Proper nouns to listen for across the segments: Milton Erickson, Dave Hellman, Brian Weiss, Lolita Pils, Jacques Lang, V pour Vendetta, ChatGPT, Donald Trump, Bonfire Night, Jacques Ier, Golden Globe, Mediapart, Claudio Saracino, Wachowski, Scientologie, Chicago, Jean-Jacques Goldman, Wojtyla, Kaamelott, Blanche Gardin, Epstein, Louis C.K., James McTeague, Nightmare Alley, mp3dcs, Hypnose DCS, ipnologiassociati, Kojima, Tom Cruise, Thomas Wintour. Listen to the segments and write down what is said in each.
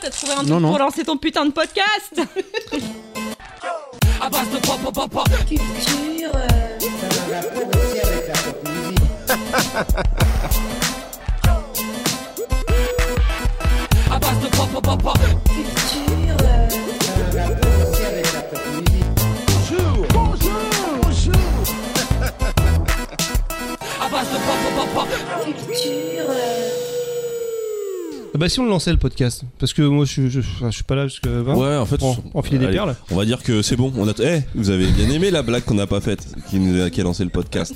t'as trouvé un truc pour lancer ton putain de podcast. À base de pop culture. À base de pop culture. Bonjour. Bonjour. Bonjour. À base de pop culture. Bah si on lançait le podcast, parce que moi je suis pas là jusqu'à 20. Ouais, en fait, on filait des perles. On va dire que c'est bon. Eh, hey, vous avez bien aimé la blague qu'on n'a pas faite, qui a lancé le podcast.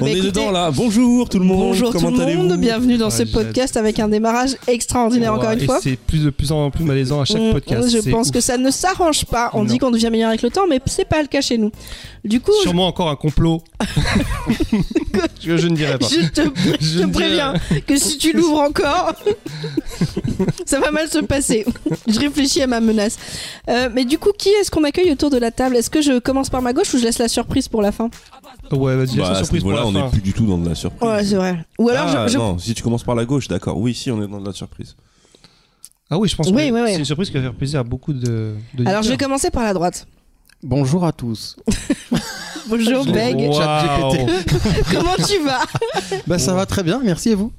On est dedans là. Bonjour tout le monde. Bonjour tout le monde. Bienvenue dans ce podcast avec un démarrage extraordinaire encore une fois. Et c'est de plus en plus malaisant à chaque podcast. Je pense que ça ne s'arrange pas. On dit qu'on devient meilleur avec le temps, mais c'est pas le cas chez nous. Du coup, sûrement encore un complot. Que je ne dirai pas. Je te préviens que si tu l'ouvres encore, ça va mal se passer. Je réfléchis à ma menace. Mais du coup, qui est-ce qu'on accueille autour de la table? Est-ce que je commence par ma gauche ou je laisse la surprise pour la fin? Ouais, vas-y, laisse la surprise pour la fin. On n'est plus du tout dans de la surprise. Ouais, c'est vrai. Ou alors, non, si tu commences par la gauche, d'accord. Oui, si, on est dans de la surprise. Ah oui, je pense que c'est une surprise qui va faire plaisir à beaucoup de alors, je vais commencer par la droite. Bonjour à tous. Bonjour Beg. Comment tu vas? Bah ça va très bien, merci et vous?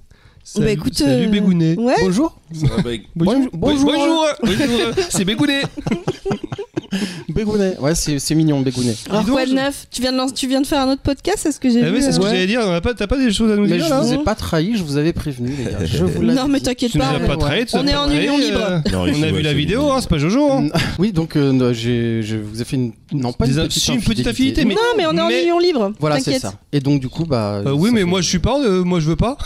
Salut, bah écoute, salut Begounet. Ouais. Bonjour. Ça va, bonjour. Bonjour. C'est Begounet. Begounet, ouais, c'est mignon Begounet. Alors quoi de neuf? Tu viens de faire un autre podcast, c'est ce que j'ai vu. C'est ce que j'allais dire. T'as pas des choses à nous dire? Je vous ai pas trahi, je vous avais prévenu les gars. Non mais t'inquiète pas. On est en union libre. On a vu la vidéo, c'est pas Jojo. Oui, donc je vous ai fait une petite affinité. Non mais on est en union libre. Voilà c'est ça. Et donc du coup bah. Oui mais moi je suis pas, moi je veux pas,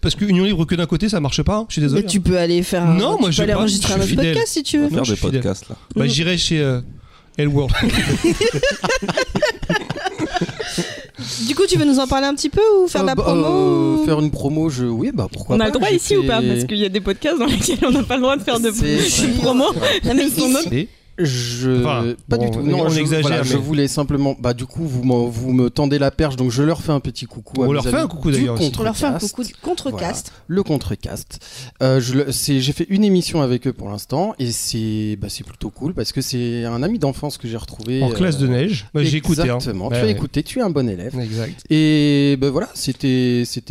parce que union libre que d'un côté ça marche pas. Je suis désolé. Mais tu peux aller faire. Non moi je vais enregistrer un autre podcast si tu veux. Faire des podcasts là. Bah j'irai chez. World. Du coup, tu veux nous en parler un petit peu ou faire de la promo ou... Faire une promo, oui, bah pourquoi pas. On a le droit ici ou pas? Parce qu'il y a des podcasts dans lesquels on n'a pas le droit de faire de promo. Non, mais ici. Je voulais simplement du coup vous me tendez la perche donc je leur fais un petit coucou. On leur fait un coucou d'ailleurs. On leur fait un coucou du contrecast. Voilà, le contrecast. J'ai fait une émission avec eux pour l'instant et c'est plutôt cool parce que c'est un ami d'enfance que j'ai retrouvé en classe de neige. J'ai écouté. Exactement. Tu as écouté. Tu es un bon élève. Exact. Et voilà, c'était. Ça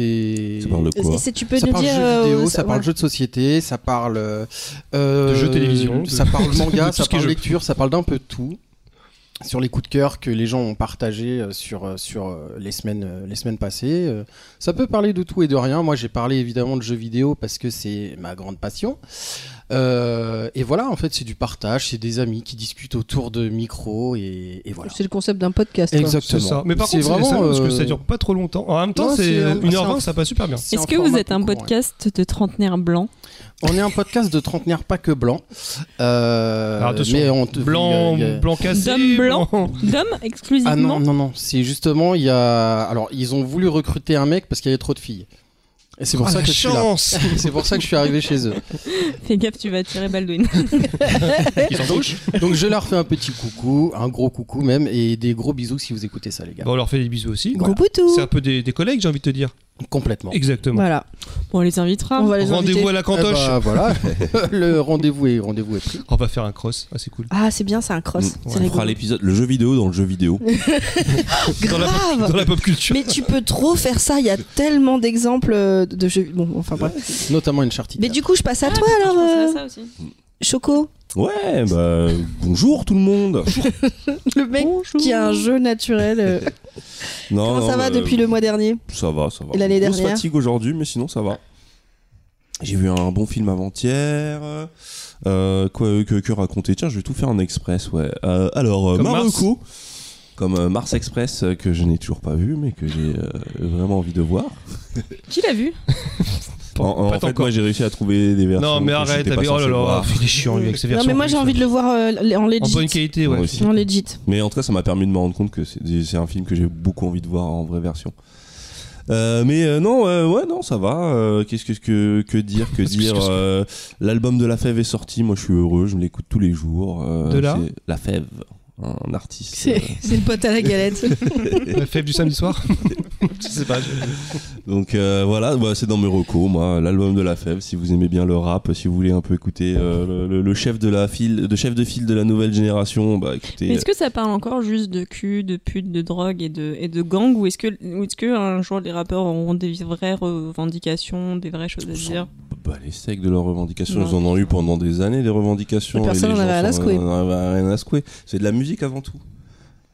parle de quoi? Tu peux nous dire. Ça parle jeux vidéo, ça parle jeux de société, ça parle de jeux télévision, ça parle manga, ça parle. Ça parle d'un peu tout sur les coups de cœur que les gens ont partagés sur les semaines passées. Ça peut parler de tout et de rien. Moi, j'ai parlé évidemment de jeux vidéo parce que c'est ma grande passion. Et voilà, en fait, c'est du partage, c'est des amis qui discutent autour de micros et voilà. C'est le concept d'un podcast. Exactement. C'est ça. Mais par contre, vraiment, parce que ça dure pas trop longtemps. En même temps, c'est 1h20, ça passe super bien. Est-ce que vous êtes un podcast de trentenaire blanc? On est un podcast de trentenaire pas que blanc. Mais on blanc cassé. D'hommes blancs. D'hommes exclusivement. Ah non. C'est justement, alors, ils ont voulu recruter un mec parce qu'il y avait trop de filles. Et c'est pour ça que je suis là. C'est pour ça que je suis arrivé chez eux. Fais gaffe, tu vas tirer Baldwin. Ils s'en touchent. Donc je leur fais un petit coucou, un gros coucou même, et des gros bisous si vous écoutez ça les gars. Bon, on leur fait des bisous aussi. Gros poutou. C'est un peu des collègues, j'ai envie de te dire. Complètement. Exactement. Voilà. Bon, on les invitera. Rendez-vous à la cantoche. Voilà. Le rendez-vous est pris. On va faire un cross. Ah, c'est cool. Ah, c'est bien, c'est un cross. Ouais. On fera l'épisode le jeu vidéo dans le jeu vidéo. dans la pop culture. Mais tu peux trop faire ça. Il y a tellement d'exemples de jeux. Bon, enfin bref. Notamment une chartine. Mais du coup, je passe à toi alors. Ça aussi. Choco. Ouais, bah bonjour tout le monde. Le mec bonjour. Qui a un jeu naturel. Non, comment ça va depuis le mois dernier? Ça va. Et l'année dernière? Je fatigue aujourd'hui, mais sinon ça va. J'ai vu un bon film avant-hier. Quoi que raconter? Tiens, je vais tout faire en express, ouais. Alors, Marocco, comme Mars Express que je n'ai toujours pas vu, mais que j'ai vraiment envie de voir. Qui l'a vu? En fait, moi j'ai réussi à trouver des versions. Non, mais arrête, oh là là, il est chiant lui avec ses versions. Non, mais moi j'ai envie de le voir en legit. En bonne qualité, ouais. En legit. Mais en tout cas, ça m'a permis de me rendre compte que c'est un film que j'ai beaucoup envie de voir en vraie version. Non, ça va. Qu'est-ce que dire l'album de La Fève est sorti, moi je suis heureux, je me l'écoute tous les jours. De là La Fève, un artiste. C'est le pote à la galette. La Fève du samedi soir. Je sais pas. Donc voilà, bah, c'est dans mes recos, moi, l'album de la fève. Si vous aimez bien le rap, si vous voulez un peu écouter le chef de la file, de chef de file de la nouvelle génération, bah écoutez. Mais est-ce que ça parle encore juste de cul, de pute, de drogue et de gang, ou est-ce que un jour les rappeurs auront des vraies revendications, des vraies choses à dire? Bah les secs de leurs revendications, ils en ont eu pendant des années des revendications. Personne n'en avait rien à secouer. C'est de la musique avant tout.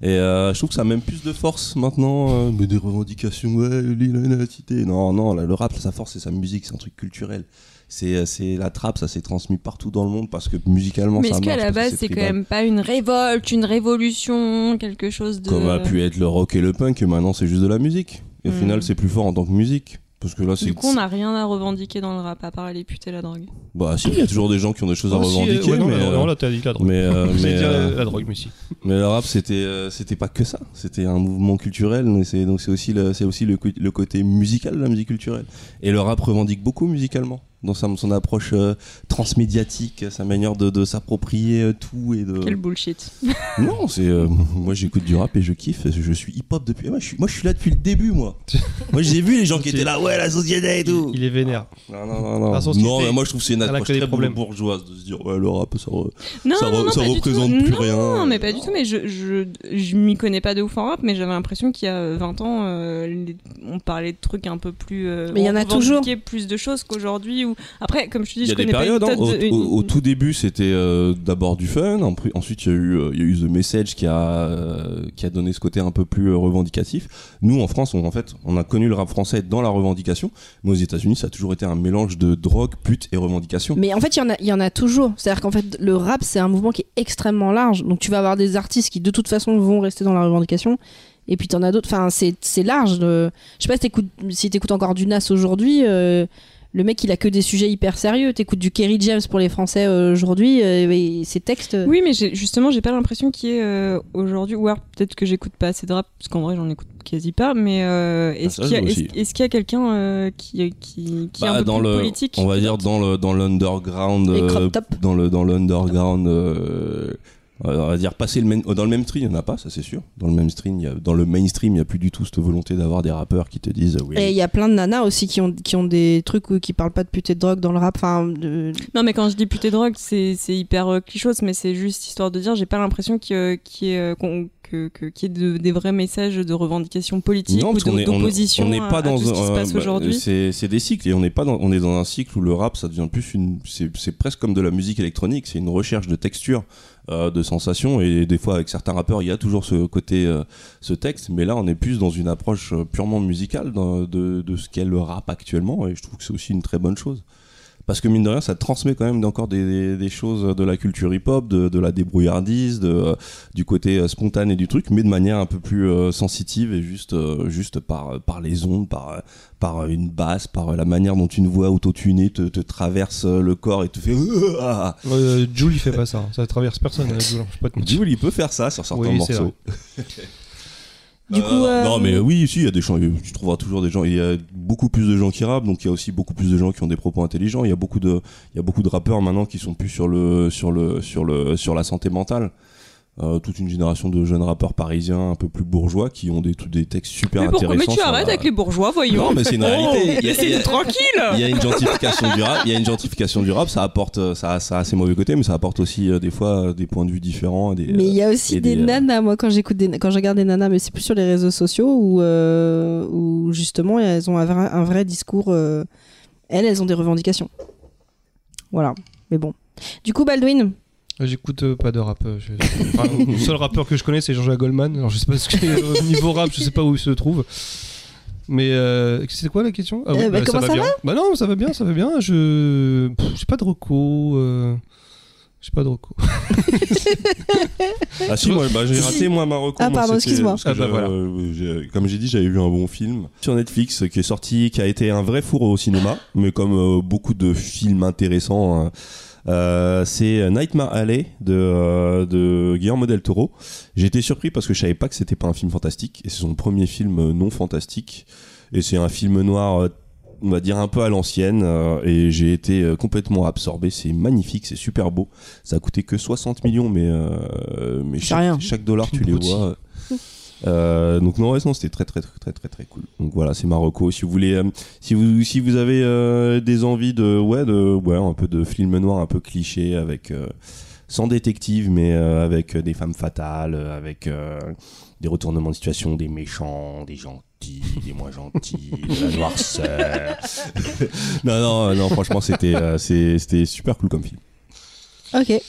Et je trouve que ça a même plus de force maintenant, mais des revendications, ouais, l'identité. Non, là, le rap, sa force, c'est sa musique, c'est un truc culturel. C'est la trappe, ça s'est transmis partout dans le monde parce que musicalement mais ça marche. Mais est-ce qu'à la base, c'est quand même pas une révolte, une révolution, quelque chose de... Comme a pu être le rock et le punk, et maintenant c'est juste de la musique. Et au final, c'est plus fort en tant que musique. Parce que là, c'est... Du coup, on n'a rien à revendiquer dans le rap, à part les putes et la drogue. Bah si, il y a toujours des gens qui ont des choses à revendiquer. Si, ouais, non, là, t'as dit la drogue. La drogue, mais si. Mais le rap, c'était pas que ça. C'était un mouvement culturel, mais c'est aussi le côté musical de la musique culturelle. Et le rap revendique beaucoup musicalement, dans son approche transmédiatique, sa manière de s'approprier tout et de... Quel bullshit. Non, c'est... moi, j'écoute du rap et je kiffe. Je suis hip-hop depuis... Moi, je suis là depuis le début, moi. Moi, j'ai vu les gens qui étaient là, ouais, la société et tout. Il est vénère. Non. Mais moi, je trouve que c'est une approche très bourgeoise de se dire, ouais, le rap, ça représente plus rien. Non, mais pas du tout. Mais je m'y connais pas de ouf en rap, mais j'avais l'impression qu'il y a 20 ans, on parlait de trucs un peu plus... mais il y en a toujours. Plus de choses qu'aujourd'hui. Après, comme je te dis, je connais pas une méthode. Au tout début, c'était d'abord du fun. Ensuite, il y a eu The Message qui a donné ce côté un peu plus revendicatif. Nous, en France, on a connu le rap français dans la revendication, mais aux États-Unis, ça a toujours été un mélange de drogue, pute et revendication. Mais en fait, il y en a toujours. C'est-à-dire qu'en fait, le rap, c'est un mouvement qui est extrêmement large. Donc, tu vas avoir des artistes qui, de toute façon, vont rester dans la revendication. Et puis, t'en as d'autres. Enfin, c'est large. Je sais pas si t'écoutes encore du Nas aujourd'hui. Le mec, il a que des sujets hyper sérieux. T'écoutes du Kerry James pour les Français aujourd'hui, et ses textes. Oui, mais justement, j'ai pas l'impression qu'il y ait aujourd'hui. Ou alors, peut-être que j'écoute pas assez de rap, parce qu'en vrai, j'en écoute quasi pas. Mais est-ce qu'il y a quelqu'un qui est un peu dans plus politique? On va dire dans l'underground. Les crop top. Dans l'underground. On va dire passer dans le mainstream, il n'y en a pas, ça c'est sûr. Dans le mainstream, il n'y a plus du tout cette volonté d'avoir des rappeurs qui te disent oui. Et il y a plein de nanas aussi qui ont des trucs qui parlent pas de pute et de drogue dans le rap. Non, mais quand je dis pute et drogue, c'est hyper clichés, mais c'est juste histoire de dire, j'ai pas l'impression qu'il y ait des vrais messages de revendication politique ou d'opposition à tout ce qui se passe aujourd'hui. C'est des cycles, et on est dans un cycle où le rap, ça devient plus c'est presque comme de la musique électronique, c'est une recherche de texture, de sensations, et des fois avec certains rappeurs il y a toujours ce côté ce texte, mais là on est plus dans une approche purement musicale de ce qu'est le rap actuellement, et je trouve que c'est aussi une très bonne chose. Parce que mine de rien, ça transmet quand même encore des choses de la culture hip-hop, de la débrouillardise, du côté spontané du truc, mais de manière un peu plus sensitive, et juste par les ondes, par une basse, par la manière dont une voix auto-tunée te traverse le corps et te fait... Jul, il fait pas ça. Ça traverse personne. Jul, il peut faire ça sur certains morceaux. Du coup, non mais oui, si, il y a des gens, tu trouveras toujours des gens, il y a beaucoup plus de gens qui rappent, donc il y a aussi beaucoup plus de gens qui ont des propos intelligents, il y a beaucoup de rappeurs maintenant qui sont plus sur la santé mentale. Toute une génération de jeunes rappeurs parisiens un peu plus bourgeois qui ont des textes super intéressants. Mais tu arrêtes avec les bourgeois, voyons. Non, mais c'est une réalité. C'est tranquille. Il y a une gentrification du rap. Ça apporte, ça a ses mauvais côtés, mais ça apporte aussi des fois des points de vue différents. Mais il y a aussi des nanas. Moi, quand je regarde des nanas, mais c'est plus sur les réseaux sociaux où justement elles ont un vrai discours. Elles ont des revendications. Voilà. Mais bon. Du coup, Baldwin. J'écoute pas de rap. Le seul rappeur que je connais, c'est Jean-Jacques Goldman. Alors, je sais pas ce qu'il est au niveau rap, je sais pas où il se trouve. Mais c'est quoi la question? Ah oui, comment ça va? Bah non, ça va bien. J'ai pas de reco. J'ai pas de reco. Ah si, moi, j'ai raté ma reco. Ah pardon, excuse-moi. Voilà. Comme j'ai dit, j'avais vu un bon film sur Netflix qui est sorti, qui a été un vrai four au cinéma, mais comme beaucoup de films intéressants. C'est Nightmare Alley de Guillermo del Toro. J'ai été surpris parce que je savais pas que c'était pas un film fantastique, et c'est son premier film non fantastique, et c'est un film noir on va dire un peu à l'ancienne, et j'ai été complètement absorbé. C'est magnifique, c'est super beau, ça a coûté que 60 millions, mais chaque dollar tu les vois. Donc non, ouais, non, c'était très cool. Donc voilà, c'est Marocco. Si vous voulez, si vous avez des envies de un peu de film noir un peu cliché avec sans détective, mais avec des femmes fatales, avec des retournements de situation, des méchants, des gentils, des moins gentils, de la noirceur. non, franchement, c'était super cool comme film. Ok.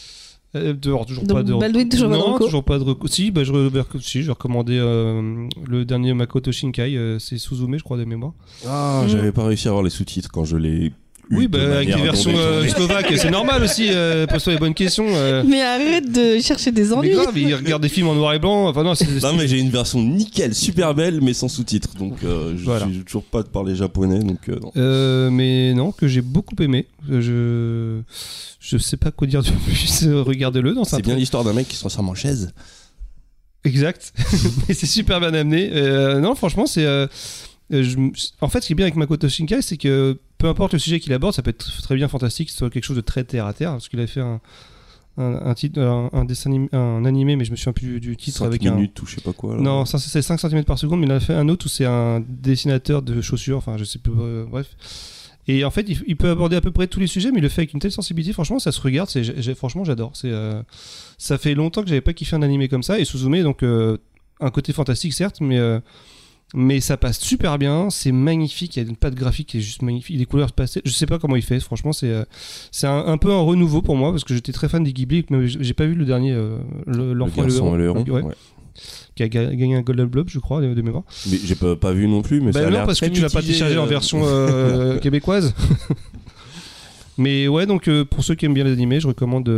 Dehors, toujours donc, pas de Baldwin, toujours pas de recours. Si, je recommandais le dernier Makoto Shinkai, c'est Suzume, je crois, de mémoire. Ah, j'avais pas réussi à avoir les sous-titres quand je l'ai. Oui, avec des versions slovaques, c'est normal aussi, pose-toi les bonnes questions. Mais arrête de chercher des ennuis. Mais grave, il regarde des films en noir et blanc. Enfin, non, mais j'ai une version nickel, super belle, mais sans sous-titres. Donc, je suis toujours pas de parler japonais. Donc, non. Mais non, que j'ai beaucoup aimé. Je sais pas quoi dire de plus. Regardez-le. Non, c'est bien l'histoire d'un mec qui se transforme en chaise. Exact. Mais c'est super bien amené. Non, franchement, c'est... En fait, ce qui est bien avec Makoto Shinkai, c'est que peu importe le sujet qu'il aborde, ça peut être très bien fantastique, soit quelque chose de très terre à terre, parce qu'il a fait un animé, mais je me souviens plus du titre. 5 avec minutes ou je sais pas quoi. Là. Non, c'est 5 cm par seconde, mais il a fait un autre où c'est un dessinateur de chaussures, enfin je sais plus, bref. Et en fait, il peut aborder à peu près tous les sujets, mais il le fait avec une telle sensibilité. Franchement, ça se regarde. Franchement, j'adore. Ça fait longtemps que j'avais pas kiffé un animé comme ça. Et Suzume, donc un côté fantastique certes, mais ça passe super bien, c'est magnifique, il y a une patte graphique qui est juste magnifique, les couleurs pastel, je sais pas comment il fait, franchement c'est un peu un renouveau pour moi, parce que j'étais très fan des Ghibli, mais j'ai pas vu le dernier, l'enfant et le héron, ouais. Qui a gagné un Golden Globe, je crois, de mémoire. Mais j'ai pas vu non plus, mais ça a l'air parce que tu l'as pas téléchargé en version québécoise. Mais ouais, donc pour ceux qui aiment bien les animés, je recommande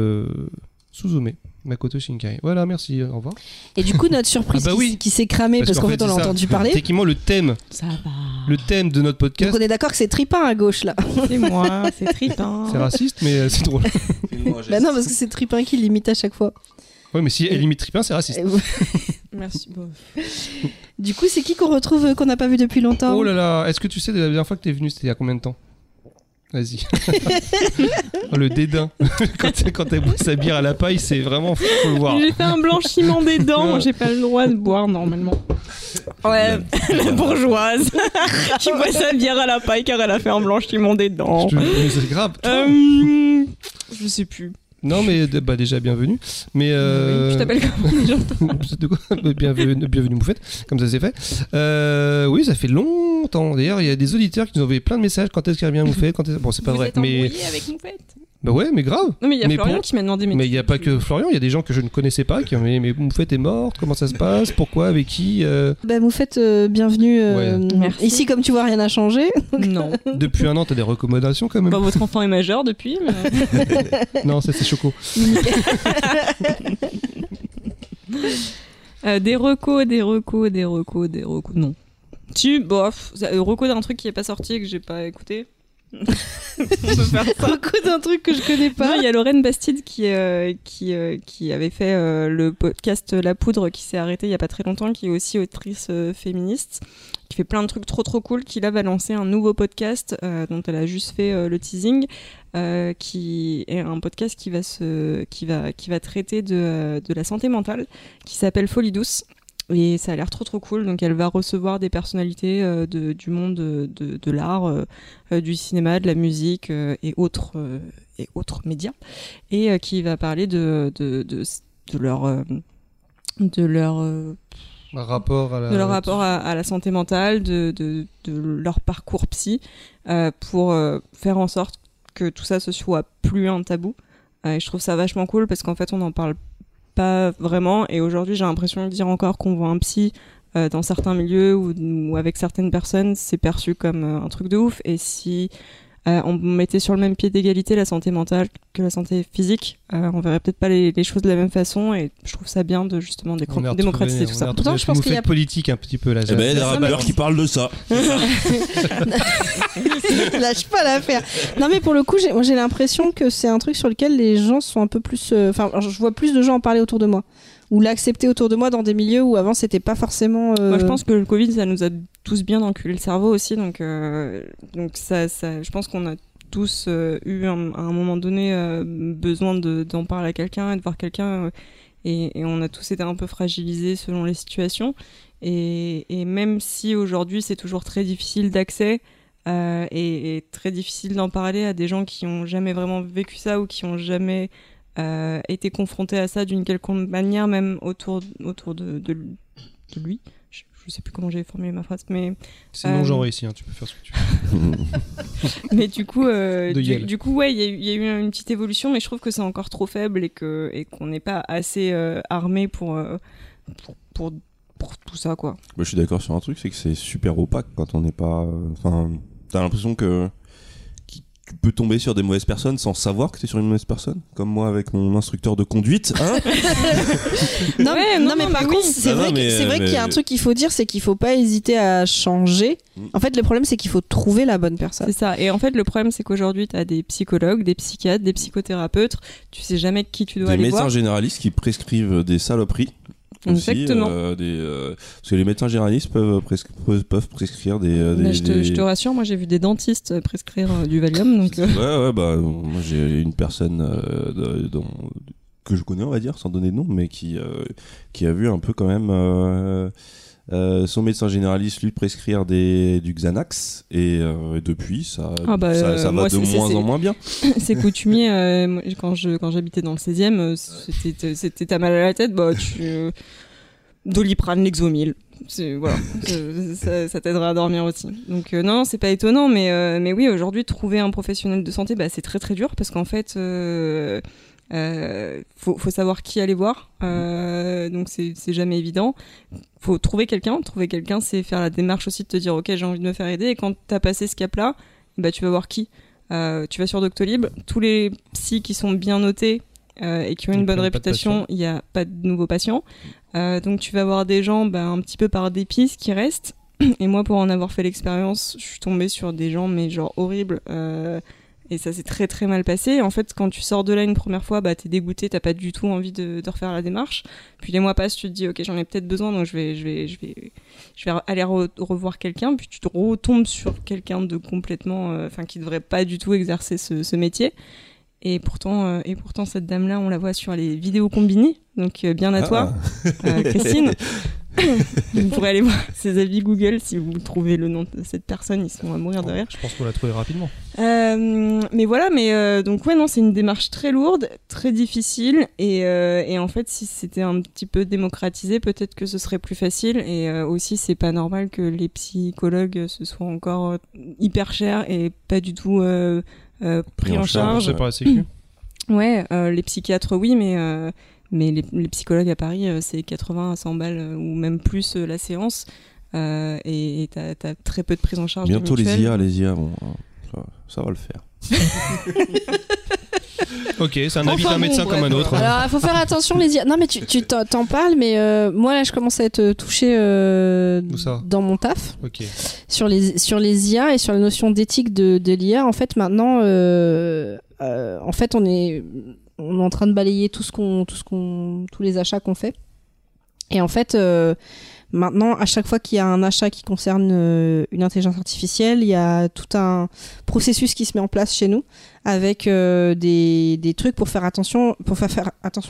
Suzume. Makoto Shinkai. Voilà, merci, au revoir. Et du coup, notre surprise qui s'est cramée parce qu'en fait, on l'a entendu parler. Techniquement, le thème. Ça va. Le thème de notre podcast. Donc on est d'accord que c'est Tripin à gauche, là. C'est moi, c'est Tripin. C'est raciste, mais c'est drôle. Bah non, parce que c'est Tripin qui l'imite à chaque fois. Oui, mais si elle imite Tripin, c'est raciste. Merci. Bon. Du coup, c'est qui qu'on retrouve qu'on n'a pas vu depuis longtemps? Oh là là, est-ce que tu sais de la dernière fois que t'es venu, c'était il y a combien de temps? Vas-y. Oh, le dédain. Quand elle boit sa bière à la paille, c'est vraiment fou, faut le voir. J'ai fait un blanchiment des dents, moi j'ai pas le droit de boire normalement. Ouais, la bourgeoise qui boit sa bière à la paille car elle a fait un blanchiment des dents. C'est grave. Je sais plus. Non mais déjà bienvenue. Mais je t'appelle comment? De quoi? Bienvenue Moufette, comme ça c'est fait. Oui, ça fait longtemps. D'ailleurs, il y a des auditeurs qui nous ont envoyé plein de messages. Quand est-ce qu'elle revient Moufette? Bon, c'est pas vrai. Vous êtes embrouillé avec Moufette? Bah ouais, mais grave. Non mais il y a Florian qui m'a demandé. Mais il n'y a pas que Florian, il y a des gens que je ne connaissais pas qui ont dit mais Moufette est morte, comment ça se passe, pourquoi, avec qui Bah Moufette, bienvenue. Merci. Ici, comme tu vois, rien n'a changé. Donc... Non. Depuis un an, t'as des recommandations quand même. Bah votre enfant est majeur depuis. Mais... non, ça c'est Choco. Des recos. Non. Tu bof, reco d'un truc qui n'est pas sorti et que j'ai pas écouté. On peut faire ça. Beaucoup d'un truc que je connais pas. Il y a Lorraine Bastide qui avait fait le podcast La Poudre, qui s'est arrêté il y a pas très longtemps, qui est aussi autrice féministe, qui fait plein de trucs trop cool, qui là va lancer un nouveau podcast dont elle a juste fait le teasing, qui est un podcast qui va traiter de la santé mentale, qui s'appelle Folie douce. Et ça a l'air trop cool, donc elle va recevoir des personnalités du monde de l'art, du cinéma, de la musique et autres médias, et qui va parler de leur rapport à la santé mentale, de leur parcours psy, pour faire en sorte que tout ça se soit plus un tabou. Et je trouve ça vachement cool parce qu'en fait on en parle pas vraiment, et aujourd'hui j'ai l'impression de dire encore qu'on voit un psy dans certains milieux ou avec certaines personnes, c'est perçu comme un truc de ouf, et si on mettait sur le même pied d'égalité la santé mentale que la santé physique, on verrait peut-être pas les choses de la même façon, et je trouve ça bien de justement démocratiser tout ça. Pourtant, je pense qu'il y a politique un petit peu là. Eh ben, il y a des rappeurs qui parlent de ça. Lâche pas l'affaire. Non mais pour le coup, j'ai l'impression que c'est un truc sur lequel les gens sont un peu plus. Enfin, je vois plus de gens en parler autour de moi, ou l'accepter autour de moi dans des milieux où avant c'était pas forcément... Moi je pense que le Covid ça nous a tous bien enculé le cerveau aussi, donc ça, je pense qu'on a tous eu à un moment donné besoin d'en parler à quelqu'un et de voir quelqu'un et on a tous été un peu fragilisés selon les situations, et même si aujourd'hui c'est toujours très difficile d'accès et très difficile d'en parler à des gens qui n'ont jamais vraiment vécu ça ou qui n'ont jamais été confrontés à ça d'une quelconque manière, même autour de lui. Je sais plus comment j'ai formulé ma phrase, mais... C'est non-genre ici, hein, tu peux faire ce que tu veux. Mais du coup, ouais, il y a eu une petite évolution, mais je trouve que c'est encore trop faible et qu'on n'est pas assez armé pour tout ça, quoi. Bah, je suis d'accord sur un truc, c'est que c'est super opaque quand on n'est pas... Enfin, t'as l'impression que tu peux tomber sur des mauvaises personnes sans savoir que t'es sur une mauvaise personne, comme moi avec mon instructeur de conduite, hein. Non, mais par contre, c'est vrai qu'il y a un truc qu'il faut dire, c'est qu'il faut pas hésiter à changer. En fait, le problème, c'est qu'il faut trouver la bonne personne. C'est ça. Et en fait, le problème, c'est qu'aujourd'hui, t'as des psychologues, des psychiatres, des psychothérapeutes. Tu sais jamais qui tu dois aller voir. Des médecins généralistes qui prescrivent des saloperies. Aussi, exactement. Parce que les médecins généralistes peuvent prescrire des... Je te rassure, moi j'ai vu des dentistes prescrire du Valium. Donc, Ouais, bah moi j'ai une personne que je connais, on va dire, sans donner de nom, mais qui a vu un peu quand même son médecin généraliste lui prescrire du Xanax, et depuis ça va de moins en moins bien. C'est coutumier. Quand j'habitais dans le 16e, c'était t'as mal à la tête, bah tu Doliprane, Lexomil, voilà, ça t'aidera à dormir aussi. Donc non, c'est pas étonnant, mais oui, aujourd'hui trouver un professionnel de santé, bah c'est très très dur, parce qu'en fait faut savoir qui aller voir, donc c'est jamais évident. Faut trouver quelqu'un, c'est faire la démarche aussi de te dire ok, j'ai envie de me faire aider, et quand t'as passé ce cap là, bah tu vas voir qui, tu vas sur Doctolib, tous les psys qui sont bien notés et qui ont une bonne réputation, il n'y a pas de nouveaux patients, donc tu vas voir des gens, bah, un petit peu par dépit, ce qui reste. Et moi, pour en avoir fait l'expérience, je suis tombée sur des gens mais genre horribles, et ça s'est très très mal passé. En fait, quand tu sors de là une première fois, bah t'es dégoûté, t'as pas du tout envie de refaire la démarche. Puis les mois passent, tu te dis ok, j'en ai peut-être besoin, donc je vais aller revoir quelqu'un. Puis tu te retombes sur quelqu'un de complètement, qui devrait pas du tout exercer ce métier. Et pourtant cette dame là, on la voit sur les vidéos combinées. Donc bien à toi, Christine. Vous pourrez aller voir ses avis Google si vous trouvez le nom de cette personne, ils sont à mourir derrière. Je pense qu'on l'a trouvé rapidement. Donc ouais, non, c'est une démarche très lourde, très difficile, et en fait, si c'était un petit peu démocratisé, peut-être que ce serait plus facile. Et aussi, c'est pas normal que les psychologues se soient encore hyper chers et pas du tout pris en charge. C'est pas assez sécu. Ouais, les psychiatres, oui, mais les psychologues à Paris, c'est 80 à 100 balles ou même plus la séance, et t'as très peu de prise en charge. Bientôt les IA, bon, ça va le faire. Ok, c'est un avis d'un médecin comme un autre. Alors, faut faire attention, les IA. Non, mais tu t'en parles, mais moi là, je commence à être touchée dans mon taf. Okay. Sur les IA et sur la notion d'éthique de l'IA. En fait, maintenant, on est en train de balayer tous les achats qu'on fait. Et en fait, maintenant, à chaque fois qu'il y a un achat qui concerne une intelligence artificielle, il y a tout un processus qui se met en place chez nous, avec des trucs pour faire attention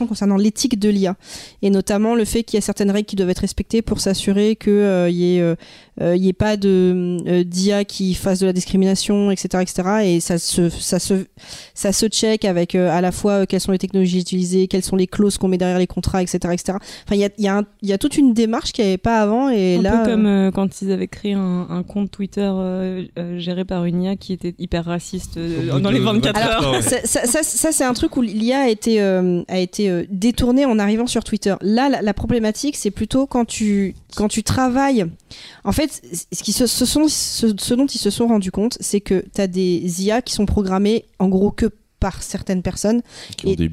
concernant l'éthique de l'IA, et notamment le fait qu'il y a certaines règles qui doivent être respectées pour s'assurer que il y ait pas de d'IA qui fasse de la discrimination, etc. Et ça se check avec à la fois quelles sont les technologies utilisées, quelles sont les clauses qu'on met derrière les contrats, etc. Enfin, il y a toute une démarche qu'il n'y avait pas avant, et là un peu comme quand ils avaient créé un compte Twitter géré par une IA qui était hyper raciste dans les 24 alors, ça c'est un truc où l'IA a été détournée en arrivant sur Twitter. Là, la problématique, c'est plutôt quand tu travailles. En fait, ce dont ils se sont rendus compte, c'est que t'as des IA qui sont programmées en gros que par certaines personnes, qui ont des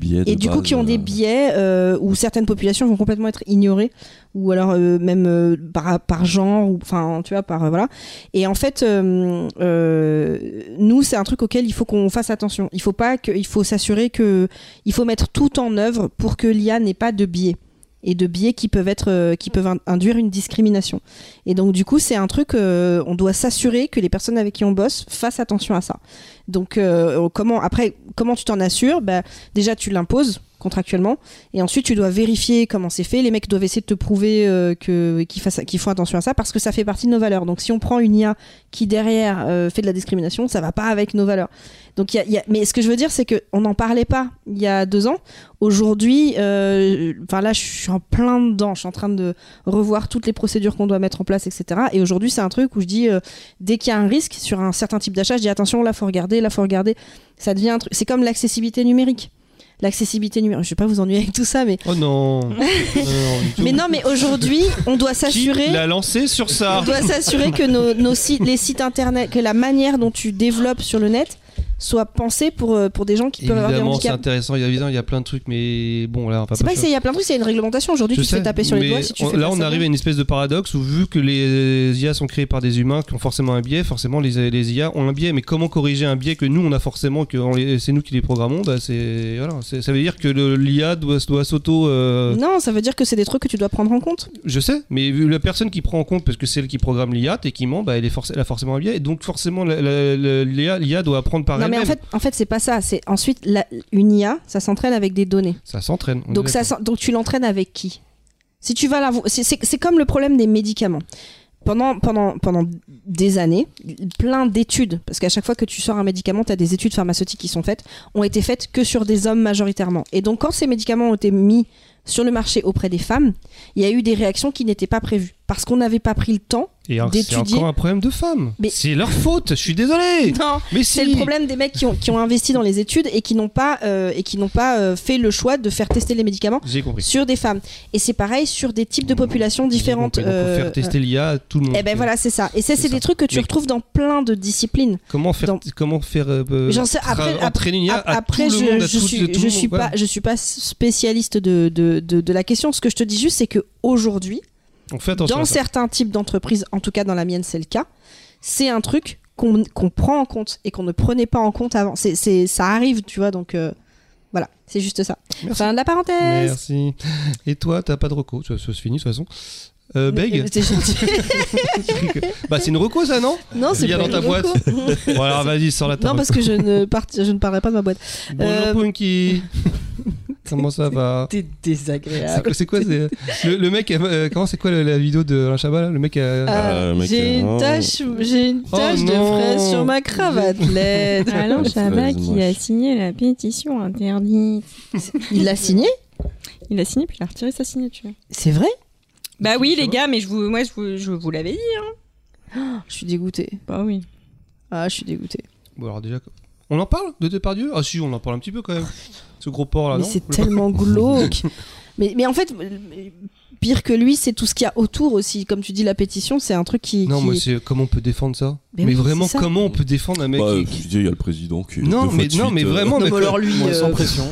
biais où certaines populations vont complètement être ignorées, ou alors même par genre, ou enfin tu vois, par voilà. Et en fait nous, c'est un truc auquel il faut qu'on fasse attention. Il faut mettre tout en œuvre pour que l'IA n'ait pas de biais, et de biais qui peuvent induire une discrimination. Et donc du coup, c'est un truc on doit s'assurer que les personnes avec qui on bosse fassent attention à ça. Donc comment tu t'en assures? Bah, déjà tu l'imposes contractuellement, et ensuite tu dois vérifier comment c'est fait. Les mecs doivent essayer de te prouver qu'ils font attention à ça, parce que ça fait partie de nos valeurs. Donc si on prend une IA qui derrière fait de la discrimination, ça va pas avec nos valeurs. Donc mais ce que je veux dire, c'est qu'on n'en parlait pas il y a 2 ans. Aujourd'hui, là je suis en plein dedans, je suis en train de revoir toutes les procédures qu'on doit mettre en place, etc. Et aujourd'hui c'est un truc où je dis, dès qu'il y a un risque sur un certain type d'achat, je dis attention, là faut regarder. Ça devient un truc, c'est comme l'accessibilité numérique. Je vais pas vous ennuyer avec tout ça, mais... Oh non, mais non, mais aujourd'hui, on doit s'assurer... Qui l'a lancé sur ça? On doit s'assurer que les sites internet, que la manière dont tu développes sur le net soit pensée pour des gens qui peuvent avoir des handicaps. Évidemment, c'est intéressant. Il y a plein de trucs, mais bon, là, on va pas... C'est pas que il y a plein de trucs, c'est une réglementation. Aujourd'hui, tu te fais taper sur les doigts si tu fais... Là, on arrive à une espèce de paradoxe où, vu que les IA sont créées par des humains qui ont forcément un biais, forcément, les IA ont un biais. Mais comment corriger un biais que nous, on a forcément, c'est nous qui les programmons? Bah, ça veut dire que l'IA doit s'auto... Non, ça veut dire que c'est des trucs que tu dois prendre en compte. Je sais, mais la personne qui prend en compte, parce que c'est elle qui programme l'IA, techniquement, bah, elle a forcément un biais. Et donc, forcément, l'IA doit apprendre par... Mais en fait, c'est pas ça. C'est ensuite une IA, ça s'entraîne avec des données. Ça s'entraîne. Donc tu l'entraînes avec qui? Si tu vas c'est comme le problème des médicaments. Pendant des années, plein d'études, parce qu'à chaque fois que tu sors un médicament, tu as des études pharmaceutiques qui sont faites, ont été faites que sur des hommes majoritairement. Et donc quand ces médicaments ont été mis sur le marché auprès des femmes, il y a eu des réactions qui n'étaient pas prévues, parce qu'on n'avait pas pris le temps d'étudier. C'est encore un problème de femmes. C'est leur faute, je suis désolée. Non, mais c'est le problème des mecs qui ont investi dans les études et qui n'ont pas, fait le choix de faire tester les médicaments sur des femmes. Et c'est pareil sur des types de populations différentes. Donc faire tester l'IA à tout le monde. Et ben voilà, c'est ça. Et ça, c'est des trucs que tu retrouves dans plein de disciplines. Entraîner l'IA à tout le monde? Je suis pas spécialiste de la question. Ce que je te dis juste, c'est qu'aujourd'hui, dans certains types d'entreprises, en tout cas dans la mienne c'est le cas, c'est un truc qu'on prend en compte et qu'on ne prenait pas en compte avant. Ça arrive, tu vois, donc voilà, c'est juste ça. Merci. Fin de la parenthèse. Merci. Et toi, t'as pas de reco? Ça se finit de toute façon. Beg, c'est gentil. C'est une reco, ça, non? Non, c'est bien dans ta boîte. Bon, alors vas-y, sors la table. Non, parce que je ne parlerai pas de ma boîte. Bonjour Punky. Comment ça va? T'es désagréable. C'est quoi le mec? Comment c'est quoi la vidéo de Alain Chabat là? Le mec, j'ai une tache de fraise sur ma cravate LED. Alain Chabat qui a signé la pétition interdite. Il l'a signée? Il l'a signée, puis il a retiré sa signature. C'est vrai? Bah oui les gars, mais je vous l'avais dit. Je suis dégoûtée. Bah oui. Ah, je suis dégoûtée. Bon alors déjà, on en parle de Depardieu? Ah si, on en parle un petit peu quand même. Ce gros porc là, mais non? C'est tellement glauque. mais en fait, pire que lui, c'est tout ce qu'il y a autour aussi. Comme tu dis, la pétition, c'est un truc qui... Non, mais c'est comment on peut défendre ça? Mais oui, vraiment, comment on peut défendre un mec qui... Il y a le président qui... Non, mais vraiment... Non, mais alors lui... sans pression.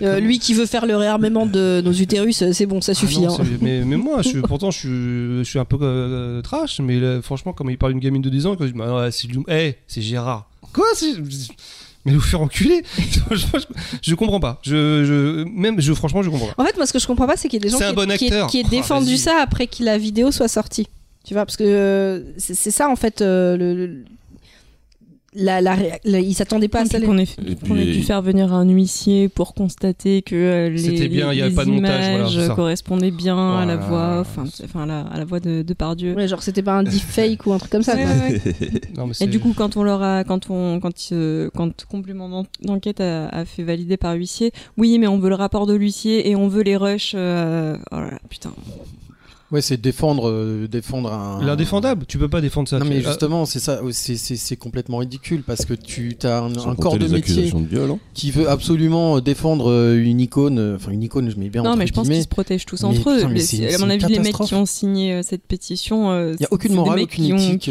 Lui qui veut faire le réarmement de nos utérus, c'est bon, ça suffit. Non, mais moi, je suis un peu trash, mais là, franchement, comme il parle d'une gamine de 10 ans, quand je dis, c'est Gérard. Quoi? Mais vous faire enculer. Je comprends pas. Franchement, je comprends pas. En fait, moi, ce que je comprends pas, c'est qu'il y a des gens qui aient défendu ça après que la vidéo soit sortie. Tu vois, parce que c'est ça, en fait, ils s'attendaient pas à ça. On a dû faire venir un huissier pour constater que les images correspondaient bien à la voix, à la voix de Depardieu. Ouais, genre c'était pas un deepfake ou un truc comme ça. Non, mais et du coup, quand complément d'enquête a fait valider par huissier, oui, mais on veut le rapport de l'huissier et on veut les rushs. Oh là là, putain. Ouais, c'est défendre un... L'indéfendable, tu peux pas défendre ça. Non mais justement, c'est ça, c'est complètement ridicule, parce que tu as un corps de métier qui veut absolument défendre une icône, je mets bien entre guillemets. Non mais je pense qu'ils se protègent tous entre eux. À mon avis, les mecs qui ont signé cette pétition, il y a aucune morale, aucune éthique.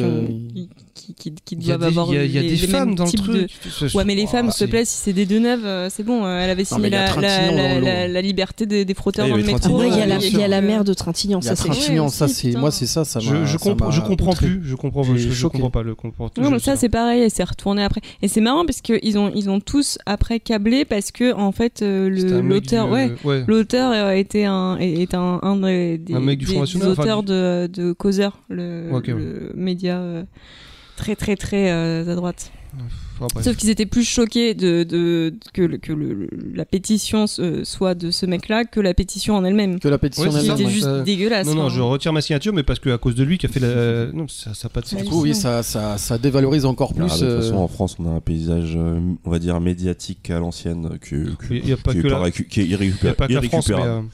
Qui doivent avoir les femmes dans le truc. Ouais, mais les femmes, s'il te plaît, si c'est des deux neuves, c'est bon. Elle avait signé la liberté des frotteurs dans le métro. Il y a la mère de Trintignant. Ça, c'est moi, c'est ça. Je comprends pas le comportement. Non, mais ça, c'est pareil. Elle s'est retournée après. Et c'est marrant parce que ils ont tous après câblé, parce que en fait l'auteur était un des auteurs de Causeur, le média. Très à droite. Sauf qu'ils étaient plus choqués que la pétition soit de ce mec-là que la pétition en elle-même. Que la pétition en elle-même. C'était juste dégueulasse. Non, je retire ma signature, mais parce qu'à cause de lui qui a fait la. Non, ça n'a pas de sens. Du coup, oui, ça dévalorise encore plus. Ah, de toute façon, en France, on a un paysage, on va dire, médiatique à l'ancienne qui est irrécupérable.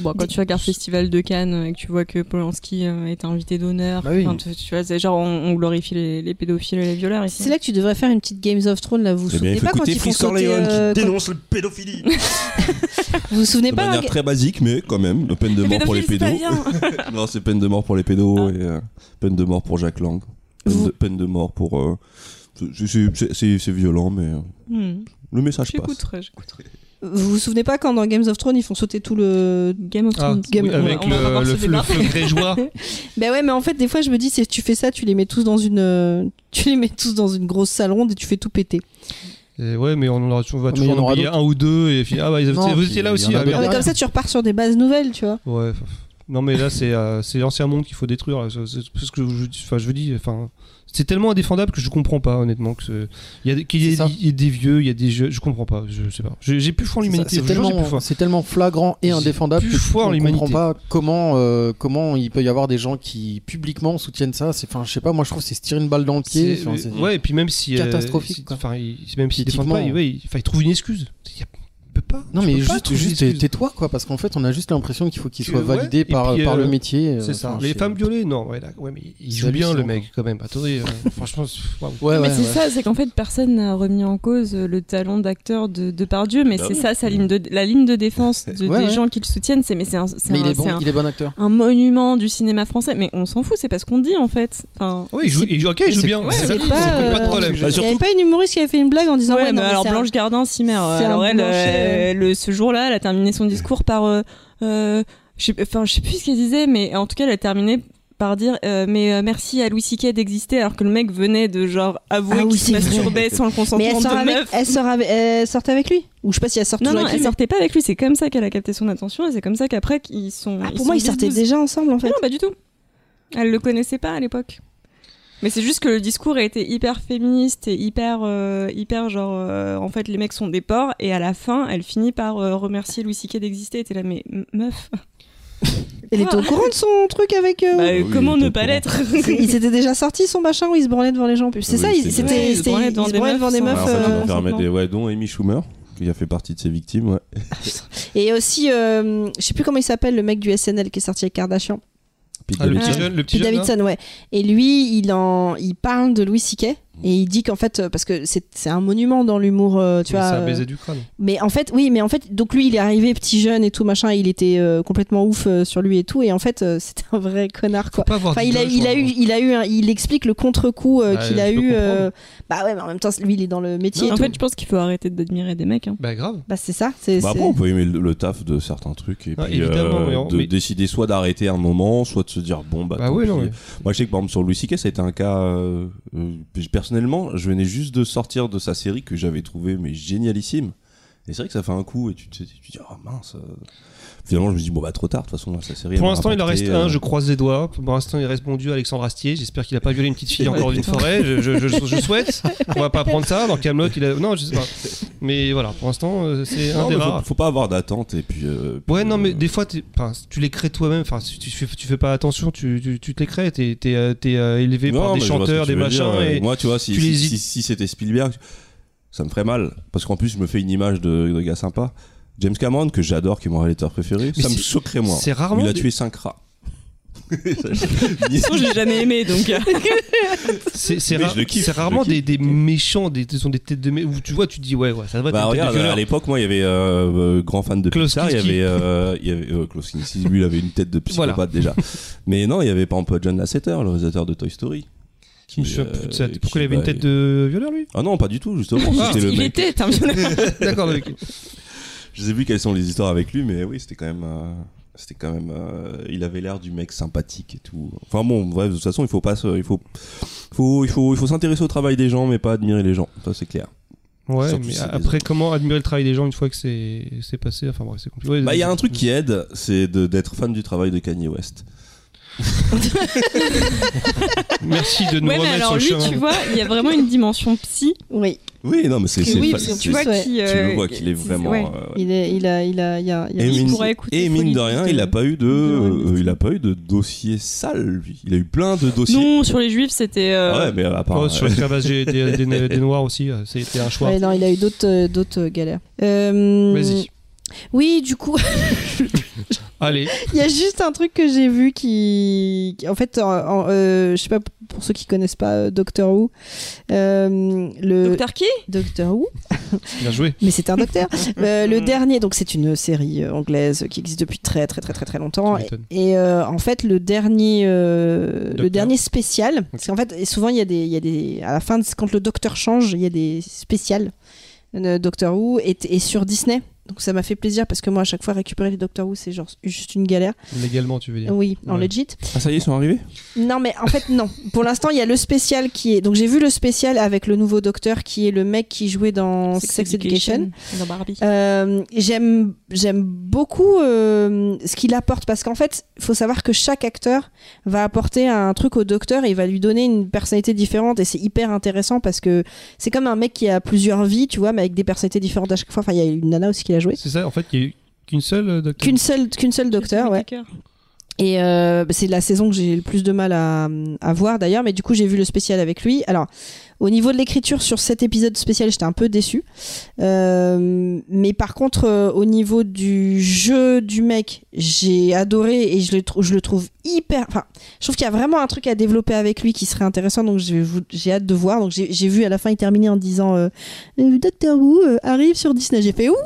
Bon, quand tu regardes Festival de Cannes et que tu vois que Polanski est invité d'honneur, bah oui. Tu vois, c'est genre on glorifie les pédophiles et les violeurs ici. C'est là que tu devrais faire une petite Games of Thrones, là, vous souvenez pas quand ils font sauter... qui dénonce le pédophilie. Vous vous souvenez pas... De manière très basique, mais quand même, peine de mort pour les pédos. Non, c'est peine de mort pour les pédos et peine de mort pour Jacques Lang. Peine de mort pour... C'est violent, mais le message passe. J'écouterai. Vous vous souvenez pas quand dans Games of Thrones ils font sauter tout le Game of Thrones avec le feu grégeois. Ben ouais, mais en fait des fois je me dis si tu fais ça tu les mets tous dans une grosse salle ronde et tu fais tout péter. Et ouais, mais on va toujours en oublier un ou deux et puis vous étiez là aussi. Comme ça tu repars sur des bases nouvelles, tu vois. Ouais. Non mais là c'est l'ancien monde qu'il faut détruire. C'est ce que je dis. Enfin. C'est tellement indéfendable que je comprends pas, honnêtement. Il y a des vieux, il y a des jeux, je comprends pas, je sais pas. J'ai plus foi en l'humanité. C'est tellement flagrant et indéfendable que je comprends pas comment il peut y avoir des gens qui publiquement soutiennent ça. Enfin, je sais pas, moi je trouve que c'est se tirer une balle dans le pied. Ouais, et puis même si. Catastrophique. Même s'ils défendent pas, ils trouvent une excuse. Pas. Non mais juste tais-toi quoi, parce qu'en fait on a juste l'impression qu'il faut qu'il soit validé par le métier. C'est ça. Les femmes violées, non, mais il joue bien le mec quand même. Attendez, franchement. Ouais, mais c'est ça, c'est qu'en fait personne n'a remis en cause le talent d'acteur de Depardieu, mais c'est ça la ligne de défense des gens qui le soutiennent, c'est mais c'est un acteur. Un monument du cinéma français, mais on s'en fout, c'est pas ce qu'on dit en fait. Oui, il joue bien. C'est pas de problème. Il n'y avait pas une humoriste qui avait fait une blague en disant ouais non alors Blanche Gardin s'y mère. Alors elle. Ce jour-là, elle a terminé son discours par... je sais plus ce qu'elle disait, mais en tout cas, elle a terminé par dire mais merci à Louis C.K. d'exister, alors que le mec venait de genre avouer qu'il se masturbait sans le consentement de meuf. Elle sortait avec lui. Ou je sais pas si elle sortait avec lui. Non, elle sortait pas avec lui. C'est comme ça qu'elle a capté son attention et c'est comme ça qu'après, ils sont... Ah, pour moi, ils sortaient déjà ensemble, en fait. Mais non, pas du tout. Elle le connaissait pas à l'époque. Mais c'est juste que le discours a été hyper féministe et hyper genre en fait les mecs sont des porcs et à la fin elle finit par remercier Louis C.K. d'exister et t'es là mais meuf. Elle était au courant de son truc avec comment ne pas l'être. Il s'était déjà sorti son machin où il se branlait devant les gens. C'est ça, il se branlait devant des meufs. On permettait des Wadon et Amy Schumer. Il a fait partie de ses victimes, ouais. Et aussi, je sais plus comment il s'appelle, le mec du SNL qui est sorti avec Kardashian. Le petit Davidson, ouais. Et lui, il parle de Louis C.K. et il dit qu'en fait, parce que c'est un monument dans l'humour, tu vois. C'est un baiser du crâne. Mais en fait, donc lui, il est arrivé petit jeune et tout machin, et il était complètement ouf sur lui et tout, et en fait, c'était un vrai connard quoi. Il explique le contre-coup qu'il a eu. Bah ouais, mais en même temps, lui, il est dans le métier. En fait, je pense qu'il faut arrêter d'admirer des mecs. Hein. Bah grave. Bah c'est ça. Bon, on peut aimer le taf de certains trucs et puis décider soit d'arrêter un moment, soit de se dire bon bah. Ouais, non, ouais. Moi, je sais que par exemple sur Louis C.K., ça a été un cas personnellement, je venais juste de sortir de sa série que j'avais trouvée mais génialissime. Et c'est vrai que ça fait un coup et tu te dis oh mince. Finalement, je me dis bon bah trop tard de toute façon là, sa série. Pour l'instant, il en reste un. Je croise les doigts. Pour l'instant, il reste bon Dieu Alexandre Astier. J'espère qu'il a pas violé une petite fille encore dans une forêt. Je souhaite. On va pas prendre ça dans Kaamelott. Non, je sais pas. Mais voilà, pour l'instant, c'est un débat. Faut pas avoir d'attente et puis. Mais des fois, tu les crées toi-même. Enfin, tu fais pas attention. Tu te les crées. T'es élevé par des chanteurs, des machins. Et moi, tu vois, si c'était Spielberg. Ça me ferait mal, parce qu'en plus je me fais une image de gars sympa. James Cameron, que j'adore, qui est mon réalisateur préféré, mais ça me choquerait moins. C'est rarement. Il a tué 5 rats. Je l'ai jamais aimé donc. C'est rarement des méchants, sont des têtes de méchants où tu vois, tu te dis ouais, ça devrait être une tête de violeur. À l'époque, moi, il y avait grand fan de Pixar, il y avait Klaus Kinski, lui, il avait une tête de psychopathe déjà. Mais non, il y avait par exemple John Lasseter, le réalisateur de Toy Story. Pourquoi il avait une tête de violeur lui? Ah non, pas du tout, justement. Il était un violeur. D'accord, avec. Je sais plus quelles sont les histoires avec lui, mais oui, c'était quand même. Il avait l'air du mec sympathique et tout. Enfin bon, bref, de toute façon, il faut s'intéresser au travail des gens, mais pas admirer les gens. Ça, c'est clair. Ouais, surtout mais après, comment admirer le travail des gens une fois que c'est passé? Enfin bref, c'est compliqué. Il y a un truc qui aide, c'est d'être fan du travail de Kanye West. Merci de nous remettre alors, sur le chemin. Tu vois, il y a vraiment une dimension psy. Oui. Oui, non, mais c'est oui, tu vois qu'il est vraiment. Ouais. Et mine de rien, il n'a pas eu de dossier sale, lui. Il a eu plein de dossiers. Non, sur les juifs, c'était. Ouais, mais à part. Sur l'esclavage des noirs aussi, c'était un choix. Ouais, non, il a eu d'autres galères. Vas-y. Oui, du coup. Allez. Il y a juste un truc que j'ai vu qui. En fait, je sais pas, pour ceux qui connaissent pas Doctor Who. Docteur qui ? Doctor Who. Bien joué. Mais c'est un docteur. Le dernier, donc c'est une série anglaise qui existe depuis très très très très très longtemps. Et en fait, le dernier spécial, parce qu'en fait, souvent il y a des. À la fin, quand le docteur change, il y a des spéciales. Doctor Who est sur Disney. Donc ça m'a fait plaisir parce que moi à chaque fois récupérer les Doctor Who c'est genre juste une galère. Légalement tu veux dire? Oui, en legit. Ah ça y est, ils sont arrivés? Non mais en fait non. Pour l'instant il y a le spécial qui est... Donc j'ai vu le spécial avec le nouveau docteur qui est le mec qui jouait dans Sex Education. Dans Barbie. J'aime beaucoup ce qu'il apporte parce qu'en fait il faut savoir que chaque acteur va apporter un truc au docteur et il va lui donner une personnalité différente et c'est hyper intéressant parce que c'est comme un mec qui a plusieurs vies tu vois mais avec des personnalités différentes à chaque fois. Enfin il y a une nana aussi qui a joué. C'est ça, en fait, il n'y a eu qu'une seule docteur. Qu'une seule docteur, ouais. Et c'est la saison que j'ai le plus de mal à voir d'ailleurs, mais du coup j'ai vu le spécial avec lui. Alors, au niveau de l'écriture sur cet épisode spécial, j'étais un peu déçue. Mais par contre, au niveau du jeu du mec, j'ai adoré et je le trouve hyper... Enfin, je trouve qu'il y a vraiment un truc à développer avec lui qui serait intéressant, donc j'ai hâte de voir. Donc j'ai vu à la fin, il terminait en disant « Doctor Who arrive sur Disney ». J'ai fait « Oui !»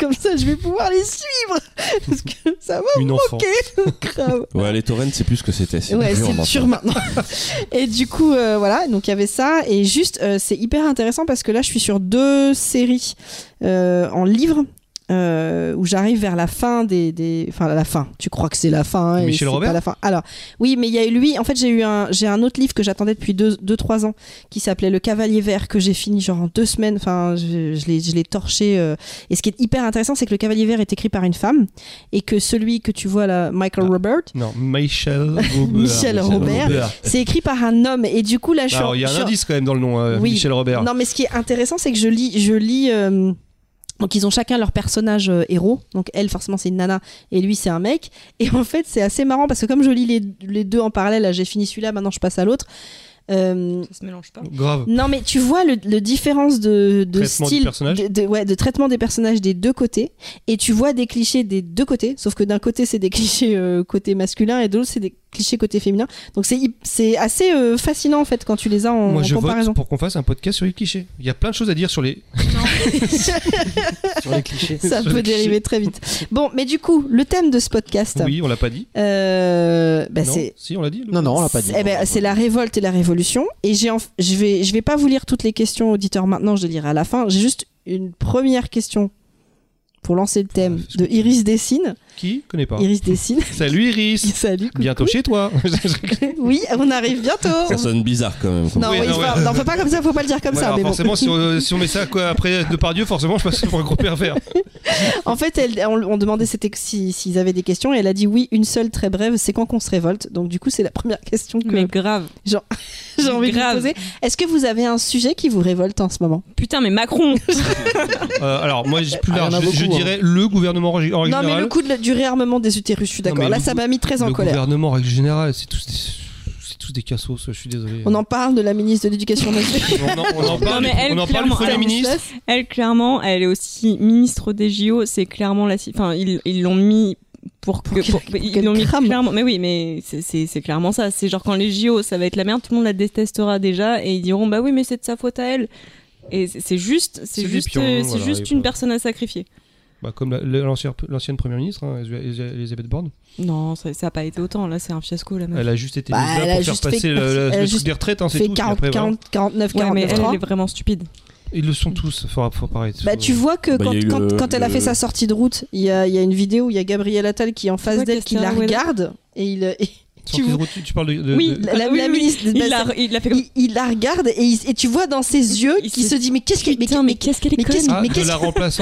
Comme ça, je vais pouvoir les suivre parce que ça va me manquer. Grave. Ouais, les torrents, c'est plus ce que c'était. Ouais, c'est sûr maintenant. Et du coup, voilà, donc il y avait ça. Et juste, c'est hyper intéressant parce que là, je suis sur 2 séries en livre où j'arrive vers la fin des... Enfin, la fin. Tu crois que c'est la fin hein, Michel Robert. Pas la fin. Alors, oui, mais il y a eu lui. En fait, j'ai un autre livre que j'attendais depuis 2-3 ans qui s'appelait Le Cavalier Vert que j'ai fini genre en 2 semaines. Enfin, je l'ai torché. Et ce qui est hyper intéressant, c'est que Le Cavalier Vert est écrit par une femme et que celui que tu vois là, Michel Robert, c'est écrit par un homme. Et du coup, là, je suis... Alors, il y a un indice quand même dans le nom, oui. Michel Robert. Non, mais ce qui est intéressant, c'est que je lis donc ils ont chacun leur personnage héros, donc elle forcément c'est une nana et lui c'est un mec, et en fait c'est assez marrant parce que comme je lis les 2 en parallèle, là j'ai fini celui-là, maintenant je passe à l'autre. Ça se mélange pas. Grave. Non mais tu vois le différence de style, de traitement des personnages des 2 côtés, et tu vois des clichés des 2 côtés, sauf que d'un côté c'est des clichés côté masculin et de l'autre c'est des clichés côté féminin. Donc c'est assez fascinant en fait quand tu les as en comparaison. Moi je vote pour qu'on fasse un podcast sur les clichés. Il y a plein de choses à dire sur les... sur les clichés. Ça peut dériver très vite. Bon, mais du coup, le thème de ce podcast... Oui, on l'a pas dit. Non, c'est... Si, on l'a dit. Non, on l'a pas dit. C'est la révolte et la révolution. Et je vais pas vous lire toutes les questions auditeurs maintenant, je les lirai à la fin. J'ai juste une première question pour lancer le thème de Iris Dessine. Qui connaît pas Iris Dessine. Salut Iris. Salut. Coucou. Bientôt chez toi. Oui, on arrive bientôt. Ça sonne bizarre quand même. Non, oui, non, faut pas comme ça, faut pas le dire comme ça. Mais forcément, bon. si on met ça quoi, après Depardieu, forcément, je passe pour un gros pervers. En fait, on demandait s'ils avaient des questions et elle a dit oui, une seule très brève, c'est quand qu'on se révolte. Donc du coup, c'est la première question que... Mais grave. Genre, j'ai envie de poser. Est-ce que vous avez un sujet qui vous révolte en ce moment? Putain, mais Macron. Alors moi, plus large, je dirais le gouvernement en général. Non, mais le coup du réarmement des utérus, je suis d'accord. Là, ça m'a mis très en colère. Le gouvernement, en règle générale, c'est tous des cassos, je suis désolé. On en parle de la ministre de l'Éducation nationale. on en parle du Premier ministre. Elle, clairement, elle est aussi ministre des JO. C'est clairement la... Enfin, ils l'ont mis... c'est clairement ça. C'est genre quand les JO, ça va être la merde, tout le monde la détestera déjà et ils diront bah oui mais c'est de sa faute à elle. Et c'est juste une personne à sacrifier. Bah comme l'ancienne première ministre, hein, Elisabeth Borne. Non, ça n'a pas été autant. Là, c'est un fiasco. La meuf. Elle a juste été là pour faire passer le truc des retraites. Hein, c'est tout. 49, 49. Mais elle est vraiment stupide. Ils le sont tous, faut parler. Bah, tu vois que quand elle a fait sa sortie de route, il y a une vidéo où il y a Gabriel Attal qui est en face d'elle, qui la regarde et tu parles de... Oui, la ministre. Il la regarde et tu vois dans ses yeux qu'il se dit mais qu'est-ce qu'elle est conne. Mais qu'est-ce qu'elle est conne.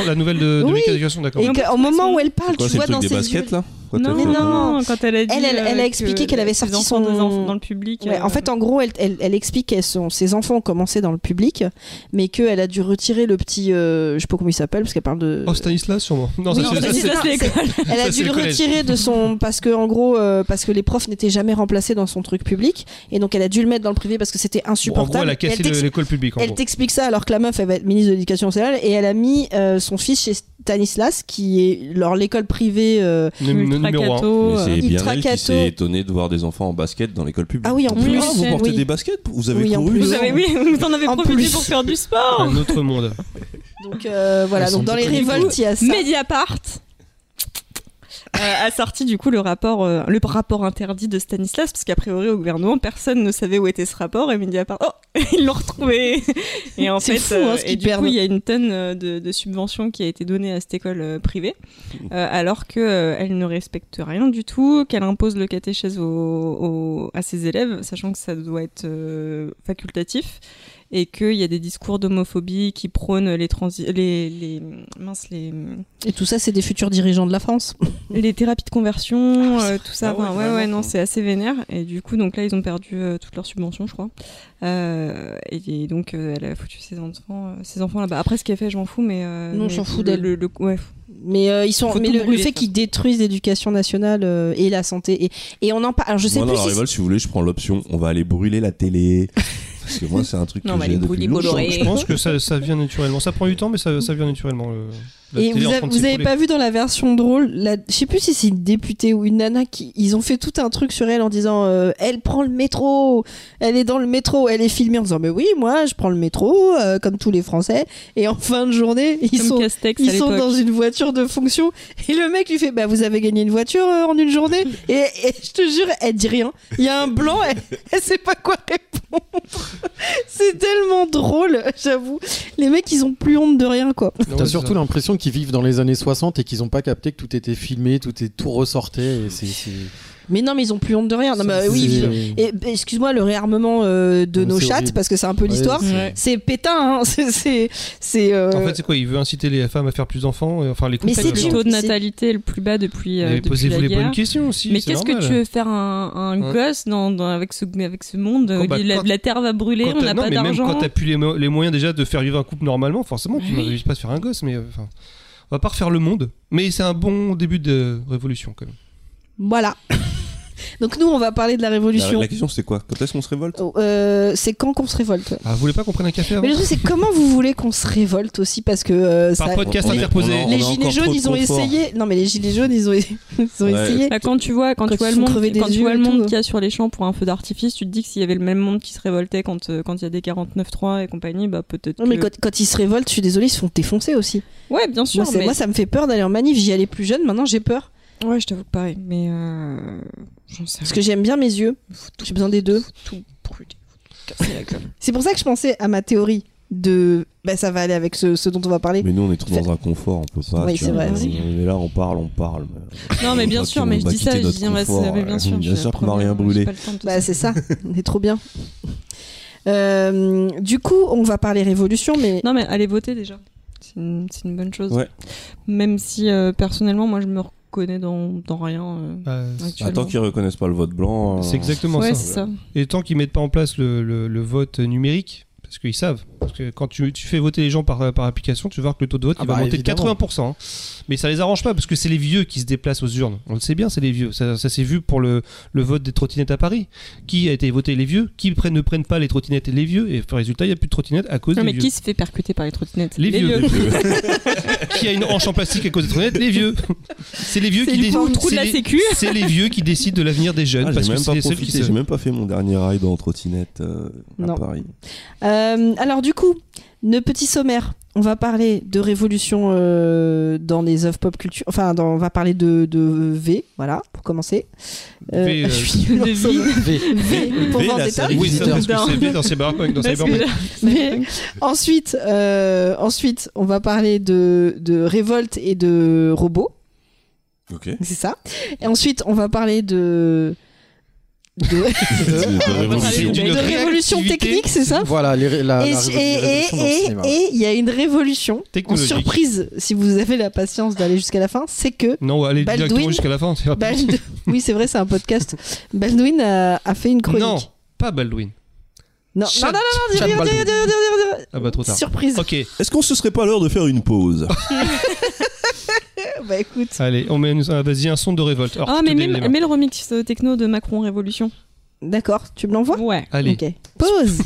La nouvelle de l'éducation, d'accord. Et au moment où elle parle, tu vois dans ses yeux... Non, mais non, quand elle a dit elle a expliqué qu'elle avait sorti son enfant dans le public. Ouais, en fait, en gros, elle explique que ses enfants ont commencé dans le public, mais qu'elle a dû retirer le petit. Je sais pas comment il s'appelle, parce qu'elle parle de. Oh, Stanislas, sûrement. Non, oui, c'est l'école. Elle a dû le retirer de son. Parce que, en gros, parce que les profs n'étaient jamais remplacés dans son truc public, et donc elle a dû le mettre dans le privé parce que c'était insupportable. En gros, elle a cassé l'école publique. Elle t'explique ça alors que la meuf, elle va être ministre de l'Éducation nationale, et elle a mis son fils chez Stanislas, qui est l'école privée ultra cato. C'est bien elle qui s'est étonnée de voir des enfants en basket dans l'école publique. Ah oui, en plus. Ah, vous portez des baskets, vous avez couru. Vous en avez profité pour faire du sport. Un autre monde. Donc voilà, donc dans les révoltes, il y a ça. Mediapart a sorti du coup le rapport interdit de Stanislas, parce qu'a priori au gouvernement personne ne savait où était ce rapport, et Mediapart ils l'ont retrouvé. Et en fait, fou, hein, et du coup il y a une tonne de subventions qui a été donnée à cette école privée, alors que elle ne respecte rien du tout, qu'elle impose le catéchèse à ses élèves, sachant que ça doit être facultatif, et qu'il y a des discours d'homophobie qui prônent les et tout ça, c'est des futurs dirigeants de la France. Les thérapies de conversion, tout ça. Ah ouais, enfin, non, c'est assez vénère. Et du coup, donc là, ils ont perdu toutes leurs subventions, je crois. Et donc, elle a foutu ses enfants là-bas. Après, ce qu'elle fait, je m'en fous, mais non, on s'en fout d'elle. Mais ils sont. Mais le fait qu'ils détruisent l'éducation nationale et la santé et on en parle. Alors, je sais plus. Si vous voulez, je prends l'option. On va aller brûler la télé. Parce que moi, c'est un truc que j'ai depuis longtemps. Je pense que ça vient naturellement. Ça prend du temps, mais ça vient naturellement. Et vous avez pas vu dans la version drôle, je sais plus si c'est une députée ou une nana, ils ont fait tout un truc sur elle en disant elle prend le métro, elle est dans le métro, elle est filmée en disant mais oui, moi je prends le métro comme tous les Français, et en fin de journée ils sont dans une voiture de fonction, et le mec lui fait bah vous avez gagné une voiture en une journée, et je te jure elle dit rien, il y a un blanc, elle sait pas quoi répondre. C'est tellement drôle, j'avoue, les mecs ils ont plus honte de rien, quoi. T'as surtout l'impression qui vivent dans les années 60 et qu'ils n'ont pas capté que tout était filmé, tout ressortait. Et mais non, mais ils ont plus honte de rien. Non, mais oui, excuse-moi, le réarmement de nos chattes, horrible. Parce que c'est un peu l'histoire, c'est Pétain. Hein, en fait, c'est quoi? Il veut inciter les femmes à faire plus d'enfants, enfin les couples. Mais le taux de natalité est le plus bas depuis. Depuis posez-vous la guerre. Les bonnes questions aussi. Mais qu'est-ce que tu veux faire un gosse avec ce monde? La terre va brûler, on n'a pas d'argent. Même quand t'as plus les moyens déjà de faire vivre un couple normalement, forcément, tu n'arrives pas à faire un gosse. Mais on va pas refaire le monde. Mais c'est un bon début de révolution quand même. Voilà. Donc nous, on va parler de la révolution. La question, c'est quoi? Quand est-ce qu'on se révolte? C'est quand qu'on se révolte. Ah, vous voulez pas qu'on prenne un café avant? Mais le truc, c'est comment vous voulez qu'on se révolte aussi, parce que par podcast interposé. Les gilets jaunes, ils ont essayé. Non, mais les gilets jaunes, ils ont essayé. Bah, quand tu vois le monde, qu'il y a sur les champs pour un feu d'artifice, tu te dis que s'il y avait le même monde qui se révoltait quand il y a des 49.3 et compagnie, bah peut-être. Non, mais quand ils se révoltent, je suis désolée, ils se font défoncer aussi. Ouais, bien sûr. Moi, ça me fait peur d'aller en manif. J'y allais plus jeune. Maintenant, j'ai peur. Ouais, je t'avoue que pareil, mais j'en sais rien. Parce que j'aime bien mes yeux, j'ai besoin des deux. Tout brûler, casser la gueule. C'est pour ça que je pensais à ma théorie de ça va aller avec ce dont on va parler. Mais nous, on est trop dans un confort, on peut pas. Oui, c'est vrai. On est là, on parle. Non, mais bien sûr, mais je dis ça, je dis bien sûr qu'on n'a rien brûlé. C'est ça, on est trop bien. Du coup, on va parler révolution, mais. Non, mais allez voter déjà. C'est une bonne chose. Même si personnellement, moi, je me connaît dans rien. Tant qu'ils reconnaissent pas le vote blanc. C'est exactement ça. Et tant qu'ils mettent pas en place le vote numérique, parce qu'ils savent. Parce que quand tu fais voter les gens par application, tu vas voir que le taux de vote va monter de 80%. Hein. Mais ça les arrange pas, parce que c'est les vieux qui se déplacent aux urnes. On le sait bien, c'est les vieux. Ça s'est vu pour le vote des trottinettes à Paris. Qui a été voté? Les vieux. Qui ne prennent pas les trottinettes et les vieux. Et résultat, il n'y a plus de trottinettes à cause des vieux. Qui se fait percuter par les trottinettes? Les vieux. Qui a une hanche en plastique à cause des trottinettes? Les vieux. C'est les vieux qui décident. C'est les vieux qui décident de l'avenir des jeunes. J'ai même pas fait mon dernier ride en trottinette à Paris. Alors du coup, le petit sommaire, on va parler de révolution dans les œuvres pop culture, on va parler de V, voilà, pour commencer. V pour Vendetta. Oui, ça, parce que c'est V dans Cyberpunk. Mais ensuite, on va parler de révolte et de robots. Ok. C'est ça. Et ensuite, on va parler de... de révolution technique, c'est ça ? Voilà, et il y a une révolution en surprise, si vous avez la patience d'aller jusqu'à la fin, c'est que non, allez directement jusqu'à la fin. Oui, c'est vrai, c'est un podcast. Baldwin a fait une chronique. Non, pas Baldwin. Non. Ah bah trop tard. Surprise. Ok. Est-ce qu'on se serait pas à l'heure de faire une pause ? Bah écoute. Allez, on met vas-y, un son de révolte. Alors, ah, mais mets le remix techno de Macron Révolution. D'accord, tu me l'envoies ? Ouais. Allez. Okay. Pause.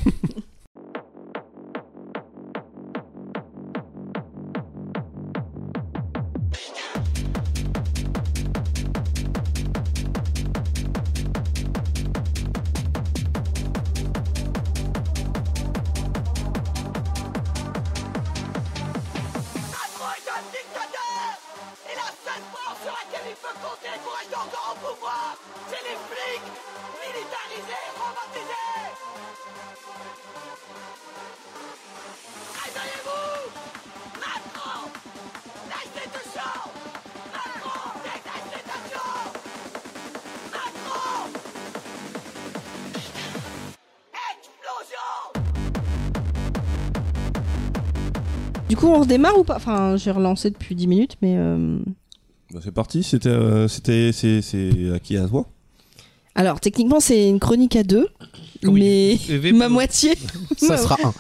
On redémarre ou pas ? Enfin, j'ai relancé depuis 10 minutes, mais... Bah c'est parti, c'est à qui, à toi ? Alors, techniquement, c'est une chronique à deux, oui. Mais ma moitié... Ça sera un.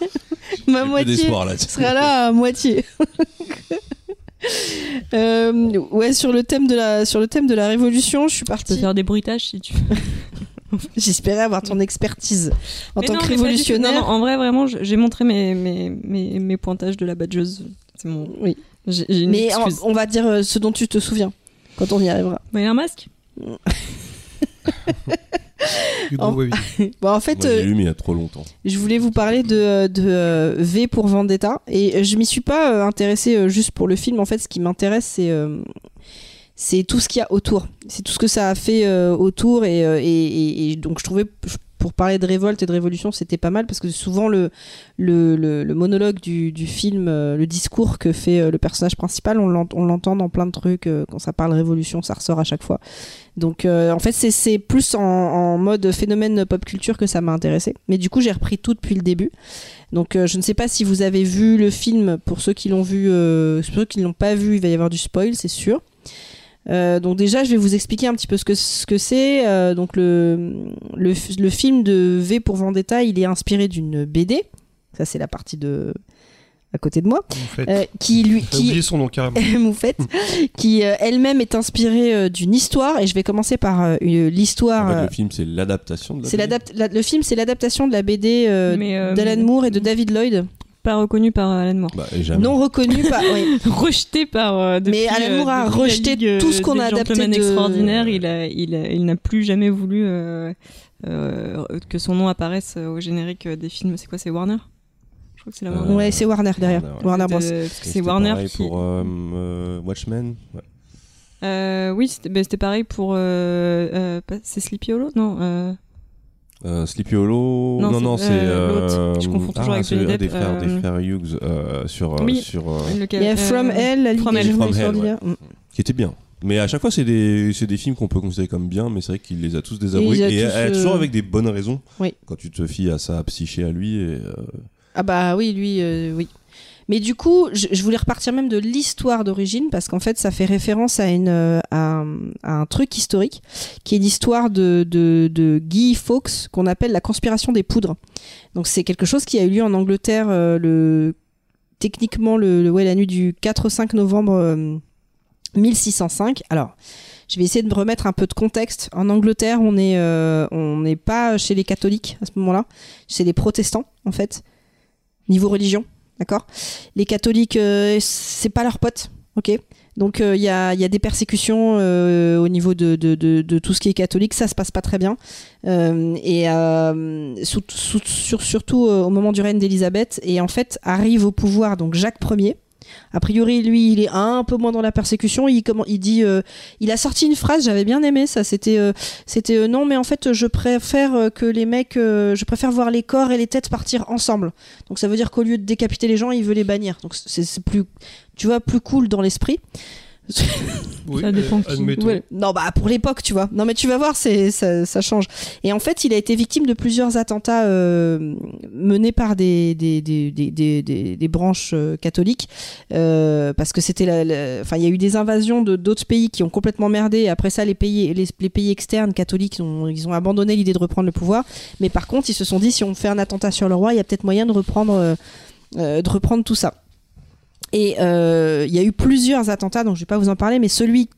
Ma moitié sera là à moitié. Ouais, sur le thème de la révolution, je suis partie... Tu peux faire des bruitages, si tu veux. J'espérais avoir ton expertise en mais tant non, que révolutionnaire. Non, en vrai, vraiment, j'ai montré mes pointages de la badgeuse. C'est mon... Oui. J'ai une mais excuse. On va dire ce dont tu te souviens quand on y arrivera. Bah, il y a un masque. En fait, j'ai lu mais il y a trop longtemps. Je voulais vous parler de V pour Vendetta et je m'y suis pas intéressée juste pour le film. En fait, ce qui m'intéresse, c'est tout ce qu'il y a autour, c'est tout ce que ça a fait autour et donc je trouvais pour parler de révolte et de révolution c'était pas mal parce que souvent le monologue du film, le discours que fait le personnage principal, on l'entend dans plein de trucs, quand ça parle révolution ça ressort à chaque fois, donc en fait c'est plus en mode phénomène pop culture que ça m'a intéressé, mais du coup j'ai repris tout depuis le début. Donc je ne sais pas si vous avez vu le film, pour ceux qui l'ont vu, pour ceux qui ne l'ont pas vu il va y avoir du spoil c'est sûr. Donc déjà je vais vous expliquer un petit peu ce que c'est. Donc le film de V pour Vendetta il est inspiré d'une BD, ça c'est la partie de à côté de moi, qui oublié son nom carrément. Moufette, qui elle-même est inspirée d'une histoire et je vais commencer par l'histoire. En fait, le film c'est l'adaptation de la BD. Le film c'est l'adaptation de la BD d'Alan Moore et de David Lloyd. Pas reconnu par Alan Moore. Bah, non reconnu par. Oui. Rejeté par. Mais Alan Moore a rejeté tout ce qu'on a adapté. Gentleman extraordinaire, il n'a plus jamais voulu que son nom apparaisse au générique des films. C'est quoi, c'est Warner ? Je crois que c'est la Warner. Ouais, c'est Warner derrière. Warner Bros. C'est Warner qui. Pour Watchmen. Ouais. Oui, c'était pareil pour. C'est Sleepy Hollow ? Non. Sleepy Hollow, non, c'est je confonds toujours avec celui des frères Hughes il y a From Hell, la Ligue qui était bien, mais à chaque fois c'est des films qu'on peut considérer comme bien, mais c'est vrai qu'il les a tous désavoués et toujours avec des bonnes raisons. Oui. Quand tu te fies à sa psyché à lui et, ah bah oui lui oui. Mais du coup, je voulais repartir même de l'histoire d'origine parce qu'en fait, ça fait référence à un truc historique qui est l'histoire de Guy Fawkes qu'on appelle la conspiration des poudres. Donc c'est quelque chose qui a eu lieu en Angleterre la nuit du 4 au 5 novembre 1605. Alors, je vais essayer de me remettre un peu de contexte. En Angleterre, on n'est pas chez les catholiques à ce moment-là, c'est les protestants en fait, niveau religion. D'accord ? Les catholiques, c'est pas leurs potes, ok ? Donc il y a des persécutions au niveau de tout ce qui est catholique, ça se passe pas très bien. Surtout au moment du règne d'Élisabeth, et en fait arrive au pouvoir donc Jacques Ier. A priori, lui, il est un peu moins dans la persécution. Il dit, il a sorti une phrase, j'avais bien aimé ça. C'était non, mais en fait, je préfère que les mecs, je préfère voir les corps et les têtes partir ensemble. Donc ça veut dire qu'au lieu de décapiter les gens, il veut les bannir. Donc c'est plus, tu vois, plus cool dans l'esprit. Oui, ça dépend qui... ouais. Non, bah pour l'époque, tu vois. Non, mais tu vas voir, ça change. Et en fait, il a été victime de plusieurs attentats menés par des branches catholiques, parce que c'était enfin, il y a eu des invasions de d'autres pays qui ont complètement merdé. Après ça, les pays externes catholiques, ils ont abandonné l'idée de reprendre le pouvoir. Mais par contre, ils se sont dit, si on fait un attentat sur le roi, il y a peut-être moyen de reprendre tout ça. Et il y a eu plusieurs attentats, donc je ne vais pas vous en parler, mais celui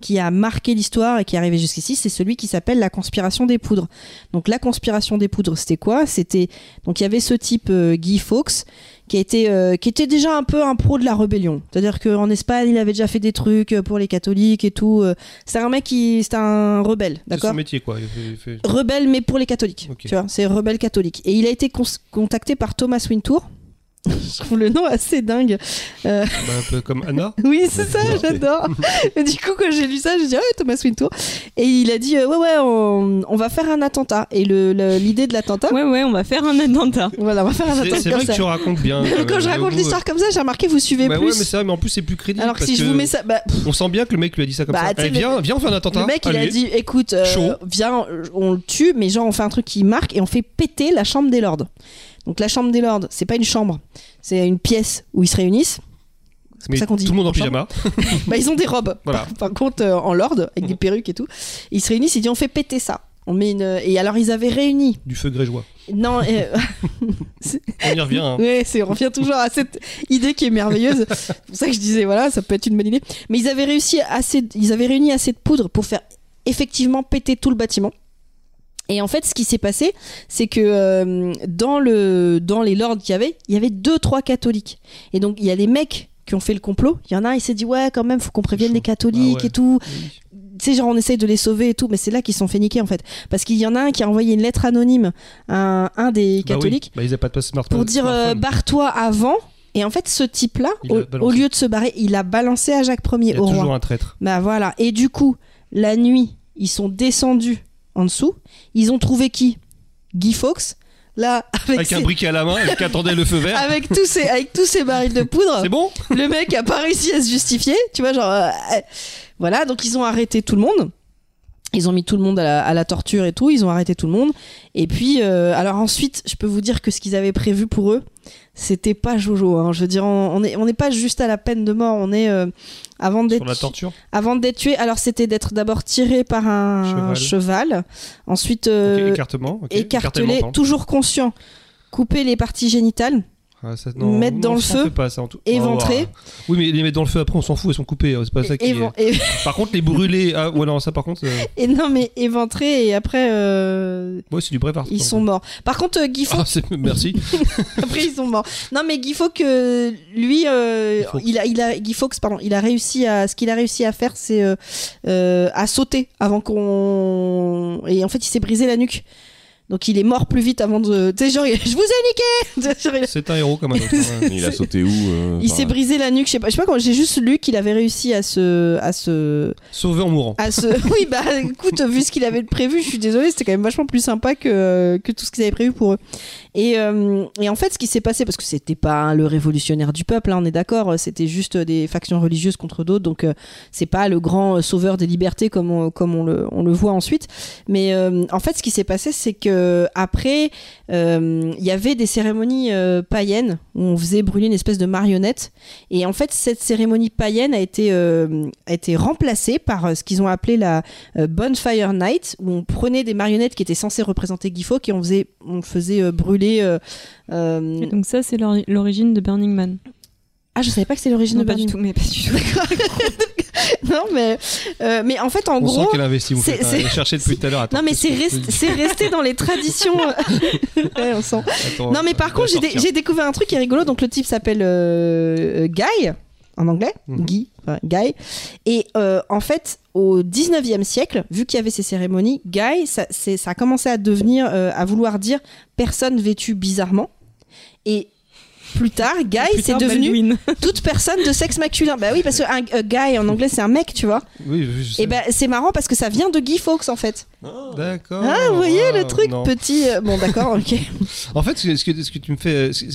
qui a marqué l'histoire et qui est arrivé jusqu'ici, c'est celui qui s'appelle la conspiration des poudres. Donc la conspiration des poudres, c'était quoi ? C'était, donc il y avait ce type Guy Fawkes, qui était déjà un peu un pro de la rébellion. C'est-à-dire qu'en Espagne, il avait déjà fait des trucs pour les catholiques et tout. C'est un mec c'est un rebelle, d'accord ? C'est son métier, quoi. Il fait... Rebelle, mais pour les catholiques. Okay. Tu vois, c'est rebelle catholique. Et il a été contacté par Thomas Wintour. Je trouve le nom assez dingue. Bah, un peu comme Anna. Oui, c'est ça, j'adore. Et du coup, quand j'ai lu ça, j'ai dit, Thomas Wintour. Et il a dit, on va faire un attentat. Et l'idée de l'attentat. Ouais, on va faire un attentat. Voilà, on va faire un attentat. C'est vrai que tu racontes bien. Quand je raconte l'histoire comme ça, j'ai remarqué, vous suivez plus. Ouais, mais c'est vrai, mais en plus, c'est plus crédible. Alors que si je vous mets ça. Bah, on sent bien que le mec lui a dit ça comme ça. Allez, viens, on fait un attentat. Le mec, il a dit, écoute, viens, on le tue, mais genre, on fait un truc qui marque et on fait péter la Chambre des Lords. Donc la Chambre des Lords, c'est pas une chambre, c'est une pièce où ils se réunissent. C'est pour ça qu'on dit tout le monde en pyjama. Bah, ils ont des robes, voilà. Par contre en lord, avec des perruques et tout. Ils se réunissent, ils disent on fait péter ça. On met une... Et alors ils avaient réuni... Du feu grégeois. Non, on y revient. Hein. Ouais, on revient toujours à cette idée qui est merveilleuse. C'est pour ça que je disais, voilà, ça peut être une bonne idée. Mais ils avaient ils avaient réuni assez de poudre pour faire effectivement péter tout le bâtiment. Et en fait, ce qui s'est passé, c'est que dans les lords qu'il y avait, il y avait 2-3 catholiques. Et donc, il y a des mecs qui ont fait le complot. Il y en a un, il s'est dit, ouais, quand même, faut qu'on prévienne les catholiques et tout. Oui. Tu sais, genre, on essaye de les sauver et tout, mais c'est là qu'ils se sont fait niquer, en fait. Parce qu'il y en a un qui a envoyé une lettre anonyme à un des catholiques ils n'avaient pas de smartphone, pour dire, barre-toi avant. Et en fait, ce type-là, au lieu de se barrer, il a balancé à Jacques Ier, au roi. Il y a toujours un traître. Bah voilà. Et du coup, la nuit, ils sont descendus en dessous, ils ont trouvé qui ? Guy Fawkes, là avec un briquet à la main, qui attendait le feu vert. Avec tous ces barils de poudre. C'est bon ? Le mec a pas réussi à se justifier, tu vois, genre voilà, donc ils ont arrêté tout le monde. Ils ont mis tout le monde à la torture et tout, ils ont arrêté tout le monde. Et puis, alors ensuite, je peux vous dire que ce qu'ils avaient prévu pour eux, c'était pas Jojo. Hein. Je veux dire, on n'est pas juste à la peine de mort, on est avant d'être... Sur la torture ? Avant d'être tué, alors c'était d'être d'abord tiré par un cheval. Ensuite, écartelé, toujours conscient, couper les parties génitales. Ah, ça, non, mettre dans le feu, pas, ça, éventrer. Oui, mais les mettre dans le feu après, on s'en fout, elles sont coupées. C'est pas ça qui est... Par contre, les brûler. Ah, ouais, non, ça par contre. Et non, mais éventrer et après. Ouais, c'est du vrai parti. Ils sont morts. Par contre, Guy Fawkes. Ah, merci. Après, ils sont morts. Non, mais Guy Fawkes, lui, il a réussi à. Ce qu'il a réussi à faire, c'est à sauter avant qu'on. Et en fait, il s'est brisé la nuque. Donc il est mort plus vite avant de... Tu sais, genre, je vous ai niqué. C'est un héros comme un autre. Ouais. Il a sauté où Il s'est brisé la nuque, je sais pas comment, j'ai juste lu qu'il avait réussi à se sauver en mourant. Oui, bah écoute, vu ce qu'il avait prévu, je suis désolée, c'était quand même vachement plus sympa que tout ce qu'ils avaient prévu pour eux. Et en fait, ce qui s'est passé, parce que c'était pas le révolutionnaire du peuple, hein, on est d'accord, c'était juste des factions religieuses contre d'autres, donc c'est pas le grand sauveur des libertés comme on le voit ensuite. Mais en fait, ce qui s'est passé, c'est que après, il y avait des cérémonies païennes où on faisait brûler une espèce de marionnette. Et en fait, cette cérémonie païenne a été remplacée par ce qu'ils ont appelé la Bonfire Night, où on prenait des marionnettes qui étaient censées représenter Guy Fawkes et on faisait brûler... Et donc ça, c'est l'origine de Burning Man. Ah, je savais pas que c'est l'origine de Burning Man. Non, pas du tout, Non, mais en fait, en gros... On sent qu'elle investit, vous faites chercher depuis tout à l'heure. Non, mais c'est resté dans les traditions. Ouais, on sent. Attends, non, mais par contre, j'ai découvert un truc qui est rigolo. Donc, le type s'appelle Guy, en anglais. Mm-hmm. Guy. Et en fait, au 19e siècle, vu qu'il y avait ces cérémonies, Guy, ça a commencé à devenir, à vouloir dire personne vêtue bizarrement. Et... Plus tard, Guy, c'est devenu Baldwin. Toute personne de sexe masculin. Bah oui, parce que un Guy en anglais, c'est un mec, tu vois. Oui, je sais. Et bah, c'est marrant parce que ça vient de Guy Fawkes, en fait. Ah, d'accord. Ah, vous voyez le truc petit. Bon, d'accord, ok. En fait, ce que tu me fais, c'est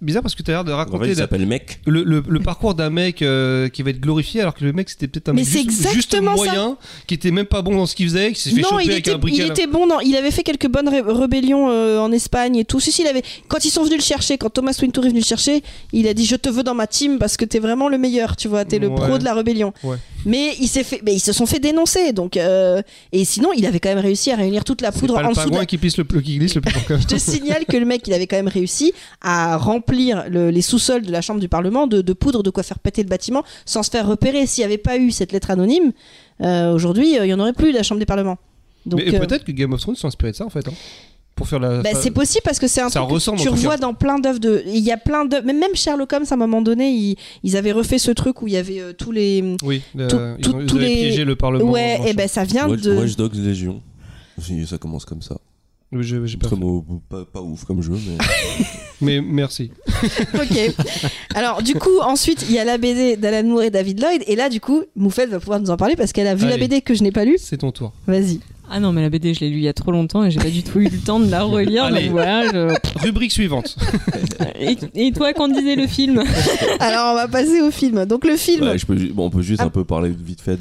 bizarre parce que tu as l'air de raconter. En fait, il s'appelle mec. Le parcours d'un mec qui va être glorifié alors que le mec c'était peut-être un mec juste moyen, qui était même pas bon dans ce qu'il faisait, qui s'est fait choper avec un briquet. Il était bon, non, il avait fait quelques bonnes rébellions en Espagne et tout. Si, il avait. Quand ils sont venus le chercher, quand Thomas Wintour est venu le chercher, il a dit je te veux dans ma team parce que t'es vraiment le meilleur, tu vois, t'es le pro de la rébellion. Ouais. Mais ils se sont fait dénoncer, donc et sinon il avait quand même réussi à réunir toute la poudre en dessous. C'est pas le pingouin qui glisse le plus fort. Je te signale que le mec il avait quand même réussi à remplir les sous-sols de la chambre du Parlement de poudre, de quoi faire péter le bâtiment sans se faire repérer. S'il n'y avait pas eu cette lettre anonyme, aujourd'hui il n'y en aurait plus la chambre des parlements. Donc, mais peut-être que Game of Thrones sont inspirés de ça en fait. Hein. Pour faire la... c'est possible parce que c'est un truc que tu revois dans plein d'œuvres de... Il y a plein d'œuvres... Même Sherlock Holmes, à un moment donné, ils avaient refait ce truc où il y avait tous les... Oui, ils avaient piégé le Parlement. Ouais, et ben ça vient de... Watch Dogs Légion. Ça commence comme ça. Oui, j'ai pas ouf comme jeu, mais... mais merci. Ok. Alors, du coup, ensuite, il y a la BD d'Alan Moore et David Lloyd. Et là, du coup, Moufette va pouvoir nous en parler parce qu'elle a vu la BD que je n'ai pas lue. C'est ton tour. Vas-y. Ah non, mais la BD, je l'ai lue il y a trop longtemps et j'ai pas du tout eu le temps de la relire. Allez. Donc voilà, rubrique suivante. Et toi, quand disais le film ? Alors, on va passer au film. Donc le film... on peut juste un peu parler vite fait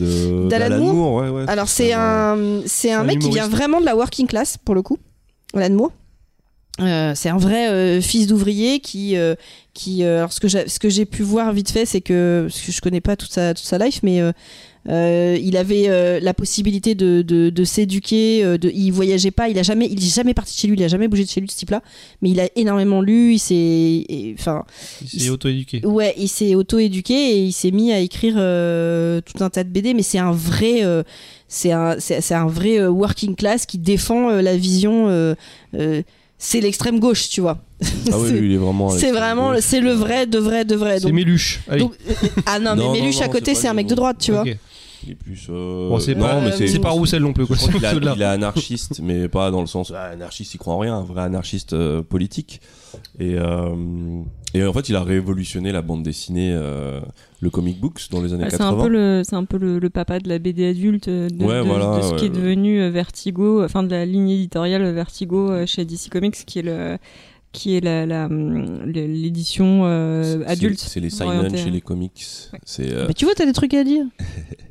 d'Alan Moore. Ouais. Alors, c'est un mec humoriste qui vient vraiment de la working class, pour le coup. Alan Moore. C'est un vrai fils d'ouvrier qui alors ce que j'ai pu voir vite fait, c'est que, parce que je connais pas toute sa life, mais il avait la possibilité de s'éduquer, il voyageait pas, il est jamais parti de chez lui, il a jamais bougé de chez lui, de ce type-là, mais il a énormément lu, il s'est auto-éduqué. Ouais, il s'est auto-éduqué et il s'est mis à écrire tout un tas de BD, mais c'est un vrai working class qui défend la vision c'est l'extrême gauche, tu vois. Ah oui, lui, il est vraiment. C'est vraiment, gauche. C'est le vrai. Donc, c'est Méluche. Donc, ah non, mais Méluche à côté, c'est un mec de droite, tu vois. Okay. Il est plus. Bon, c'est pas Roussel non plus. Quoi. Il est anarchiste, mais pas dans le sens anarchiste, il croit en rien, un vrai anarchiste politique. Et en fait, il a révolutionné la bande dessinée, le comic books dans les années 80. C'est un peu le papa de la BD adulte de ce qui est devenu Vertigo, enfin de la ligne éditoriale Vertigo chez DC Comics, qui est l'édition adulte. C'est les sign-on chez les comics. Ouais. Mais tu vois, t'as des trucs à dire.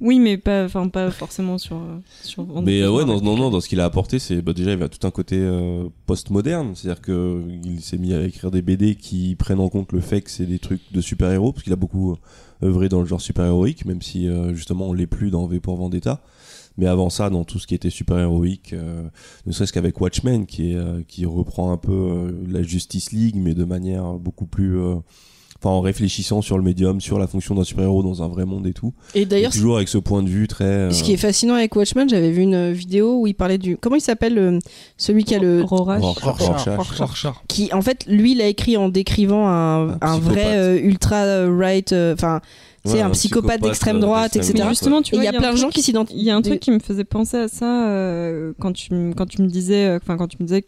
Oui, mais pas forcément sur mais ouais, dans ce qu'il a apporté, c'est déjà il y a tout un côté post-moderne, c'est-à-dire que il s'est mis à écrire des BD qui prennent en compte le fait que c'est des trucs de super-héros, parce qu'il a beaucoup œuvré dans le genre super-héroïque, même si justement on l'est plus dans V pour Vendetta. Mais avant ça, dans tout ce qui était super-héroïque, ne serait-ce qu'avec Watchmen, qui reprend un peu la Justice League, mais de manière beaucoup plus... en réfléchissant sur le médium, sur la fonction d'un super-héros dans un vrai monde et tout. Et d'ailleurs... Et toujours avec ce point de vue très... Ce qui est fascinant avec Watchmen, j'avais vu une vidéo où il parlait du... Comment il s'appelle celui qui a le... Rorschach. Qui, en fait, lui, il a écrit en décrivant un vrai ultra-right... un psychopathe d'extrême droite, etc. Mais justement, tu vois, il y a plein de gens qui s'identifient. Il y a un truc qui me faisait penser à ça quand tu me disais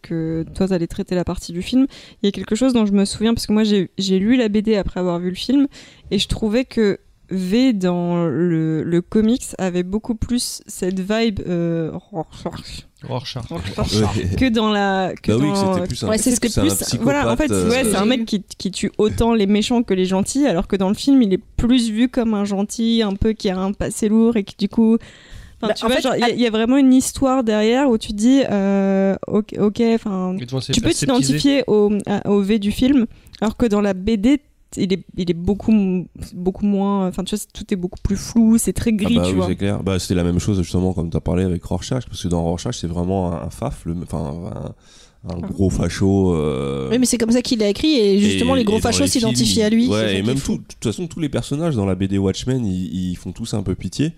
que toi t'allais traiter la partie du film. Il y a quelque chose dont je me souviens parce que moi j'ai lu la BD après avoir vu le film et je trouvais que V dans le comics avait beaucoup plus cette vibe Rorschach. Que dans la que bah oui, dans... c'était plus un... ouais, c'est ce que c'est plus un voilà en fait ouais, c'est un mec qui tue autant les méchants que les gentils, alors que dans le film il est plus vu comme un gentil un peu qui a un passé lourd et qui du coup il y a vraiment une histoire derrière où tu te dis OK enfin tu peux t'identifier au V du film, alors que dans la BD il est beaucoup moins, enfin tu vois, tout est beaucoup plus flou, c'est très gris. Ah bah, tu vois. C'est clair. Bah c'était la même chose justement comme t'as parlé avec Rorschach, parce que dans Rorschach c'est vraiment un faf, un gros facho. Oui, mais c'est comme ça qu'il l'a écrit, et justement les gros fachos s'identifient à lui. Ouais, et même de toute façon tous les personnages dans la BD Watchmen ils font tous un peu pitié.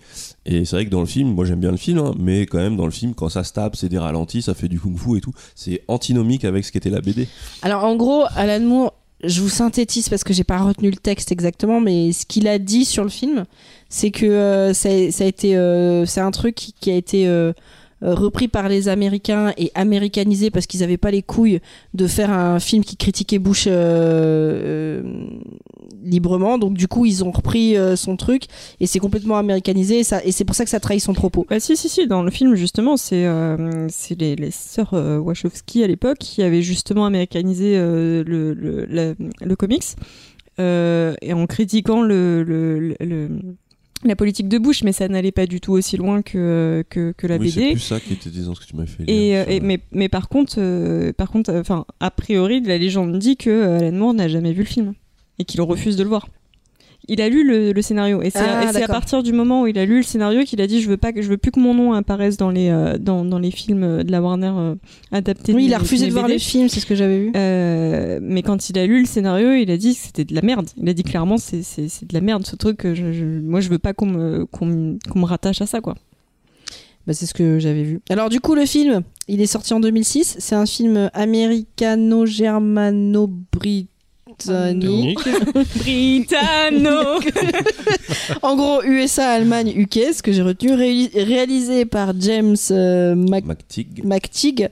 Et c'est vrai que dans le film, moi j'aime bien le film, hein, mais quand même dans le film quand ça se tape, c'est des ralentis, ça fait du kung-fu et tout, c'est antinomique avec ce qu'était la BD. Alors en gros, Alan Moore, je vous synthétise parce que j'ai pas retenu le texte exactement, mais ce qu'il a dit sur le film, c'est que ça a été, c'est un truc qui a été repris par les Américains et américanisé parce qu'ils n'avaient pas les couilles de faire un film qui critiquait Bush librement. Donc du coup, ils ont repris son truc et c'est complètement américanisé et, ça, et c'est pour ça que ça trahit son propos. Bah, si, dans le film justement, c'est les sœurs Wachowski à l'époque qui avaient justement américanisé le comics et en critiquant la politique de Bush, mais ça n'allait pas du tout aussi loin que la BD. Oui, c'est plus ça qui était disant ce que tu m'as fait. Mais par contre, enfin, a priori, la légende dit que Alan Moore n'a jamais vu le film et qu'il refuse de le voir. Il a lu le scénario et c'est à partir du moment où il a lu le scénario qu'il a dit je veux plus que mon nom apparaisse dans les films de la Warner adaptés. Oui, il a refusé de voir les films, c'est ce que j'avais vu. Mais quand il a lu le scénario, il a dit que c'était de la merde. Il a dit clairement c'est de la merde ce truc. Moi je veux pas qu'on me rattache à ça quoi. Bah, c'est ce que j'avais vu. Alors du coup le film, il est sorti en 2006. C'est un film américano-germano-britannique. Britanno en gros USA, Allemagne, UK, ce que j'ai retenu, réalisé par James McTeague,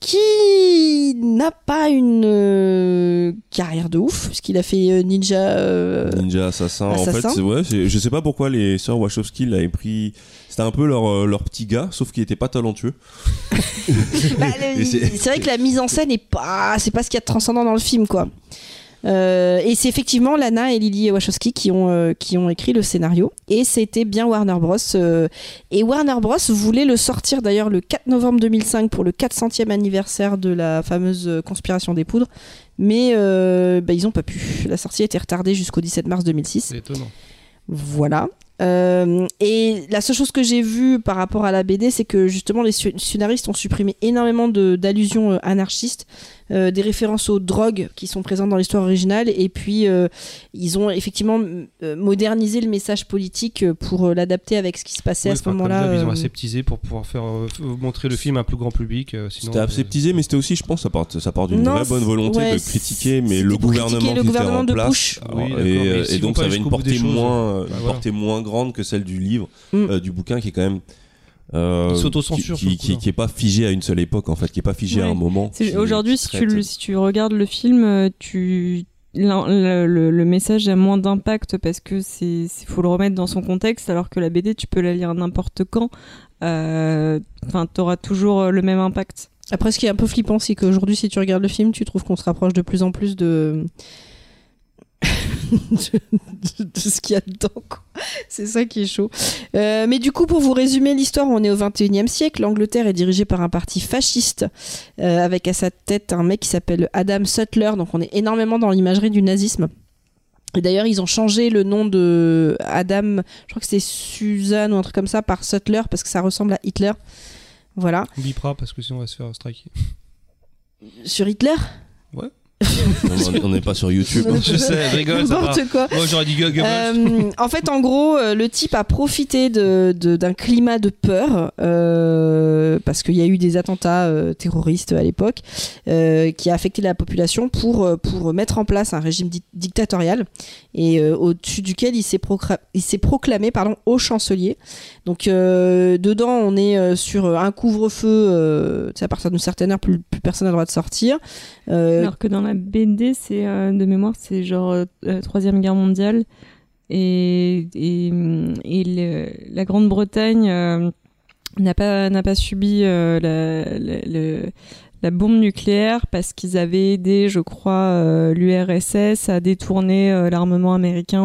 qui n'a pas une carrière de ouf puisqu'il a fait Ninja Assassin. En fait je sais pas pourquoi les sœurs Wachowski l'avaient pris, c'était un peu leur petit gars sauf qu'il était pas talentueux. Bah, c'est vrai que la mise en scène c'est pas ce qu'il y a de transcendant dans le film quoi. Et c'est effectivement Lana et Lily Wachowski qui ont écrit le scénario et c'était bien Warner Bros. Et Warner Bros voulait le sortir d'ailleurs le 4 novembre 2005 pour le 400e anniversaire de la fameuse conspiration des poudres, mais bah, ils n'ont pas pu. La sortie a été retardée jusqu'au 17 mars 2006. C'est étonnant. Voilà. Et la seule chose que j'ai vue par rapport à la BD, c'est que justement les scénaristes ont supprimé énormément d'allusions anarchistes, des références aux drogues qui sont présentes dans l'histoire originale, et puis ils ont effectivement modernisé le message politique pour l'adapter avec ce qui se passait à ce moment-là. Ils ont aseptisé pour pouvoir faire montrer le film à un plus grand public. Sinon, c'était aseptisé, mais c'était aussi, je pense, ça part d'une vraie bonne volonté de critiquer, mais le gouvernement de Bush. Et donc ça avait une portée moins grande que celle du livre, du bouquin qui est quand même qui est pas figé à une seule époque en fait, qui est pas figé à un moment. Aujourd'hui, si tu regardes le film, le message a moins d'impact parce que faut le remettre dans son contexte, alors que la BD tu peux la lire n'importe quand, t'auras toujours le même impact. Après, ce qui est un peu flippant, c'est qu'aujourd'hui si tu regardes le film, tu trouves qu'on se rapproche de plus en plus de ce qu'il y a dedans quoi. C'est ça qui est chaud, mais du coup pour vous résumer l'histoire, on est au 21e siècle, l'Angleterre est dirigée par un parti fasciste avec à sa tête un mec qui s'appelle Adam Sutler, donc on est énormément dans l'imagerie du nazisme. Et d'ailleurs, ils ont changé le nom de Adam, je crois que c'était Suzanne ou un truc comme ça, par Sutler parce que ça ressemble à Hitler. Voilà. On bipera parce que sinon on va se faire striker sur Hitler. Ouais. On n'est pas sur YouTube. Hein. Je sais, je rigole. N'importe quoi. Moi, j'aurais dit Google. En fait, en gros, le type a profité d'un climat de peur parce qu'il y a eu des attentats terroristes à l'époque qui a affecté la population pour mettre en place un régime dictatorial et au-dessus duquel il s'est proclamé au chancelier. Donc, dedans, on est sur un couvre-feu. À partir d'une certaine heure, plus personne n'a le droit de sortir. Alors que dans la BD, c'est de mémoire, c'est genre Troisième Guerre mondiale et la Grande-Bretagne n'a pas subi la bombe nucléaire parce qu'ils avaient aidé, je crois, l'URSS à détourner l'armement américain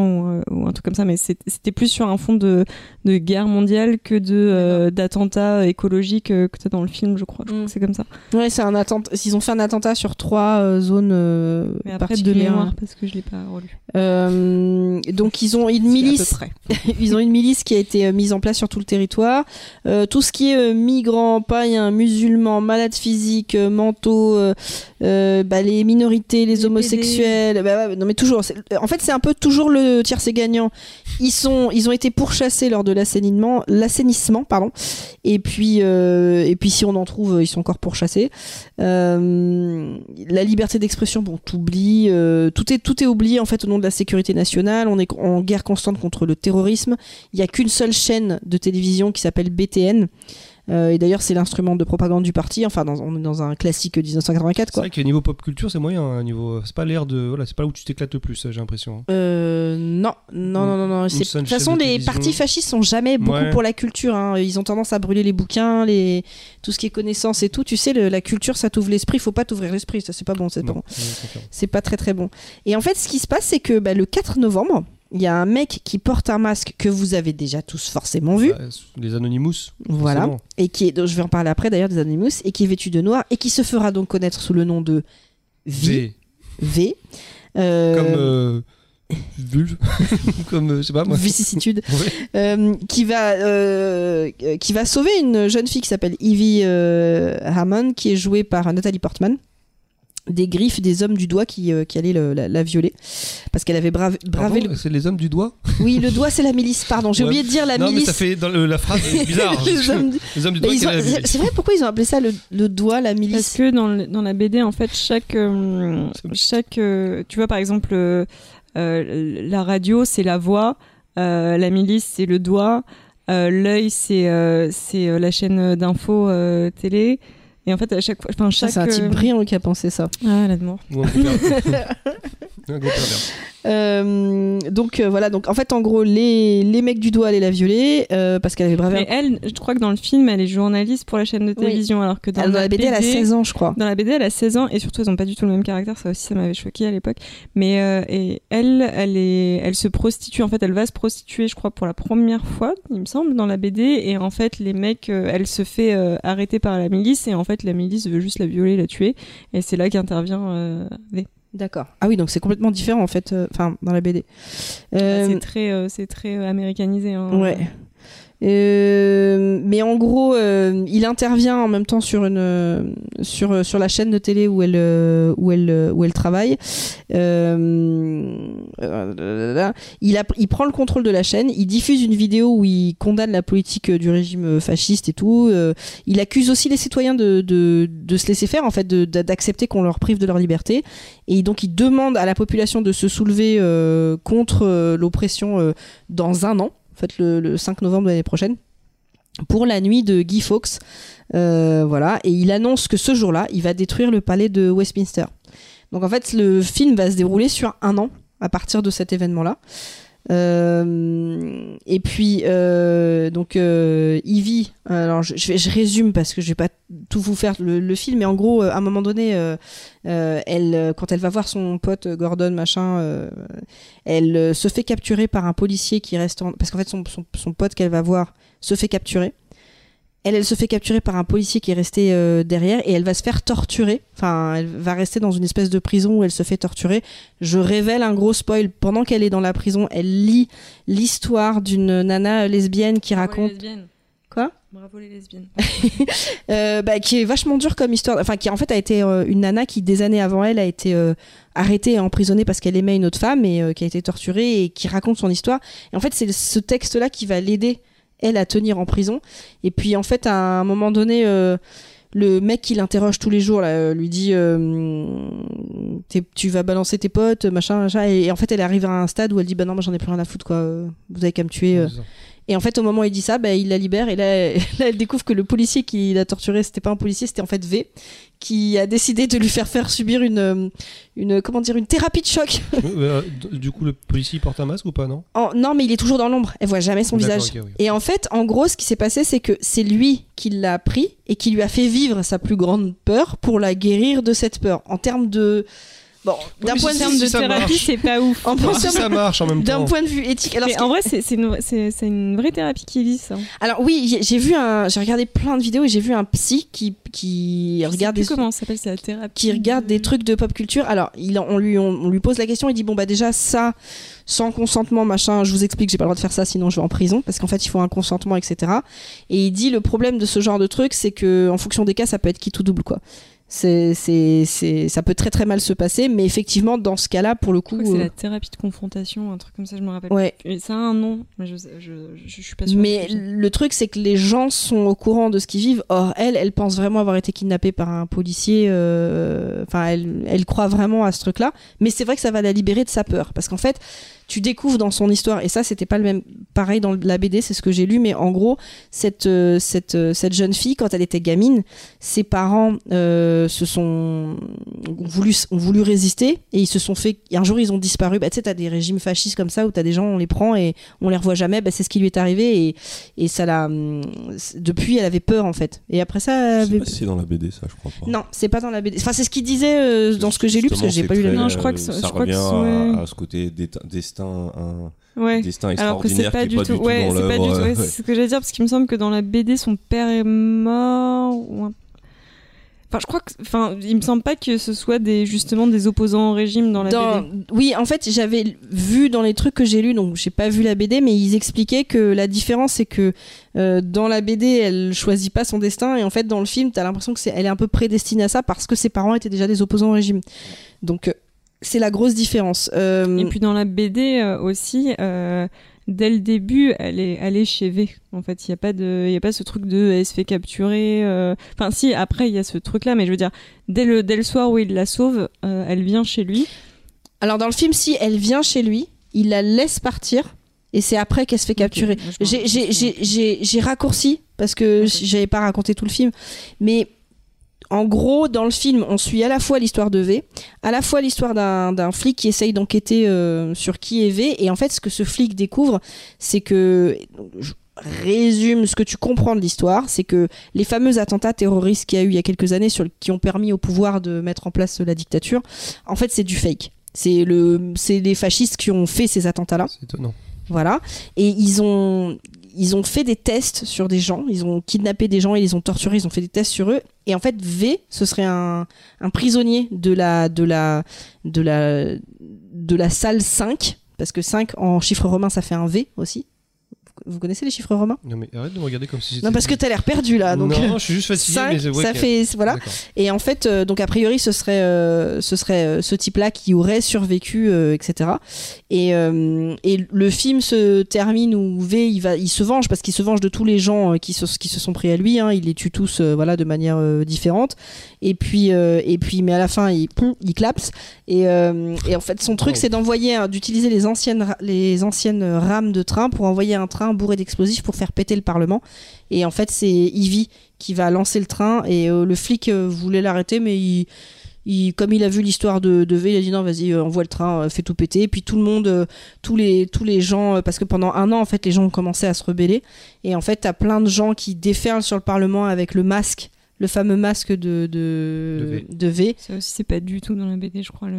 ou un truc comme ça. Mais c'était plus sur un fond de guerre mondiale que d'attentats écologiques que tu as dans le film, je crois. Je crois que c'est comme ça. Ouais, c'est un attentat. Ils ont fait un attentat sur 3 zones mais après, particulières. De mémoire, parce que je l'ai pas relu. Donc ils ont une milice. Ils ont une milice qui a été mise en place sur tout le territoire. Tout ce qui est migrants, païens, musulmans, malades physiques, mentaux, les minorités, les homosexuels, non mais toujours. En fait, c'est un peu toujours le tiercé gagnant. Ils ont été pourchassés lors de l'assainissement. Et puis si on en trouve, ils sont encore pourchassés. La liberté d'expression, t'oublies. Tout est oublié en fait au nom de la sécurité nationale. On est en guerre constante contre le terrorisme. Il n'y a qu'une seule chaîne de télévision qui s'appelle BTN. Et d'ailleurs, c'est l'instrument de propagande du parti. Enfin, on est dans un classique 1984. Quoi. C'est vrai que niveau pop culture, c'est moyen. Hein, niveau... C'est pas l'air de. Voilà, c'est pas là où tu t'éclates le plus, j'ai l'impression. Non. De toute façon, les partis fascistes sont jamais beaucoup pour la culture. Hein. Ils ont tendance à brûler les bouquins, tout ce qui est connaissance et tout. Tu sais, la culture, ça t'ouvre l'esprit. Faut pas t'ouvrir l'esprit. Ça, c'est pas bon. C'est pas bon. C'est pas très très bon. Et en fait, ce qui se passe, c'est que le 4 novembre, il y a un mec qui porte un masque que vous avez déjà tous forcément vu. Les Anonymous. Voilà. Forcément. Et qui est, donc je vais en parler après d'ailleurs des Anonymous, et qui est vêtu de noir et qui se fera donc connaître sous le nom de V. Comme je sais pas moi. Vicissitude. Qui va sauver une jeune fille qui s'appelle Evie Hammond, qui est jouée par Nathalie Portman. Des griffes des hommes du doigt qui allaient la violer parce qu'elle avait bravé Pardon, c'est les hommes du doigt. Oui, le doigt c'est la milice. Pardon, j'ai oublié de dire la milice. Non mais ça fait dans la phrase bizarre. Les hommes du doigt. C'est vrai, pourquoi ils ont appelé ça le doigt, la milice? Parce que dans la BD en fait chaque tu vois par exemple la radio c'est la voix, la milice c'est le doigt, l'œil c'est la chaîne d'infos télé. Et en fait, à chaque fois, c'est un type brillant qui a pensé ça. Ah, Alan Moore. Donc en fait, en gros, les mecs du doigt allaient la violer parce qu'elle avait bravé. Mais elle, je crois que dans le film, elle est journaliste pour la chaîne de télévision, alors que dans la BD, elle a 16 ans, je crois. Dans la BD, elle a 16 ans, et surtout, elles n'ont pas du tout le même caractère. Ça aussi, ça m'avait choquée à l'époque. Mais et elle se prostitue. En fait, elle va se prostituer, je crois, pour la première fois, il me semble, dans la BD. Et en fait, les mecs, elle se fait arrêter par la milice, et en fait, la milice veut juste la violer, la tuer, et c'est là qu'intervient V. D'accord. Ah oui, donc c'est complètement différent en fait, dans la BD. C'est très américanisé. Hein. Ouais. Mais en gros, il intervient en même temps sur la chaîne de télé où elle travaille. Il prend le contrôle de la chaîne. Il diffuse une vidéo où il condamne la politique du régime fasciste et tout. Il accuse aussi les citoyens de se laisser faire en fait, d'accepter qu'on leur prive de leur liberté. Et donc il demande à la population de se soulever contre l'oppression dans un an. En fait, le 5 novembre de l'année prochaine, pour la nuit de Guy Fawkes. Et il annonce que ce jour-là, il va détruire le palais de Westminster. Donc en fait, le film va se dérouler sur un an à partir de cet événement-là. Et puis, Ivy, alors je résume parce que je vais pas tout vous faire le film, mais en gros, à un moment donné, quand elle va voir son pote Gordon, elle se fait capturer par un policier qui reste parce qu'en fait, son pote qu'elle va voir se fait capturer. Elle se fait capturer par un policier qui est resté derrière et elle va se faire torturer. Enfin, elle va rester dans une espèce de prison où elle se fait torturer. Je révèle un gros spoil. Pendant qu'elle est dans la prison, elle lit l'histoire d'une nana lesbienne qui raconte... Quoi ? Bravo les lesbiennes. Qui est vachement dure comme histoire, enfin qui en fait a été une nana qui des années avant elle a été arrêtée et emprisonnée parce qu'elle aimait une autre femme et qui a été torturée et qui raconte son histoire. Et en fait c'est ce texte-là qui va l'aider elle à tenir en prison. Et puis en fait à un moment donné le mec qui l'interroge tous les jours là, lui dit tu vas balancer tes potes machin et en fait elle arrive à un stade où elle dit bah non moi j'en ai plus rien à foutre quoi, vous avez qu'à me tuer Et en fait, au moment où il dit ça, il la libère. Et là, elle découvre que le policier qui l'a torturé, c'était pas un policier, c'était en fait V, qui a décidé de lui faire subir une thérapie de choc. Du coup, le policier porte un masque ou pas, non ? Non, mais il est toujours dans l'ombre. Elle voit jamais son visage. Okay, oui. Et en fait, en gros, ce qui s'est passé, c'est que c'est lui qui l'a pris et qui lui a fait vivre sa plus grande peur pour la guérir de cette peur. En termes de... Bon, d'un point de vue de thérapie, c'est pas ouf. Ça marche en même temps. D'un point de vue éthique. Alors, en vrai, c'est une vraie thérapie qui existe. Alors oui, j'ai regardé plein de vidéos et j'ai vu un psy qui regarde des... Comment ça s'appelle ça, thérapie ? Qui regarde des trucs de pop culture. Alors, on lui pose la question, il dit bon bah déjà ça, sans consentement machin, je vous explique, j'ai pas le droit de faire ça, sinon je vais en prison parce qu'en fait il faut un consentement, etc. Et il dit le problème de ce genre de truc, c'est que en fonction des cas, ça peut être quitte ou double quoi. Ça peut très très mal se passer, mais effectivement dans ce cas-là, pour le coup, je crois que c'est la thérapie de confrontation, un truc comme ça, je me rappelle. Ouais. Ça a un nom, mais je suis pas sûre. Mais le truc, c'est que les gens sont au courant de ce qu'ils vivent. Or elle pense vraiment avoir été kidnappée par un policier. Enfin, elle croit vraiment à ce truc-là. Mais c'est vrai que ça va la libérer de sa peur, parce qu'en fait, tu découvres dans son histoire, et ça c'était pas le même. Pareil dans la BD, c'est ce que j'ai lu, mais en gros, cette jeune fille, quand elle était gamine, ses parents ont voulu résister, et ils se sont fait, un jour ils ont disparu. Bah, tu sais, t'as des régimes fascistes comme ça où t'as des gens, on les prend et on les revoit jamais. Bah, c'est ce qui lui est arrivé, et ça l'a, depuis elle avait peur en fait. Et après ça, je sais pas si c'est dans la BD, ça, je crois pas. Non, c'est pas dans la BD, enfin c'est ce qu'il disait dans ce que j'ai lu, parce que j'ai pas lu la BD. Non, je crois que ça revient à ce côté destin, ouais. Destin extraordinaire. Alors que c'est pas, du tout ouais, dans l'œuvre. Ouais, c'est ce que j'allais dire, parce qu'il me semble que dans la BD son père est mort ou un... Enfin, je crois que, enfin, il me semble pas que ce soit justement des opposants au régime dans la BD. Oui, en fait, j'avais vu dans les trucs que j'ai lus, donc j'ai pas vu la BD, mais ils expliquaient que la différence, c'est que dans la BD, elle choisit pas son destin, et en fait, dans le film, t'as l'impression que elle est un peu prédestinée à ça parce que ses parents étaient déjà des opposants au régime. Donc, c'est la grosse différence. Et puis dans la BD aussi. Dès le début, elle est chez V. En fait, il n'y a pas ce truc de elle se fait capturer. Enfin, si, après, il y a ce truc-là, mais je veux dire, dès le soir où il la sauve, elle vient chez lui. Alors, dans le film, si elle vient chez lui, il la laisse partir, et c'est après qu'elle se fait capturer. Okay, j'ai raccourci, parce que j'avais pas raconté tout le film, mais... En gros, dans le film, on suit à la fois l'histoire de V, à la fois l'histoire d'un flic qui essaye d'enquêter sur qui est V. Et en fait, ce que ce flic découvre, c'est que... Je résume ce que tu comprends de l'histoire, c'est que les fameux attentats terroristes qu'il y a eu il y a quelques années, qui ont permis au pouvoir de mettre en place la dictature, en fait, c'est du fake. C'est les fascistes qui ont fait ces attentats-là. C'est étonnant. Voilà. Et ils ont fait des tests sur des gens, ils ont kidnappé des gens, ils les ont torturés, ils ont fait des tests sur eux, et en fait V, ce serait un prisonnier de la salle 5, parce que 5 en chiffre romain ça fait un V aussi. Vous connaissez les chiffres romains ? Non mais arrête de me regarder comme si c'était... Non parce que t'as l'air perdu là. Donc non, je suis juste fatigué. 5, mais c'est vrai ça fait... Voilà. D'accord. Et en fait, donc a priori ce serait ce type-là qui aurait survécu, etc. Et le film se termine où V, il se venge, parce qu'il se venge de tous les gens qui se sont pris à lui. Hein. Il les tue tous de manière différente. Et puis mais à la fin il clapse. Et en fait son truc c'est d'utiliser les anciennes rames de train pour envoyer un train bourré d'explosifs pour faire péter le Parlement. Et en fait, c'est Ivy qui va lancer le train, et le flic voulait l'arrêter, mais comme il a vu l'histoire de V, il a dit non, vas-y, envoie le train, fais tout péter. Et puis tout le monde, tous les gens, parce que pendant un an, en fait, les gens ont commencé à se rebeller. Et en fait, t'as plein de gens qui déferlent sur le Parlement avec le masque, le fameux masque de V. Ça aussi, c'est pas du tout dans la BD, je crois,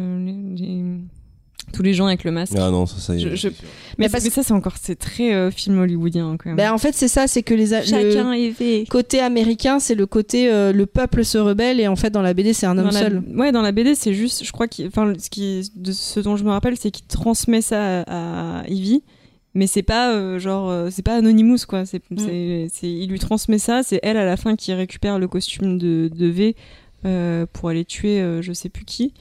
tous les gens avec le masque. Ah non, ça y est. Mais ça, c'est encore... C'est très film hollywoodien, quand même. Bah, en fait, c'est ça, c'est que chacun est V. Côté américain, c'est le côté... le peuple se rebelle, et en fait, dans la BD, c'est un homme seul. Ouais, dans la BD, c'est juste... Je crois que... Enfin, ce dont je me rappelle, c'est qu'il transmet ça à Ivy, mais c'est pas c'est pas Anonymous, quoi. Il lui transmet ça, c'est elle, à la fin, qui récupère le costume de V pour aller tuer je sais plus qui.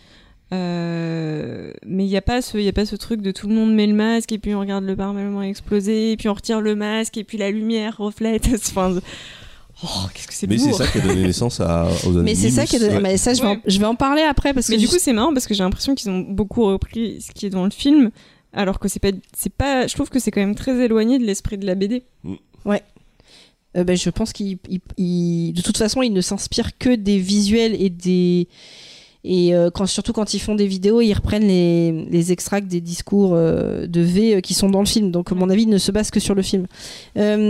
Mais il n'y a pas ce truc de tout le monde met le masque et puis on regarde le Parlement exploser et puis on retire le masque et puis la lumière reflète. Enfin, qu'est-ce que c'est lourd. Mais c'est ça qui a donné naissance aux Anonymous. Mais c'est ça qui a donné... Mais ça, je vais en parler après. Parce que du coup, c'est marrant parce que j'ai l'impression qu'ils ont beaucoup repris ce qui est dans le film, alors que c'est pas... Je trouve que c'est quand même très éloigné de l'esprit de la BD. Mm. Ouais. Je pense qu'ils de toute façon, ils ne s'inspirent que des visuels et des... Et surtout quand ils font des vidéos, ils reprennent les extracts des discours de V qui sont dans le film. Donc, à mon avis, ils ne se basent que sur le film.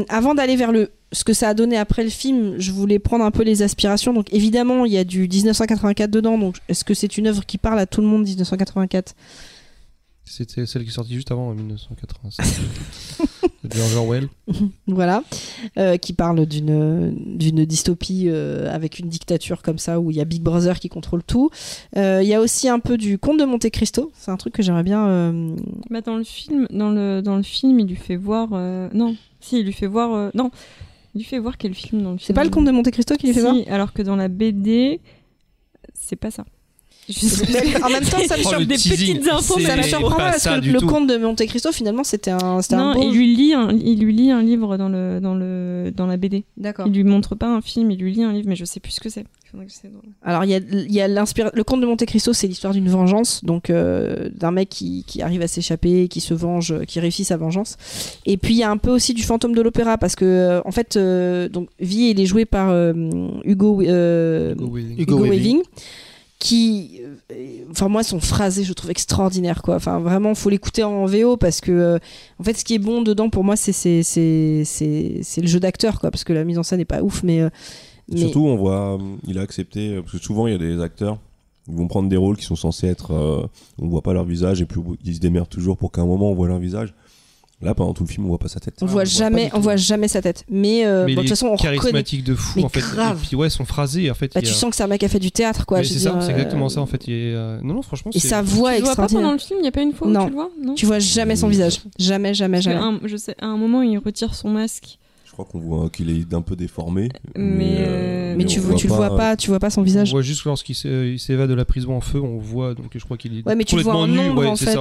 Avant d'aller vers ce que ça a donné après le film, je voulais prendre un peu les aspirations. Donc, évidemment, il y a du 1984 dedans. Donc, est-ce que c'est une œuvre qui parle à tout le monde, 1984 ? C'était celle qui est sortie juste avant, en 1985. De George Orwell. Voilà. Qui parle d'une dystopie avec une dictature comme ça, où il y a Big Brother qui contrôle tout. Il y a aussi un peu du Comte de Monte Cristo. C'est un truc que j'aimerais bien... Bah dans le film, il lui fait voir... Non. Si, il lui fait voir... Non. Il lui fait voir quel film dans le film. C'est pas le Comte de Monte Cristo qui lui fait voir ? Si, alors que dans la BD... c'est pas ça. En même temps, ça me choque des petites infos, mais ça me surprend parce que le conte de Monte Cristo, finalement, c'était un. Non, il lui lit un livre dans la BD. D'accord. Il lui montre pas un film, il lui lit un livre, mais je sais plus ce que c'est. Alors, il y a le conte de Monte Cristo, c'est l'histoire d'une vengeance, donc d'un mec qui arrive à s'échapper, qui se venge, qui réussit sa vengeance. Et puis il y a un peu aussi du fantôme de l'opéra, parce que en fait, donc V, il est joué par Hugo Weaving. Qui, enfin moi son phrasé je trouve extraordinaire quoi. Enfin vraiment faut l'écouter en VO parce que en fait ce qui est bon dedans pour moi c'est le jeu d'acteur quoi parce que la mise en scène n'est pas ouf mais surtout on voit il a accepté parce que souvent il y a des acteurs ils vont prendre des rôles qui sont censés être on voit pas leur visage et puis ils se démerdent toujours pour qu'à un moment on voit leur visage. Là, pendant tout le film, on voit pas sa tête. On voit jamais sa tête. Mais bon, de toute façon, on reconnaît. Charismatique de fou, mais en fait. Grave. Et puis ouais, son phrasé, en fait. Bah, tu sens que c'est un mec qui a fait du théâtre, quoi. C'est exactement ça, en fait. Non, franchement. Et sa voix extraordinaire. Tu vois pas pendant le film, il y a pas une fois où tu le vois. Non. Tu vois jamais son visage. Jamais. Je sais, à un moment, il retire son masque. Je crois qu'on voit qu'il est un peu déformé. Mais tu le vois pas son visage. On voit juste lorsqu'il s'évade de la prison en feu, on voit. Donc je crois qu'il est complètement nu. En fait,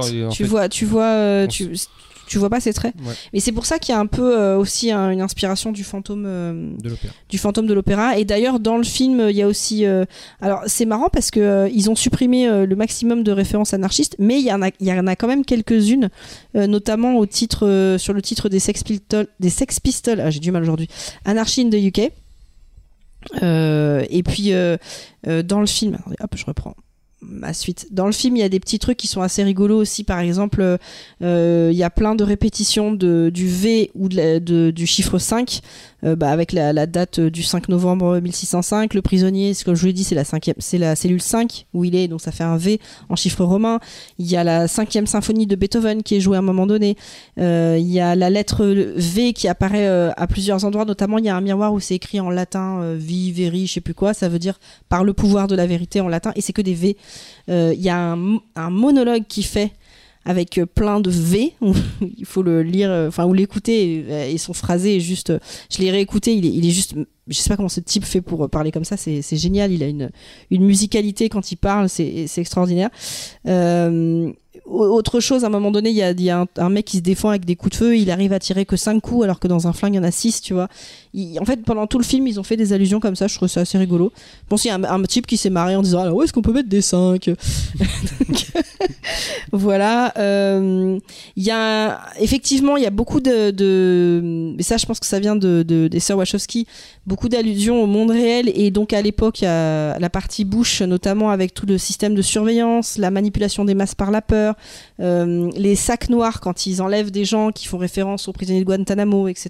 tu vois pas ses traits, ouais. Mais c'est pour ça qu'il y a un peu aussi une inspiration du fantôme de l'opéra. Et d'ailleurs dans le film il y a aussi alors c'est marrant parce que ils ont supprimé le maximum de références anarchistes, mais il y en a quand même quelques-unes, notamment au titre sur le titre des Sex Pistols. Ah, j'ai du mal aujourd'hui. Anarchy in the UK. Et puis dans le film, attendez, hop, je reprends ma suite. Dans le film, il y a des petits trucs qui sont assez rigolos aussi. Par exemple, il y a plein de répétitions du V ou du chiffre 5, avec la date du 5 novembre 1605. Le prisonnier, comme je vous l'ai dit, c'est la cellule 5 où il est, donc ça fait un V en chiffre romain. Il y a la 5e symphonie de Beethoven qui est jouée à un moment donné. Il y a la lettre V qui apparaît à plusieurs endroits. Notamment, il y a un miroir où c'est écrit en latin Vi, Veri, je sais plus quoi. Ça veut dire par le pouvoir de la vérité en latin. Et c'est que des V. Il y a un monologue qui fait avec plein de V. Il faut le lire, enfin ou l'écouter, et son phrasé est juste. Je l'ai réécouté, il est juste. Je sais pas comment ce type fait pour parler comme ça. C'est génial. Il a une musicalité quand il parle, c'est extraordinaire. Autre chose, à un moment donné, il y a un mec qui se défend avec des coups de feu. Il arrive à tirer que 5 coups, alors que dans un flingue, il y en a 6, tu vois. En fait, pendant tout le film, ils ont fait des allusions comme ça. Je trouve ça assez rigolo. Je pense qu'il y a un type qui s'est marré en disant « Alors, où est-ce qu'on peut mettre des 5 ?» Voilà. Effectivement, il y a beaucoup mais ça, je pense que ça vient des sœurs Wachowski. Beaucoup d'allusions au monde réel. Et donc, à l'époque, il y a la partie Bush, notamment avec tout le système de surveillance, la manipulation des masses par la peur. Les sacs noirs quand ils enlèvent des gens qui font référence aux prisonniers de Guantanamo, etc.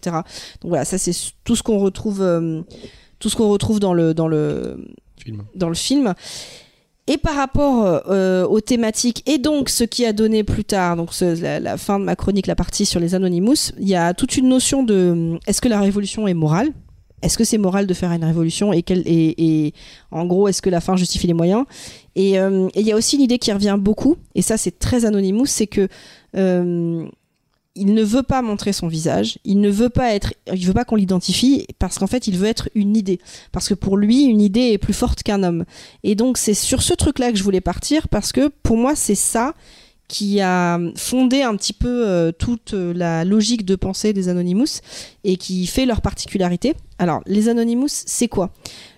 Donc voilà, ça c'est tout ce qu'on retrouve, dans le film. Et par rapport aux thématiques, et donc ce qui a donné plus tard, donc la fin de ma chronique, la partie sur les Anonymous, il y a toute une notion de est-ce que la révolution est morale ? Est-ce que c'est moral de faire une révolution et en gros, est-ce que la fin justifie les moyens ? Et il y a aussi une idée qui revient beaucoup, et ça c'est très Anonymous, c'est que il ne veut pas montrer son visage, il veut pas qu'on l'identifie, parce qu'en fait il veut être une idée, parce que pour lui une idée est plus forte qu'un homme. Et donc c'est sur ce truc-là que je voulais partir, parce que pour moi c'est ça qui a fondé un petit peu toute la logique de pensée des Anonymous et qui fait leur particularité. Alors, les Anonymous, c'est quoi ?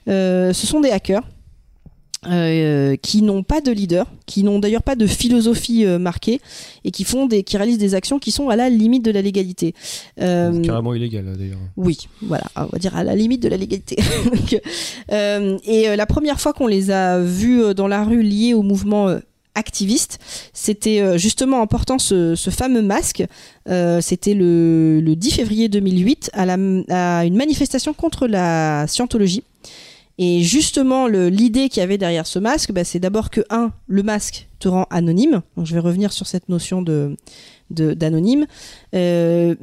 Ce sont des hackers qui n'ont pas de leader, qui n'ont d'ailleurs pas de philosophie marquée et qui réalisent des actions qui sont à la limite de la légalité. Carrément illégale, d'ailleurs. Oui, voilà, on va dire à la limite de la légalité. La première fois qu'on les a vus dans la rue liés au mouvement activiste, c'était justement en portant ce fameux masque. C'était le 10 février 2008 à une manifestation contre la Scientologie. Et justement, l'idée qu'il y avait derrière ce masque, c'est d'abord que, le masque te rend anonyme. Donc, je vais revenir sur cette notion d'anonyme. Mais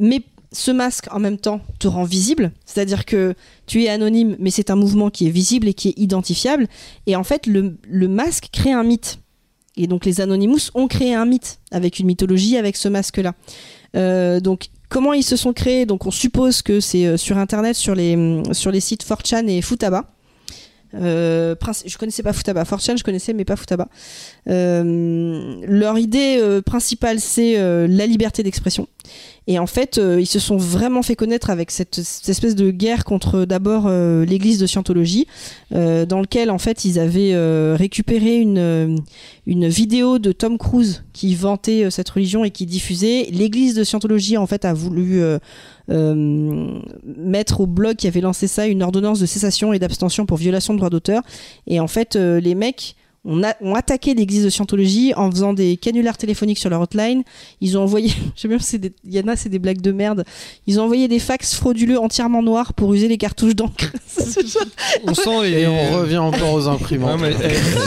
ce masque, en même temps, te rend visible. C'est-à-dire que tu es anonyme, mais c'est un mouvement qui est visible et qui est identifiable. Et en fait, le masque crée un mythe. Et donc les Anonymous ont créé un mythe avec une mythologie, avec ce masque-là. Donc comment ils se sont créés ? Donc on suppose que c'est sur Internet, sur les sites 4chan et Futaba. Je connaissais pas Futaba, 4chan je connaissais mais pas Futaba. Leur idée principale c'est la liberté d'expression, et en fait ils se sont vraiment fait connaître avec cette espèce de guerre contre d'abord l'église de Scientologie, dans lequel en fait ils avaient récupéré une vidéo de Tom Cruise qui vantait cette religion et qui diffusait. L'église de Scientologie en fait a voulu mettre au blog qui avait lancé ça une ordonnance de cessation et d'abstention pour violation de droit d'auteur, et en fait les mecs ont attaqué l'église de Scientologie en faisant des canulars téléphoniques sur leur hotline. Ils ont envoyé, je sais bien, il y en a, c'est des blagues de merde. Ils ont envoyé des fax frauduleux entièrement noirs pour user les cartouches d'encre. On sent et on revient encore aux imprimantes. Ouais,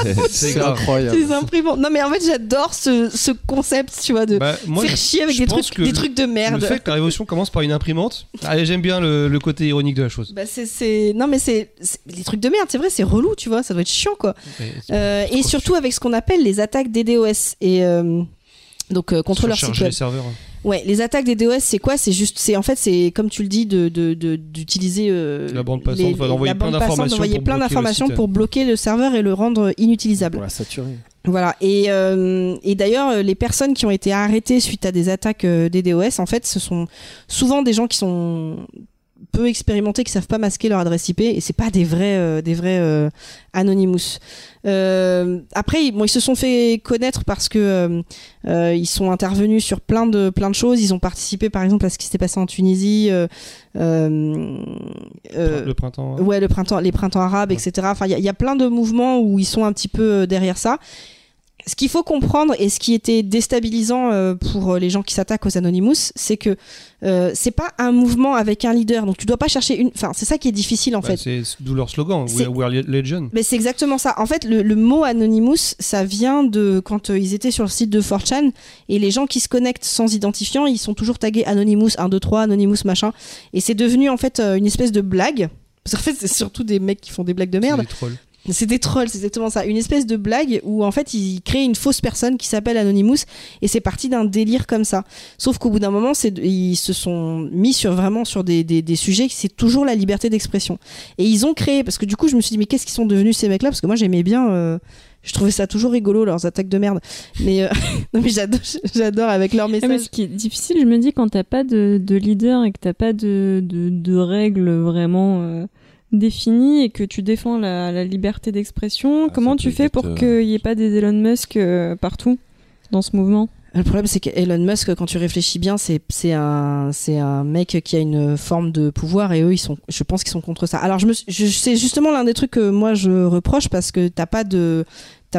mais, c'est incroyable. Les imprimantes. Non mais en fait j'adore ce concept, tu vois, de faire chier avec des trucs de merde. Le fait que la révolution commence par une imprimante. Allez, j'aime bien le côté ironique de la chose. Non mais c'est les trucs de merde, c'est vrai, c'est relou, tu vois, ça doit être chiant quoi. Et surtout avec ce qu'on appelle les attaques des DDoS et donc contre leur site web. Ouais, les attaques des DDoS, c'est quoi ? C'est juste, c'est en fait, c'est comme tu le dis, d'utiliser la bande passante, d'envoyer plein d'informations pour bloquer le serveur et le rendre inutilisable. Pour la saturer. Voilà, et d'ailleurs les personnes qui ont été arrêtées suite à des attaques des DDoS, en fait, ce sont souvent des gens qui sont peu expérimentés, qui savent pas masquer leur adresse IP, et c'est pas des vrais Anonymous. Après, ils se sont fait connaître parce que ils sont intervenus sur plein de choses. Ils ont participé, par exemple, à ce qui s'était passé en Tunisie, le printemps. Ouais, les printemps arabes, ouais. Etc. Enfin, il y a plein de mouvements où ils sont un petit peu derrière ça. Ce qu'il faut comprendre et ce qui était déstabilisant pour les gens qui s'attaquent aux Anonymous, c'est que c'est pas un mouvement avec un leader. Donc tu dois pas chercher une. Enfin, c'est ça qui est difficile en fait. C'est d'où leur slogan, We are Legend. Mais c'est exactement ça. En fait, le mot Anonymous, ça vient de quand ils étaient sur le site de 4chan, et les gens qui se connectent sans identifiant, ils sont toujours tagués Anonymous 1, 2, 3, Anonymous machin. Et c'est devenu en fait une espèce de blague. Parce qu'en fait, c'est surtout des mecs qui font des blagues de merde. C'est des trolls. C'est des trolls, c'est exactement ça. Une espèce de blague où en fait ils créent une fausse personne qui s'appelle Anonymous, et c'est parti d'un délire comme ça. Sauf qu'au bout d'un moment, ils se sont mis sur des sujets qui c'est toujours la liberté d'expression. Et ils ont créé, parce que du coup je me suis dit mais qu'est-ce qu'ils sont devenus ces mecs-là ? Parce que moi j'aimais bien, je trouvais ça toujours rigolo leurs attaques de merde. Mais, non, mais j'adore avec leurs messages. Mais ce qui est difficile, je me dis, quand t'as pas de leader et que t'as pas de règles vraiment... défini, et que tu défends la liberté d'expression, comment tu fais pour qu'il n'y ait pas des Elon Musk partout dans ce mouvement ? Le problème, c'est qu'Elon Musk, quand tu réfléchis bien, c'est un mec qui a une forme de pouvoir, et eux, je pense qu'ils sont contre ça. Alors, c'est justement l'un des trucs que moi je reproche, parce que t'as pas de quand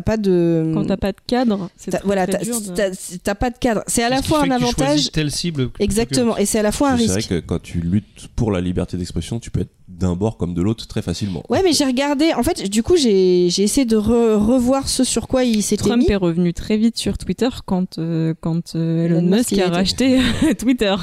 t'as pas de cadre, t'as pas de cadre, c'est à la fois un avantage, telle cible, exactement, et c'est à la fois un risque. C'est vrai que quand tu luttes pour la liberté d'expression, tu peux être d'un bord comme de l'autre très facilement. Ouais, mais j'ai regardé, en fait, du coup j'ai essayé de revoir ce sur quoi il s'était mis. Trump est revenu très vite sur Twitter quand Elon Musk a racheté Twitter.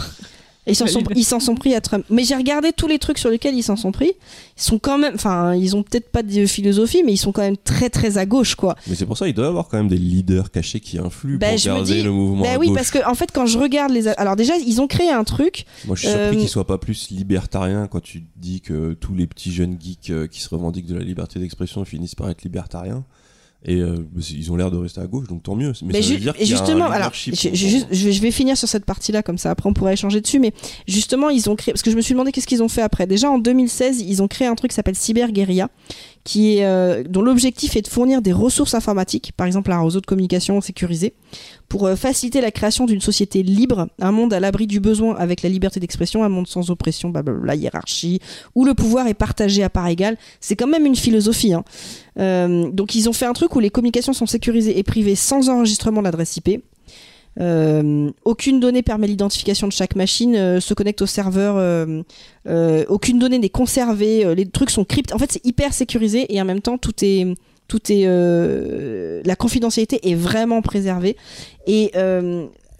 Ils s'en sont pris à Trump. Mais j'ai regardé tous les trucs sur lesquels ils s'en sont pris. Ils sont quand même, enfin, ils ont peut-être pas de philosophie, mais ils sont quand même très très à gauche, quoi. Mais c'est pour ça, il doit y avoir quand même des leaders cachés qui influent pour garder le mouvement à gauche. Oui, parce que en fait, quand je regarde alors déjà, ils ont créé un truc. Moi, je suis surpris qu'ils soient pas plus libertariens. Quand tu dis que tous les petits jeunes geeks qui se revendiquent de la liberté d'expression finissent par être libertariens. Et ils ont l'air de rester à gauche, donc tant mieux. Mais ça veut dire qu'il y a un leadership. Alors, je vais finir sur cette partie-là, comme ça après on pourra échanger dessus. Mais justement, ils ont créé, parce que je me suis demandé qu'est-ce qu'ils ont fait après. Déjà en 2016, ils ont créé un truc qui s'appelle Cyberguérilla, qui est dont l'objectif est de fournir des ressources informatiques, par exemple un réseau de communication sécurisé, pour faciliter la création d'une société libre, un monde à l'abri du besoin avec la liberté d'expression, un monde sans oppression, blablabla, hiérarchie, où le pouvoir est partagé à part égale. C'est quand même une philosophie, hein. Donc ils ont fait un truc où les communications sont sécurisées et privées sans enregistrement de l'adresse IP. Aucune donnée permet l'identification de chaque machine, se connecte au serveur, aucune donnée n'est conservée, les trucs sont cryptés. En fait, c'est hyper sécurisé, et en même temps, la confidentialité est vraiment préservée. Et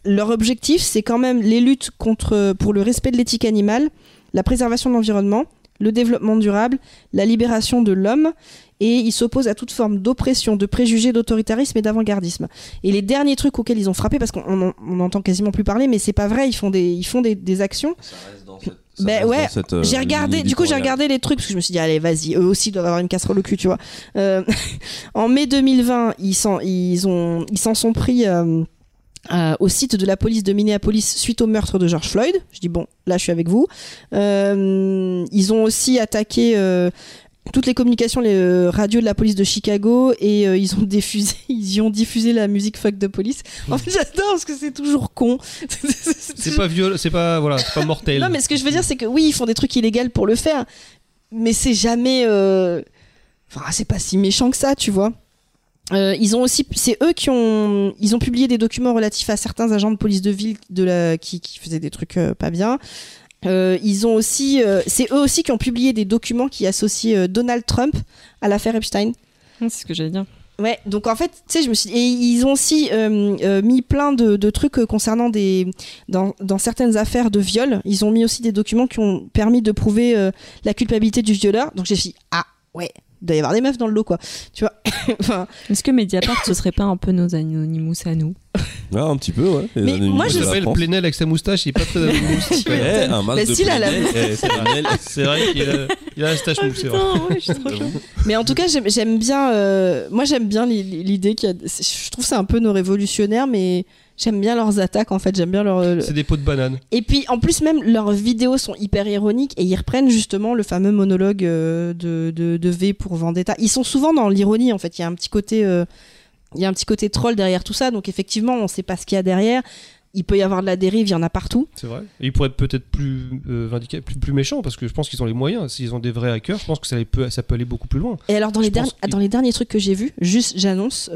leur objectif, c'est quand même les luttes pour le respect de l'éthique animale, la préservation de l'environnement, le développement durable, la libération de l'homme, et ils s'opposent à toute forme d'oppression, de préjugés, d'autoritarisme et d'avant-gardisme. Et les derniers trucs auxquels ils ont frappé, parce qu'on n'entend quasiment plus parler, mais c'est pas vrai, ils font des actions. Ça reste dans cette Ben ouais, j'ai regardé, du coup j'ai regardé les trucs parce que je me suis dit allez vas-y, eux aussi doivent avoir une casserole au cul, tu vois. En mai 2020, ils s'en sont pris au site de la police de Minneapolis suite au meurtre de George Floyd. Je dis bon, là je suis avec vous. Ils ont aussi attaqué toutes les communications, les radios de la police de Chicago, et ils y ont diffusé la musique Fuck the Police. En fait, j'adore parce que c'est toujours con. C'est pas violent, c'est pas mortel. Non, mais ce que je veux dire, c'est que oui, ils font des trucs illégaux pour le faire, mais c'est jamais. Enfin, c'est pas si méchant que ça, tu vois. Ils ont aussi, c'est eux qui ont, ils ont publié des documents relatifs à certains agents de police de ville qui faisaient des trucs pas bien. Ils ont aussi, c'est eux aussi qui ont publié des documents qui associent Donald Trump à l'affaire Epstein. C'est ce que j'allais dire. Ouais, donc en fait, tu sais, je me suis dit, et ils ont aussi mis plein de trucs concernant dans certaines affaires de viol. Ils ont mis aussi des documents qui ont permis de prouver la culpabilité du violeur. Donc j'ai dit ah ouais, il doit y avoir des meufs dans le lot, quoi. Tu vois. Enfin... Est-ce que Mediapart, ce serait pas un peu nos Anonymous à nous? Ah, un petit peu, ouais. Mais moi, je sais le Plenel avec sa moustache, il est pas très Anonymous. Ouais, un masque de Plenel. C'est vrai qu'il a la moustache mousse. Mais en tout cas, j'aime bien. Moi, j'aime bien l'idée qu'il y a. Je trouve ça un peu nos révolutionnaires, mais. J'aime bien leurs attaques, en fait. J'aime bien leur. C'est des pots de banane. Et puis, en plus, même, leurs vidéos sont hyper ironiques et ils reprennent justement le fameux monologue de V pour Vendetta. Ils sont souvent dans l'ironie, en fait. Il y a un petit côté, troll derrière tout ça. Donc, effectivement, on ne sait pas ce qu'il y a derrière. Il peut y avoir de la dérive, il y en a partout. C'est vrai. Et ils pourraient être peut-être plus plus méchants parce que je pense qu'ils ont les moyens. S'ils ont des vrais hackers, je pense que ça peut aller beaucoup plus loin. Et alors dans les derniers trucs que j'ai vus, juste j'annonce,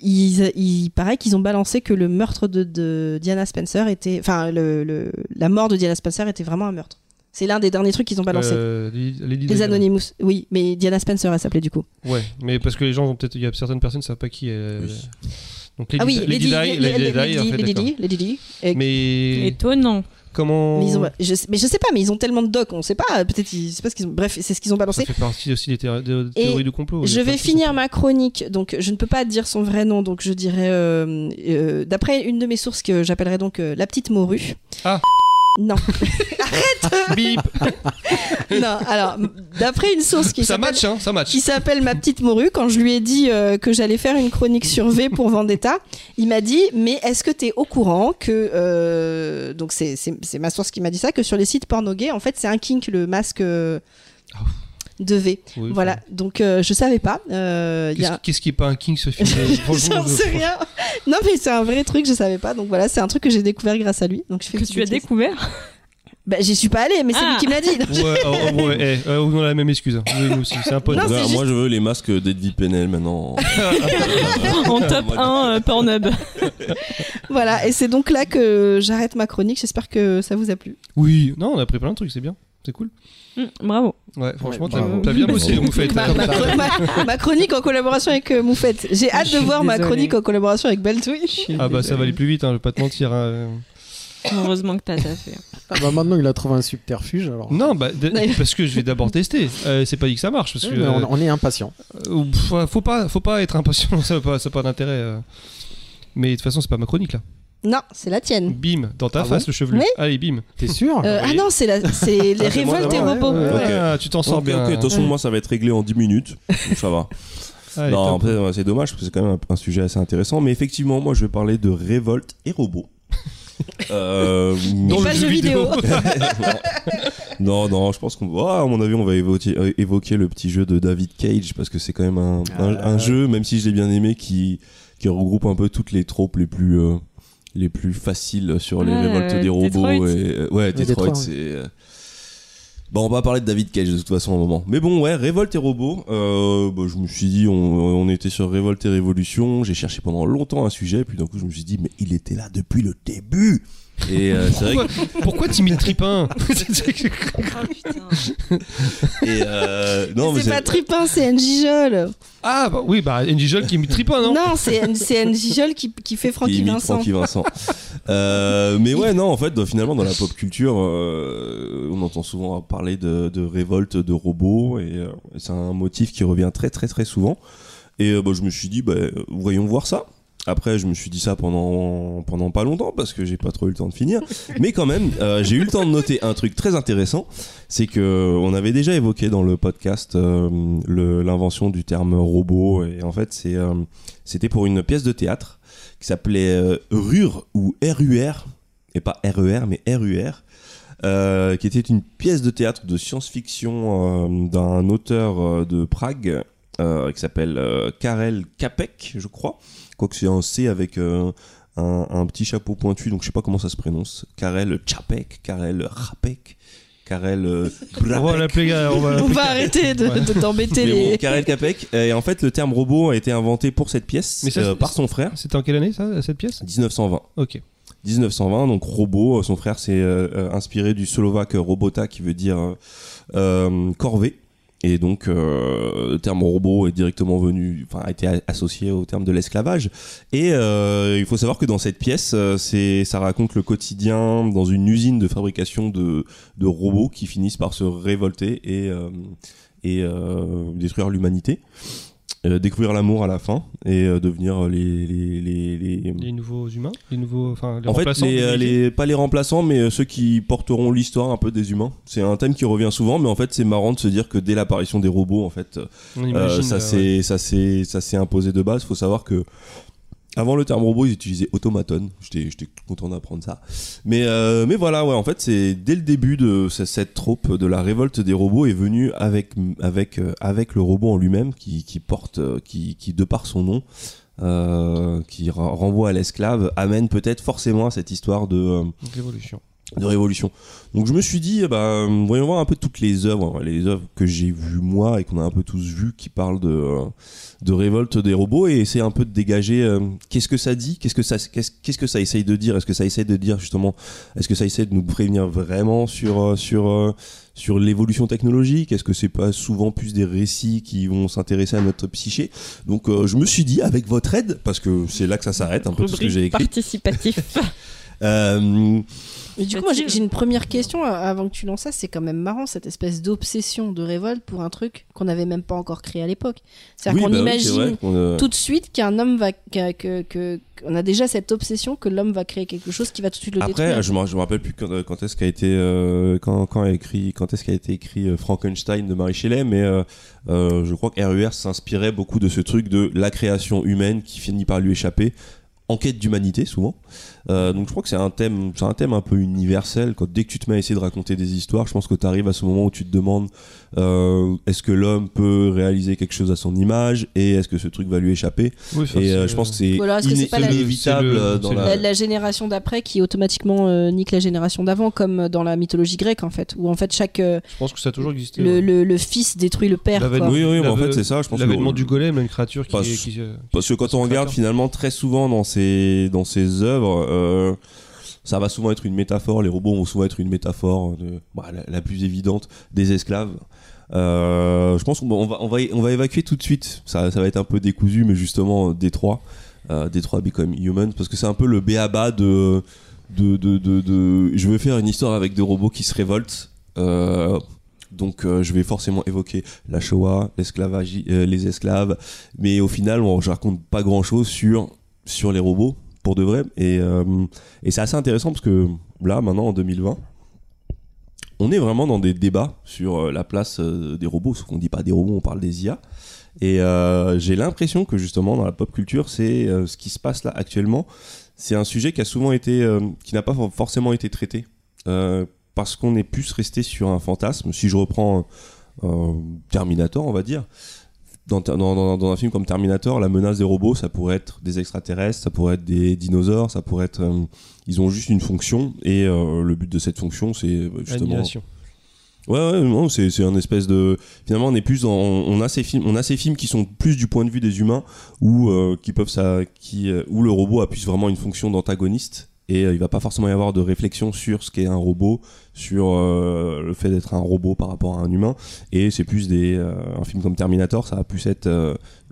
il paraît qu'ils ont balancé que le meurtre de Diana Spencer était, enfin la mort de Diana Spencer était vraiment un meurtre. C'est l'un des derniers trucs qu'ils ont balancé. Les Anonymous. Oui, mais Diana Spencer elle s'appelait du coup. Ouais, mais parce que les gens ont peut-être, il y a certaines personnes qui savent pas qui est. Oui. Donc les Didi. Mais étonnant. Comment mais je sais pas, mais ils ont tellement de docs, on sait pas, peut-être ils sais pas ce qu'ils ont, bref, c'est ce qu'ils ont balancé. Ça fait partie aussi des théories de complot. Je vais finir ma chronique, donc je ne peux pas dire son vrai nom, donc je dirais d'après une de mes sources que j'appellerais donc la petite morue. Ah. Non. Arrête. Bip. Non, alors d'après une source qui s'appelle ma petite morue, quand je lui ai dit que j'allais faire une chronique sur V pour Vendetta, il m'a dit mais est-ce que t'es au courant que donc c'est ma source qui m'a dit ça, que sur les sites porno gays en fait c'est un kink le masque de V. Oui, voilà, donc je savais pas. Qu'est-ce qui est pas un kink ce film? J'en sais rien. Non mais c'est un vrai truc, je savais pas. Donc voilà, c'est un truc que j'ai découvert grâce à lui. Donc que tu as découvert? Bah j'y suis pas allée, mais c'est lui qui me l'a dit. On a la même excuse. Nous aussi, c'est un pote. Non, c'est juste... Moi je veux les masques d'Edwin Penel maintenant. En top 1 Pornhub. Voilà, et c'est donc là que j'arrête ma chronique. J'espère que ça vous a plu. Oui, non, on a pris plein de trucs, c'est bien. C'est cool. Bravo. Ouais, franchement, t'as bien bossé, Moufette. Ma chronique en collaboration avec Moufette. J'ai hâte de voir ma chronique en collaboration avec Beltwitch. Ah bah ça va aller plus vite, hein, je vais pas te mentir. Heureusement que t'as fait. Bah maintenant il a trouvé un subterfuge alors. Non, bah parce que je vais d'abord tester. C'est pas dit que ça marche parce que on est impatient. Faut pas être impatient, ça n'a pas d'intérêt. Mais de toute façon, c'est pas ma chronique là. Non, c'est la tienne. Bim, dans ta face le chevelu. Oui. Allez, bim. T'es sûr? Ah non, c'est les révoltes et robots. Okay. Ah, tu t'en sors bien. De toute façon, moi, ça va être réglé en 10 minutes. Donc, ça va. Allez, non, après, c'est dommage parce que c'est quand même un sujet assez intéressant. Mais effectivement, moi, je vais parler de révoltes et robots. Dans le jeu vidéo. Non, je pense qu'on à mon avis on va évoquer le petit jeu de David Cage parce que c'est quand même un jeu, même si je l'ai bien aimé, qui regroupe un peu toutes les tropes les plus faciles sur les révoltes des robots. Detroit. Detroit, c'est... Bon, on va parler de David Cage de toute façon au moment. Mais bon, ouais, révolte et robots. Je me suis dit, on était sur révolte et révolution. J'ai cherché pendant longtemps un sujet. Puis d'un coup, je me suis dit, mais il était là depuis le début. Et c'est vrai que... Pourquoi t'imites Tripin? Non, mais c'est pas Tripin, c'est N'Gijol. Ah bah, oui, bah N'Gijol qui imite Tripin, non? Non, c'est N'Gijol qui fait Francky Vincent. Mais ouais, non, en fait, finalement, dans la pop culture, on entend souvent parler de révolte, de robots, et c'est un motif qui revient très très très souvent. Et je me suis dit, voyons voir ça. Après, je me suis dit ça pendant pas longtemps parce que j'ai pas trop eu le temps de finir. Mais quand même, j'ai eu le temps de noter un truc très intéressant, c'est que on avait déjà évoqué dans le podcast l'invention du terme robot. Et en fait, c'était pour une pièce de théâtre qui s'appelait RUR ou RUR, et pas RER mais RUR, qui était une pièce de théâtre de science-fiction d'un auteur de Prague qui s'appelle Karel Čapek, je crois. Quoique c'est un C avec un petit chapeau pointu, donc je sais pas comment ça se prononce. Karel Čapek, Karel Čapek, Karel Brapek. On va arrêter de t'embêter. Mais bon, Karel Čapek. Et en fait, le terme robot a été inventé pour cette pièce par son frère. C'était en quelle année ça, cette pièce ? 1920. Ok. 1920, donc robot. Son frère s'est inspiré du slovaque robota qui veut dire corvée. Et donc le terme robot est directement venu, enfin a été associé au terme de l'esclavage. Et il faut savoir que dans cette pièce, ça raconte le quotidien dans une usine de fabrication de robots qui finissent par se révolter et détruire l'humanité. Découvrir l'amour à la fin et devenir les nouveaux humains, les nouveaux, enfin les en remplaçants. En fait, pas les remplaçants, mais ceux qui porteront l'histoire un peu des humains. C'est un thème qui revient souvent, mais en fait, c'est marrant de se dire que dès l'apparition des robots, en fait, ça s'est imposé de base. Faut savoir que avant le terme robot, ils utilisaient automaton. J'étais content d'apprendre ça. Mais voilà, ouais, en fait, c'est dès le début de cette trope de la révolte des robots est venue avec le robot en lui-même qui porte, de par son nom, qui renvoie à l'esclave, amène peut-être forcément à cette histoire de révolution. Donc je me suis dit, voyons voir un peu toutes les œuvres que j'ai vues moi et qu'on a un peu tous vues qui parlent de révolte des robots et essayer un peu de dégager qu'est-ce que ça dit, qu'est-ce que ça essaye de dire, est-ce que ça essaie de nous prévenir vraiment sur l'évolution technologique, est-ce que c'est pas souvent plus des récits qui vont s'intéresser à notre psyché. Donc je me suis dit, avec votre aide, parce que c'est là que ça s'arrête un peu tout ce que j'ai écrit. Participatif. Mais du coup, moi, j'ai une première question avant que tu lances ça. C'est quand même marrant, cette espèce d'obsession de révolte pour un truc qu'on n'avait même pas encore créé à l'époque. C'est-à-dire qu'on imagine tout de suite qu'un homme va... On a déjà cette obsession que l'homme va créer quelque chose qui va tout de suite le détruire. Après, je me rappelle plus quand est-ce qu'a été écrit Frankenstein de Mary Shelley, mais je crois que RUR s'inspirait beaucoup de ce truc de la création humaine qui finit par lui échapper. En quête d'humanité souvent, donc je crois que c'est un thème un peu universel. Quand dès que tu te mets à essayer de raconter des histoires, je pense que tu arrives à ce moment où tu te demandes est-ce que l'homme peut réaliser quelque chose à son image et est-ce que ce truc va lui échapper. Oui, et je pense que c'est inévitable dans la génération d'après qui automatiquement nique la génération d'avant, comme dans la mythologie grecque en fait, où en fait chaque je pense que ça a toujours existé. Le fils détruit le père. Oui, en fait c'est ça. Je pense l'avènement du golem, une créature qui parce que quand on regarde finalement très souvent dans ces œuvres, ça va souvent être une métaphore. Les robots vont souvent être une métaphore la plus évidente des esclaves. Je pense qu'on va évacuer tout de suite. Ça va être un peu décousu, mais justement Detroit Become Human, parce que c'est un peu le b.a.-ba de je veux faire une histoire avec des robots qui se révoltent. Donc je vais forcément évoquer la Shoah, l'esclavage, les esclaves, mais au final, je raconte pas grand-chose sur les robots pour de vrai, et c'est assez intéressant parce que là maintenant en 2020 on est vraiment dans des débats sur la place des robots, sauf qu'on dit pas des robots, on parle des IA, et j'ai l'impression que justement dans la pop culture c'est ce qui se passe là actuellement, c'est un sujet qui a souvent été qui n'a pas forcément été traité parce qu'on est plus resté sur un fantasme. Si je reprends Terminator, on va dire dans un film comme Terminator, la menace des robots, ça pourrait être des extraterrestres, ça pourrait être des dinosaures, ça pourrait être... ils ont juste une fonction, et le but de cette fonction, c'est justement... Annihilation. Ouais, non, c'est un espèce de... Finalement, on est plus dans... On a ces films qui sont plus du point de vue des humains, où le robot a plus vraiment une fonction d'antagoniste, et il va pas forcément y avoir de réflexion sur ce qu'est un robot, sur le fait d'être un robot par rapport à un humain, et c'est plus un film comme Terminator, ça a pu être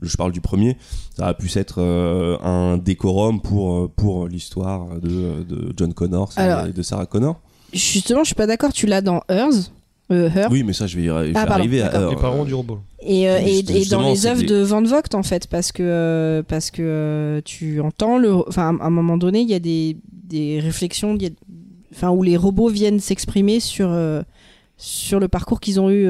je parle du premier, ça a pu être un décorum pour l'histoire de John Connor et de Sarah Connor. Justement, je suis pas d'accord, tu l'as dans Hers, Her. Oui, mais ça, je vais arriver à Her. Les parents du robot. Et dans les œuvres de Van Vogt, en fait, parce que tu entends à un moment donné, il y a des réflexions, où les robots viennent s'exprimer sur le parcours qu'ils ont eu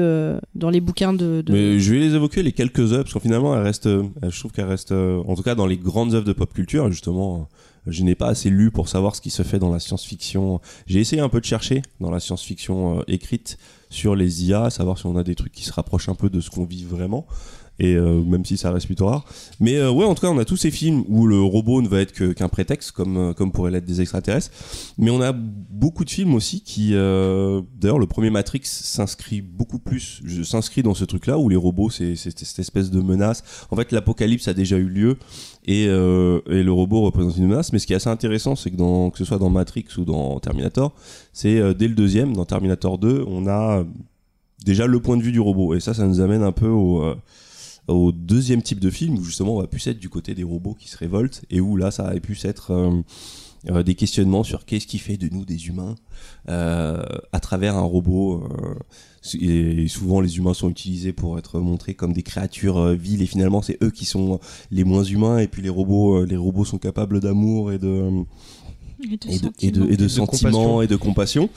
dans les bouquins de... Mais je vais les évoquer, les quelques œuvres, parce que finalement, je trouve qu'elles restent, en tout cas dans les grandes œuvres de pop culture, justement, je n'ai pas assez lu pour savoir ce qui se fait dans la science-fiction. J'ai essayé un peu de chercher dans la science-fiction écrite sur les IA, savoir si on a des trucs qui se rapprochent un peu de ce qu'on vit vraiment, et même si ça reste plutôt rare. Mais ouais, en tout cas, on a tous ces films où le robot ne va être qu'un prétexte, comme pourraient l'être des extraterrestres. Mais on a beaucoup de films aussi qui... d'ailleurs, le premier Matrix s'inscrit dans ce truc-là, où les robots, c'est cette espèce de menace. En fait, l'apocalypse a déjà eu lieu, et le robot représente une menace. Mais ce qui est assez intéressant, c'est que que ce soit dans Matrix ou dans Terminator, c'est dès le deuxième, dans Terminator 2, on a déjà le point de vue du robot. Et ça nous amène un peu au deuxième type de film où justement on va plus être du côté des robots qui se révoltent, et où là ça a pu être des questionnements sur qu'est-ce qui fait de nous des humains à travers un robot, et souvent les humains sont utilisés pour être montrés comme des créatures viles, et finalement c'est eux qui sont les moins humains, et puis les robots sont capables d'amour et de sentiments et de compassion.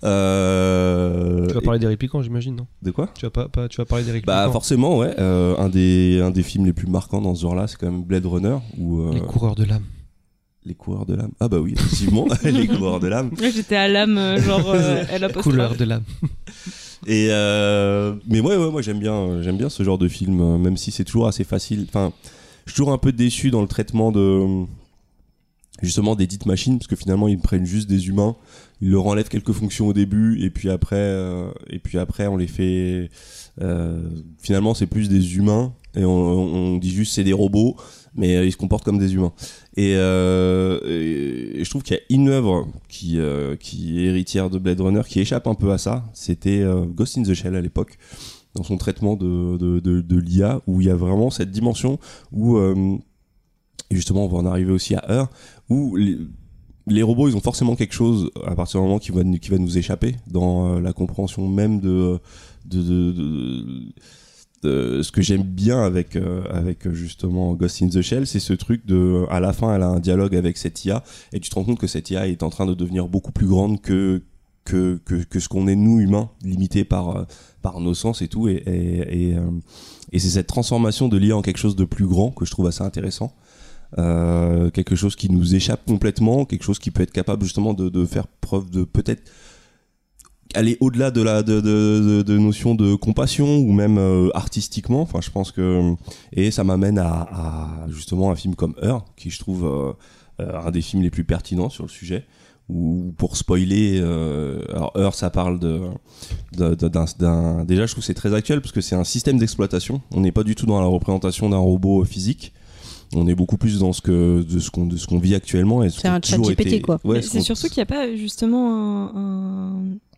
Tu vas parler des répliquants, j'imagine, non? De quoi? Tu vas parler des répliquants. Bah forcément, ouais. Un des films les plus marquants dans ce genre-là, c'est quand même Blade Runner, où les coureurs de l'âme. Les coureurs de l'âme. Ah bah oui, effectivement, les coureurs de l'âme. Ouais, j'étais à l'âme, elle a pas. Couleur de l'âme. Et mais ouais, moi j'aime bien ce genre de film, même si c'est toujours assez facile. Enfin, je suis toujours un peu déçu dans le traitement justement des dites machines, parce que finalement ils prennent juste des humains, ils leur enlèvent quelques fonctions au début, et puis après on les fait finalement c'est plus des humains, et on dit juste c'est des robots, mais ils se comportent comme des humains, et je trouve qu'il y a une œuvre qui est héritière de Blade Runner qui échappe un peu à ça. C'était Ghost in the Shell à l'époque, dans son traitement de l'IA, où il y a vraiment cette dimension où et justement on va en arriver aussi à Her, où les robots ils ont forcément quelque chose à partir du moment qui va nous échapper dans la compréhension même de ce que j'aime bien avec justement Ghost in the Shell, c'est ce truc de, à la fin elle a un dialogue avec cette IA, et tu te rends compte que cette IA est en train de devenir beaucoup plus grande que ce qu'on est nous humains, limité par nos sens et tout, et c'est cette transformation de l'IA en quelque chose de plus grand que je trouve assez intéressant. Quelque chose qui nous échappe complètement, quelque chose qui peut être capable justement de faire preuve de, peut-être aller au-delà de la de notion de compassion, ou même artistiquement. Enfin, je pense que, et ça m'amène à justement un film comme Her, qui je trouve un des films les plus pertinents sur le sujet. Ou pour spoiler, alors Her, ça parle d'un déjà je trouve que c'est très actuel, parce que c'est un système d'exploitation. On n'est pas du tout dans la représentation d'un robot physique. On est beaucoup plus dans ce qu'on vit actuellement. C'est un chat GPT, quoi. Ouais, c'est surtout qu'il n'y a pas justement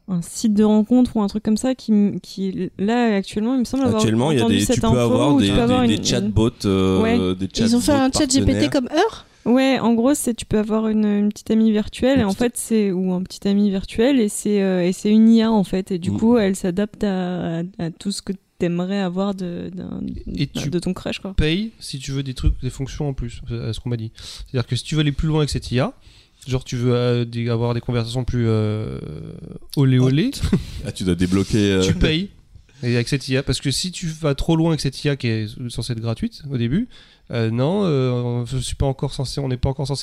un site de rencontre ou un truc comme ça qui là actuellement, il me semble avoir entendu cette info. Actuellement, tu peux avoir des chatbots. Ils ont fait un chat GPT comme Her ? Ouais, en gros, tu peux avoir une petite amie virtuelle, et en fait, ou un petit ami virtuel, et c'est une IA, en fait. Et du coup, elle s'adapte à tout ce que t'aimerais avoir de ton crush, quoi. Paye si tu veux des fonctions en plus, à ce qu'on m'a dit. C'est-à-dire que si tu veux aller plus loin avec cette IA, genre tu veux avoir des conversations plus olé-olé. Ah, tu dois débloquer... Tu payes avec cette IA, parce que si tu vas trop loin avec cette IA qui est censée être gratuite au début... on n'est pas encore censé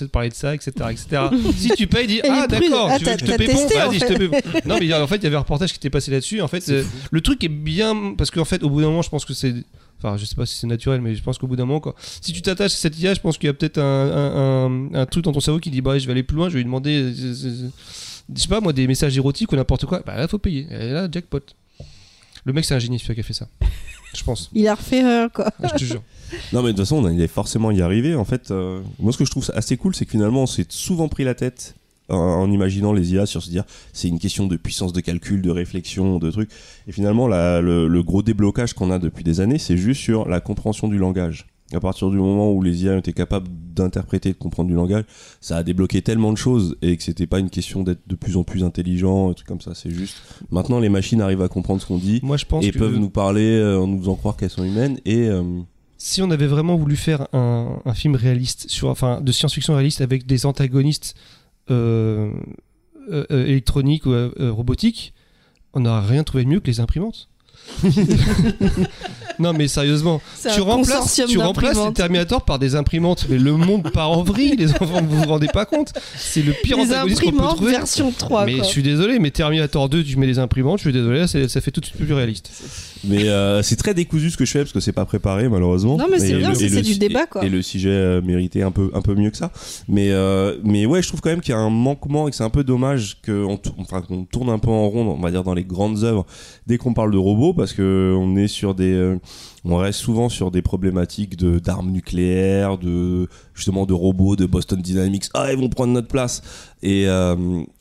parler de ça, etc. Si tu payes, dis ah d'accord, tu veux que je te pépon, vas-y je te pépon. Non mais en fait il y avait un reportage qui était passé là-dessus. En fait le truc est bien, parce qu'en fait au bout d'un moment je pense que c'est, enfin je sais pas si c'est naturel, mais je pense qu'au bout d'un moment quoi, si tu t'attaches à cette IA, je pense qu'il y a peut-être un truc dans ton cerveau qui dit bah je vais aller plus loin, je vais lui demander je sais pas moi des messages érotiques ou n'importe quoi, bah là faut payer, et là jackpot. Le mec c'est un génie celui qui a fait ça, je pense. Il a refait Her, quoi. Ah, je te jure. Non mais de toute façon il est forcément y arrivé en fait. Moi ce que je trouve assez cool, c'est que finalement on s'est souvent pris la tête en imaginant les IA sur se dire c'est une question de puissance de calcul, de réflexion, de trucs. Et finalement le gros déblocage qu'on a depuis des années, c'est juste sur la compréhension du langage. à partir du moment où les IA étaient capables d'interpréter, de comprendre du langage, ça a débloqué tellement de choses, et que c'était pas une question d'être de plus en plus intelligent, un truc comme ça, c'est juste... Maintenant, les machines arrivent à comprendre ce qu'on dit, moi, je pense et que... peuvent nous parler en nous faisant croire qu'elles sont humaines, et... Si on avait vraiment voulu faire un film réaliste, de science-fiction réaliste, avec des antagonistes électroniques ou robotiques, on n'aurait rien trouvé de mieux que les imprimantes. Non mais sérieusement, tu remplaces les Terminator par des imprimantes, mais le monde part en vrille, les enfants, vous vous rendez pas compte, c'est le pire antagoniste qu'on peut trouver. Version 3, mais quoi. Je suis désolé, mais Terminator 2, tu mets les imprimantes, je suis désolé, ça fait tout de suite plus réaliste. Mais c'est très décousu ce que je fais parce que c'est pas préparé malheureusement. Non mais c'est bien, c'est du débat quoi. Et le sujet méritait un peu mieux que ça. Mais ouais, je trouve quand même qu'il y a un manquement et que c'est un peu dommage qu'on tourne un peu en rond, on va dire dans les grandes œuvres dès qu'on parle de robots. Parce que on est sur des, on reste souvent sur des problématiques d'armes nucléaires, de robots, de Boston Dynamics. Ah, ils vont prendre notre place. Et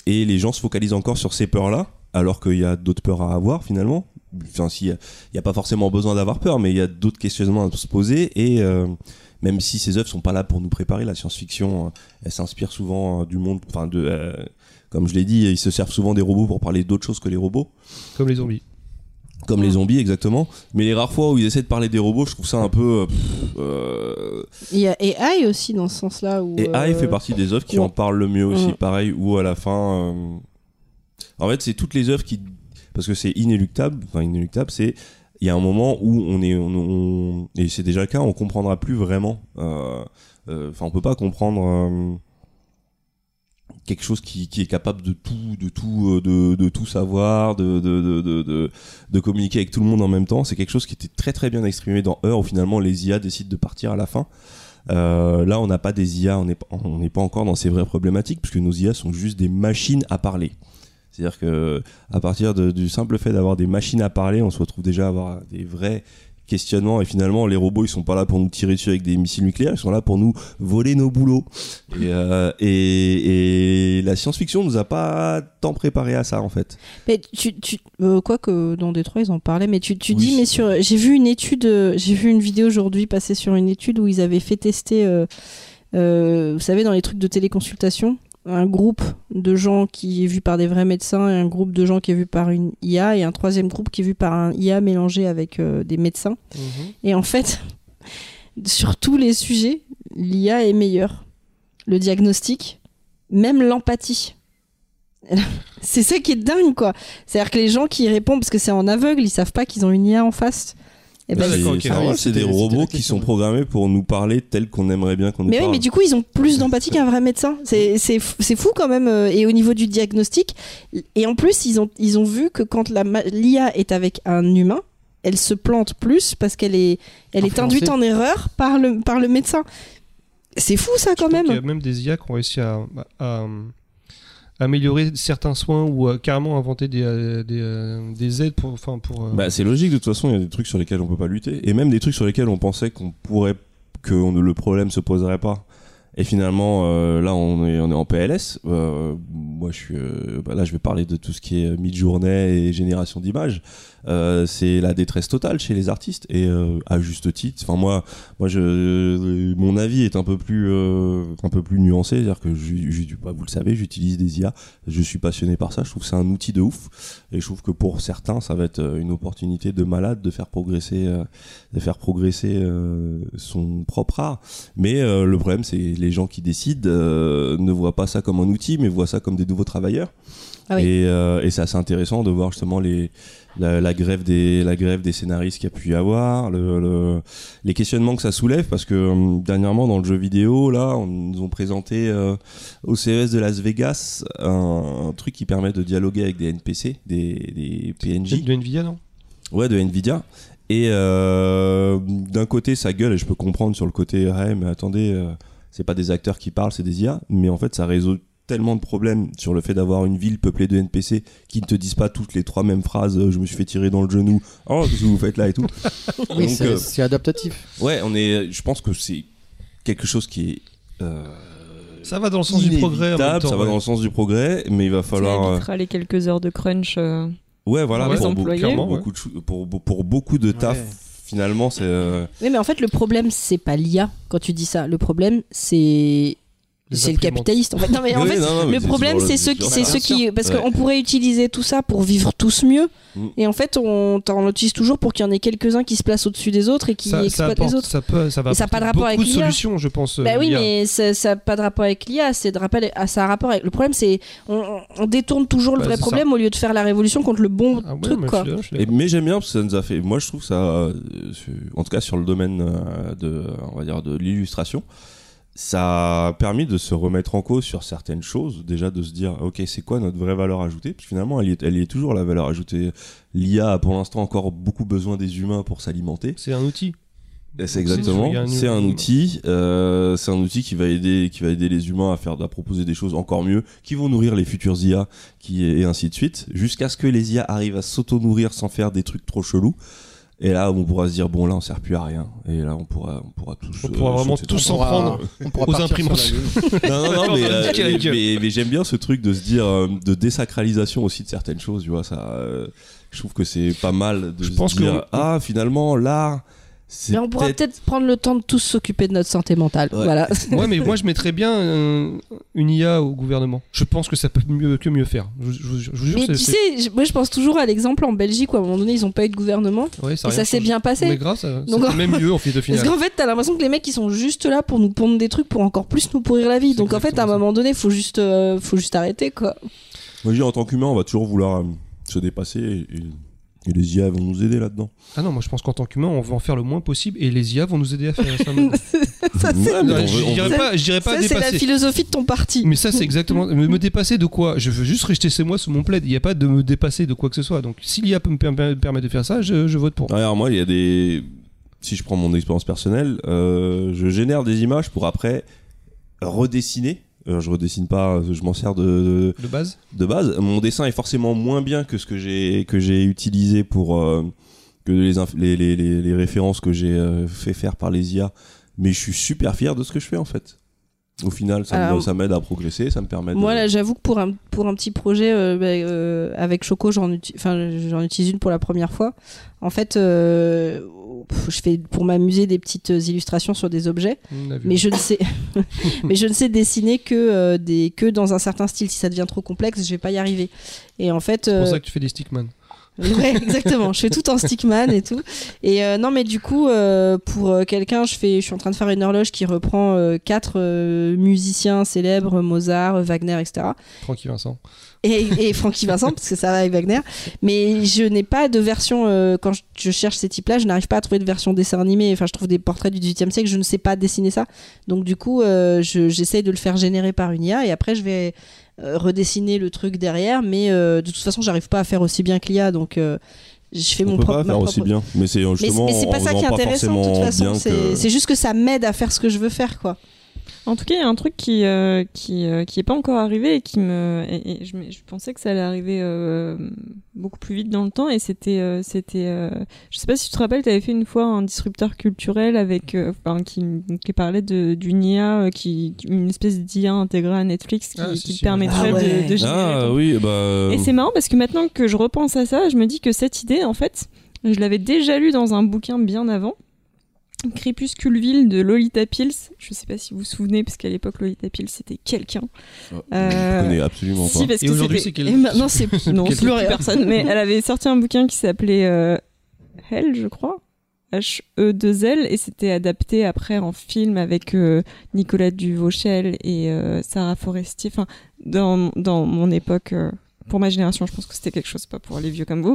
les gens se focalisent encore sur ces peurs-là, alors qu'il y a d'autres peurs à avoir finalement. Enfin, il y a pas forcément besoin d'avoir peur, mais il y a d'autres questionnements à se poser. Et même si ces œuvres sont pas là pour nous préparer, la science-fiction, elle s'inspire souvent du monde, comme je l'ai dit, ils se servent souvent des robots pour parler d'autres choses que les robots, comme les zombies. Comme les zombies, exactement. Mais les rares fois où ils essaient de parler des robots, je trouve ça un peu... Il y a AI aussi dans ce sens-là. Où AI fait partie des œuvres qui en parlent le mieux aussi, pareil, où à la fin... En fait, c'est toutes les œuvres qui... Parce que c'est inéluctable, c'est... Il y a un moment où on est et c'est déjà le cas, on comprendra plus vraiment. On peut pas comprendre... quelque chose qui est capable de tout savoir, de communiquer avec tout le monde en même temps. C'est quelque chose qui était très très bien exprimé dans Her, où finalement les IA décident de partir à la fin. Là on n'a pas des IA, on n'est pas encore dans ces vraies problématiques, puisque nos IA sont juste des machines à parler. C'est-à-dire que à partir du simple fait d'avoir des machines à parler, on se retrouve déjà à avoir des vrais questionnement, et finalement les robots ils sont pas là pour nous tirer dessus avec des missiles nucléaires, ils sont là pour nous voler nos boulots, et la science-fiction nous a pas tant préparé à ça en fait. Mais quoique dans Detroit ils en parlaient, mais dis mais j'ai vu une vidéo aujourd'hui passer sur une étude où ils avaient fait tester vous savez dans les trucs de téléconsultation, un groupe de gens qui est vu par des vrais médecins et un groupe de gens qui est vu par une IA et un troisième groupe qui est vu par un IA mélangé avec des médecins. Et en fait, sur tous les sujets, l'IA est meilleure. Le diagnostic, même l'empathie. C'est ça qui est dingue, quoi. C'est-à-dire que les gens qui répondent, parce que c'est en aveugle, ils savent pas qu'ils ont une IA en face. C'est des robots qui sont programmés pour nous parler tel qu'on aimerait bien qu'on nous parle. Mais du coup, ils ont plus d'empathie qu'un vrai médecin. C'est fou quand même. Et au niveau du diagnostic, et en plus, ils ont vu que quand l'IA est avec un humain, elle se plante plus parce qu'elle est induite en erreur par le médecin. C'est fou ça quand même. Il y a même des IA qui ont réussi à améliorer certains soins ou carrément inventer des aides pour c'est logique, de toute façon il y a des trucs sur lesquels on peut pas lutter, et même des trucs sur lesquels on pensait le problème se poserait pas, et finalement là on est en PLS. Moi je suis là je vais parler de tout ce qui est mid-journée et génération d'images. C'est la détresse totale chez les artistes, et à juste titre. Enfin moi, mon avis est un peu plus nuancé, c'est-à-dire que vous le savez, j'utilise des IA, je suis passionné par ça, je trouve que c'est un outil de ouf, et je trouve que pour certains ça va être une opportunité de malade de faire progresser, son propre art. Mais le problème c'est les gens qui décident ne voient pas ça comme un outil, mais voient ça comme des nouveaux travailleurs. Ah oui. Et c'est assez intéressant de voir justement la grève des scénaristes qu'il y a pu y avoir, les questionnements que ça soulève, parce que dernièrement dans le jeu vidéo, là, on nous ont présenté au CES de Las Vegas un truc qui permet de dialoguer avec des NPC, des PNJ. De Nvidia, non ? Ouais, de Nvidia. Et d'un côté, ça gueule, et je peux comprendre sur le côté, ouais, mais attendez, c'est pas des acteurs qui parlent, c'est des IA, mais en fait, ça résout tellement de problèmes sur le fait d'avoir une ville peuplée de NPC qui ne te disent pas toutes les trois mêmes phrases, je me suis fait tirer dans le genou, oh qu'est-ce que vous faites là et tout. Oui, donc, c'est adaptatif. Ouais, je pense que c'est quelque chose qui est ça va dans le sens du progrès en même temps, ça va dans le sens du progrès, mais il va falloir évitera les quelques heures de crunch. Ouais, voilà, pour beaucoup de taf finalement c'est... Oui mais en fait le problème c'est pas l'IA quand tu dis ça, le problème c'est... C'est le capitaliste en fait. Non mais en fait le problème c'est ceux qui... Parce qu'on pourrait utiliser tout ça pour vivre tous mieux et en fait on t'en utilise toujours pour qu'il y en ait quelques-uns qui se placent au-dessus des autres et qui exploitent les autres. Ça n'a pas de rapport avec l'IA. Beaucoup de solutions je pense. Bah oui mais ça n'a pas de rapport avec l'IA, ça a rapport avec... Le problème c'est on détourne toujours le vrai problème au lieu de faire la révolution contre le bon truc quoi. Mais j'aime bien parce que ça nous a fait... Moi je trouve ça, en tout cas sur le domaine de l'illustration, ça a permis de se remettre en cause sur certaines choses, déjà de se dire ok c'est quoi notre vraie valeur ajoutée, puis finalement elle y est toujours la valeur ajoutée. L'IA a pour l'instant encore beaucoup besoin des humains pour s'alimenter. C'est un outil. C'est exactement, c'est un outil qui va aider les humains à proposer des choses encore mieux, qui vont nourrir les futurs IA et ainsi de suite, jusqu'à ce que les IA arrivent à s'auto-nourrir sans faire des trucs trop chelous. Et là, on pourra se dire, bon, là, on sert plus à rien. Et là, on pourra vraiment tout s'en prendre aux imprimantes. Non, mais j'aime bien ce truc de se dire, de désacralisation aussi de certaines choses, tu vois, ça, je trouve que c'est pas mal de se dire, finalement, l'art, c'est... Mais on pourra peut-être prendre le temps de tous s'occuper de notre santé mentale. Ouais. Voilà. Ouais, mais moi, je mettrais bien une IA au gouvernement. Je pense que ça peut mieux faire. Je vous jure, mais moi, je pense toujours à l'exemple en Belgique où à un moment donné, ils n'ont pas eu de gouvernement. Ouais, et ça s'est bien passé. Mais grâce à... Donc, c'est même mieux en fait de finale. Parce qu'en fait, t'as l'impression que les mecs, ils sont juste là pour nous pondre des trucs pour encore plus nous pourrir la vie. Donc, en fait, à un moment donné, faut juste arrêter, quoi. Moi, je dis, en tant qu'humain, on va toujours vouloir se dépasser et les IA vont nous aider là-dedans. Ah non, moi je pense qu'en tant qu'humain, on va en faire le moins possible et les IA vont nous aider à faire ça. Ça c'est... Non, je dirais pas ça, dépasser. C'est la philosophie de ton parti. Mais ça c'est exactement... me dépasser de quoi? Je veux juste rejeter ces mois sous mon plaid. Il n'y a pas de me dépasser de quoi que ce soit. Donc si l'IA peut me permettre de faire ça, je vote pour. Alors moi, il y a des... Si je prends mon expérience personnelle, je génère des images pour après redessiner. Je redessine pas, je m'en sers de base. De base, mon dessin est forcément moins bien que ce que j'ai utilisé pour que les références que j'ai fait faire par les IA. Mais je suis super fier de ce que je fais en fait. Au final, ça m'aide à progresser, ça me permet. Moi, là, j'avoue que pour un petit projet avec Choco, j'en utilise une pour la première fois. En fait, je fais pour m'amuser des petites illustrations sur des objets, mais je ne sais dessiner que dans un certain style. Si ça devient trop complexe, je vais pas y arriver. Et en fait, c'est pour ça que tu fais des stickman. Ouais, exactement. Je fais tout en stickman et tout. Et non, mais du coup, pour quelqu'un, je suis en train de faire une horloge qui reprend 4 musiciens célèbres, Mozart, Wagner, etc. Francky Vincent. Et Francky Vincent, parce que ça va avec Wagner. Mais je n'ai pas de version. Quand je cherche ces types-là, je n'arrive pas à trouver de version dessin animé. Enfin, je trouve des portraits du 18e siècle, je ne sais pas dessiner ça. Donc, du coup, j'essaye de le faire générer par une IA et après, je vais redessiner le truc derrière, mais de toute façon j'arrive pas à faire aussi bien que l'IA, donc je fais mon propre... On peut pas faire aussi bien, mais c'est justement... Mais c'est pas ça qui est intéressant de toute façon, c'est juste que ça m'aide à faire ce que je veux faire, quoi. En tout cas, il y a un truc qui est pas encore arrivé et je pensais que ça allait arriver beaucoup plus vite dans le temps, et c'était je sais pas si tu te rappelles, t'avais fait une fois un disrupteur culturel avec qui parlait d'une IA une espèce d'IA intégrée à Netflix qui permettrait de gérer. Ah oui, bah... Et c'est marrant parce que maintenant que je repense à ça, je me dis que cette idée, en fait, je l'avais déjà lue dans un bouquin bien avant. Crépusculeville de Lolita Pils, je sais pas si vous vous souvenez, parce qu'à l'époque Lolita Pils c'était quelqu'un. Je connais absolument pas. Parce et aujourd'hui c'est quelqu'un. Non, c'est plus personne, mais elle avait sorti un bouquin qui s'appelait Hell, je crois, H-E-2-L, et c'était adapté après en film avec Nicolas Duvauchel et Sarah Forestier. Enfin, dans mon époque. Pour ma génération, je pense que c'était quelque chose, pas pour les vieux comme vous.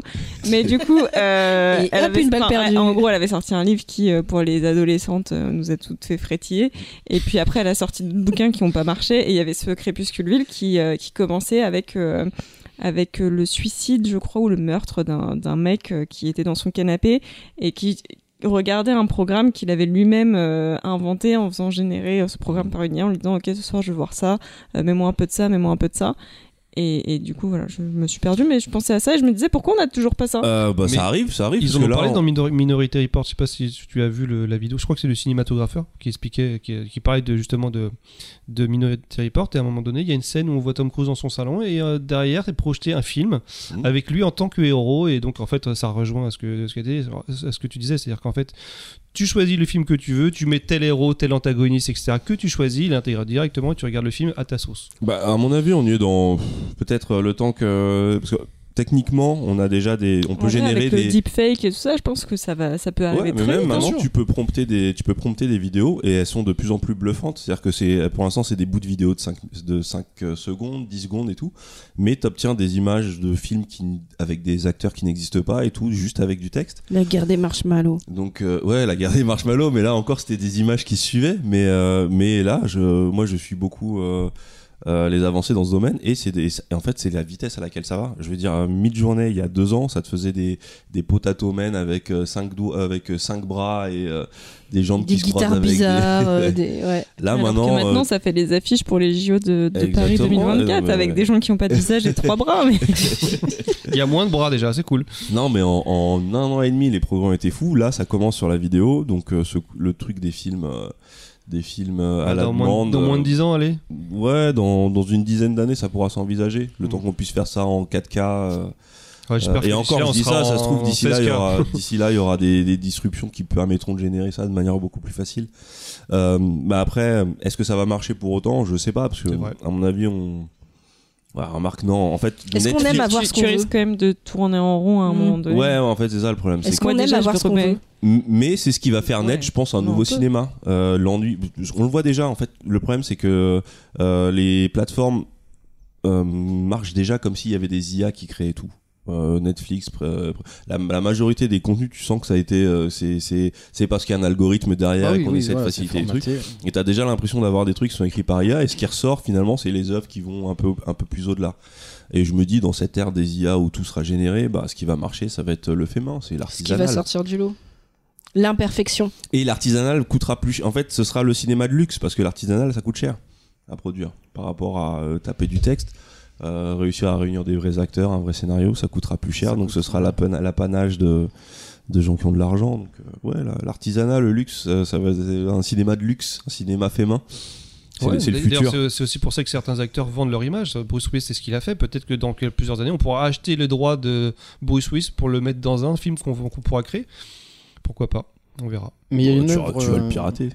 Mais du coup, en gros, elle avait sorti un livre qui, pour les adolescentes, nous a toutes fait frétiller. Et puis après, elle a sorti d'autres bouquins qui n'ont pas marché. Et il y avait ce Crépusculeville qui commençait avec le suicide, je crois, ou le meurtre d'un mec qui était dans son canapé et qui regardait un programme qu'il avait lui-même inventé en faisant générer ce programme par une IA, en lui disant « Ok, ce soir, je vais voir ça, mets-moi un peu de ça, mets-moi un peu de ça ». Et du coup, voilà, je me suis perdue, mais je pensais à ça et je me disais pourquoi on n'a toujours pas ça. Bah, ça arrive. Ils en ont parlé dans Minority Report. Je sais pas si tu as vu la vidéo. Je crois que c'est le cinématographeur qui expliquait, qui parlait justement de Minority Report. Et à un moment donné, il y a une scène où on voit Tom Cruise dans son salon et derrière est projeté un film avec lui en tant que héros. Et donc, en fait, ça rejoint à ce que tu disais, c'est-à-dire qu'en fait, tu choisis le film que tu veux, tu mets tel héros, tel antagoniste, etc. que tu choisis, il l'intègre directement et tu regardes le film à ta sauce. Bah, à mon avis, on y est dans peut-être le temps que... Parce que techniquement, on a déjà des... On peut générer avec des deepfakes et tout ça, je pense que ça peut arriver très vite. Mais même maintenant, tu peux prompter des vidéos et elles sont de plus en plus bluffantes. C'est-à-dire que pour l'instant, c'est des bouts de vidéos de 5 secondes, 10 secondes et tout. Mais tu obtiens des images de films avec des acteurs qui n'existent pas et tout, juste avec du texte. La guerre des marshmallows. Donc, la guerre des marshmallows. Mais là encore, c'était des images qui suivaient. Mais là, moi, je suis beaucoup... les avancées dans ce domaine et en fait c'est la vitesse à laquelle ça va. Je veux dire, Midjourney il y a 2 ans ça te faisait des potato men avec 5 bras et des jambes qui se croisent avec bizarres, Là, alors maintenant ça fait les affiches pour les JO de Paris 2024 avec des gens qui n'ont pas de visage et 3 bras mais... il y a moins de bras déjà, c'est cool. Non mais en 1 an et demi les programmes étaient fous. Là ça commence sur la vidéo, donc le truc des films à la demande. Dans moins de 10 ans, allez. Ouais, dans 10 d'années, ça pourra s'envisager. Le temps qu'on puisse faire ça en 4K. Et encore, je dis ça, ça se trouve, d'ici là, il y aura des disruptions qui permettront de générer ça de manière beaucoup plus facile. Après, est-ce que ça va marcher pour autant ? Je sais pas, parce que, à mon avis, remarque, non. En fait, est-ce qu'on aime avoir ce qu'on veut ? Tu risques quand même de tourner en rond à un moment donné. Ouais, en fait, c'est ça le problème. Est-ce qu'on aime avoir ce qu'on veut ? Mais c'est ce qui va faire net, je pense, un nouveau cinéma. L'ennui, on le voit déjà. En fait, le problème, c'est que les plateformes marchent déjà comme s'il y avait des IA qui créaient tout. Netflix, la majorité des contenus, tu sens que ça a été c'est parce qu'il y a un algorithme derrière et qu'on essaie de faciliter les trucs. Et t'as déjà l'impression d'avoir des trucs qui sont écrits par IA et ce qui ressort finalement, c'est les œuvres qui vont un peu plus au-delà. Et je me dis, dans cette ère des IA où tout sera généré, ce qui va marcher, ça va être le fait main, c'est l'artisanal. Ce qui va sortir du lot. L'imperfection. Et l'artisanal coûtera plus. En fait, ce sera le cinéma de luxe parce que l'artisanal, ça coûte cher à produire par rapport à taper du texte. Réussir à réunir des vrais acteurs, un vrai scénario, ça coûtera plus cher, donc ce sera l'apanage de gens qui ont de l'argent. Donc l'artisanat, le luxe, ça va être un cinéma de luxe, un cinéma fait main. C'est le futur. C'est aussi pour ça que certains acteurs vendent leur image. Bruce Willis, c'est ce qu'il a fait. Peut-être que dans plusieurs années, on pourra acheter le droit de Bruce Willis pour le mettre dans un film qu'on pourra créer. Pourquoi pas ? On verra. Mais il y a une œuvre, tu vas le pirater.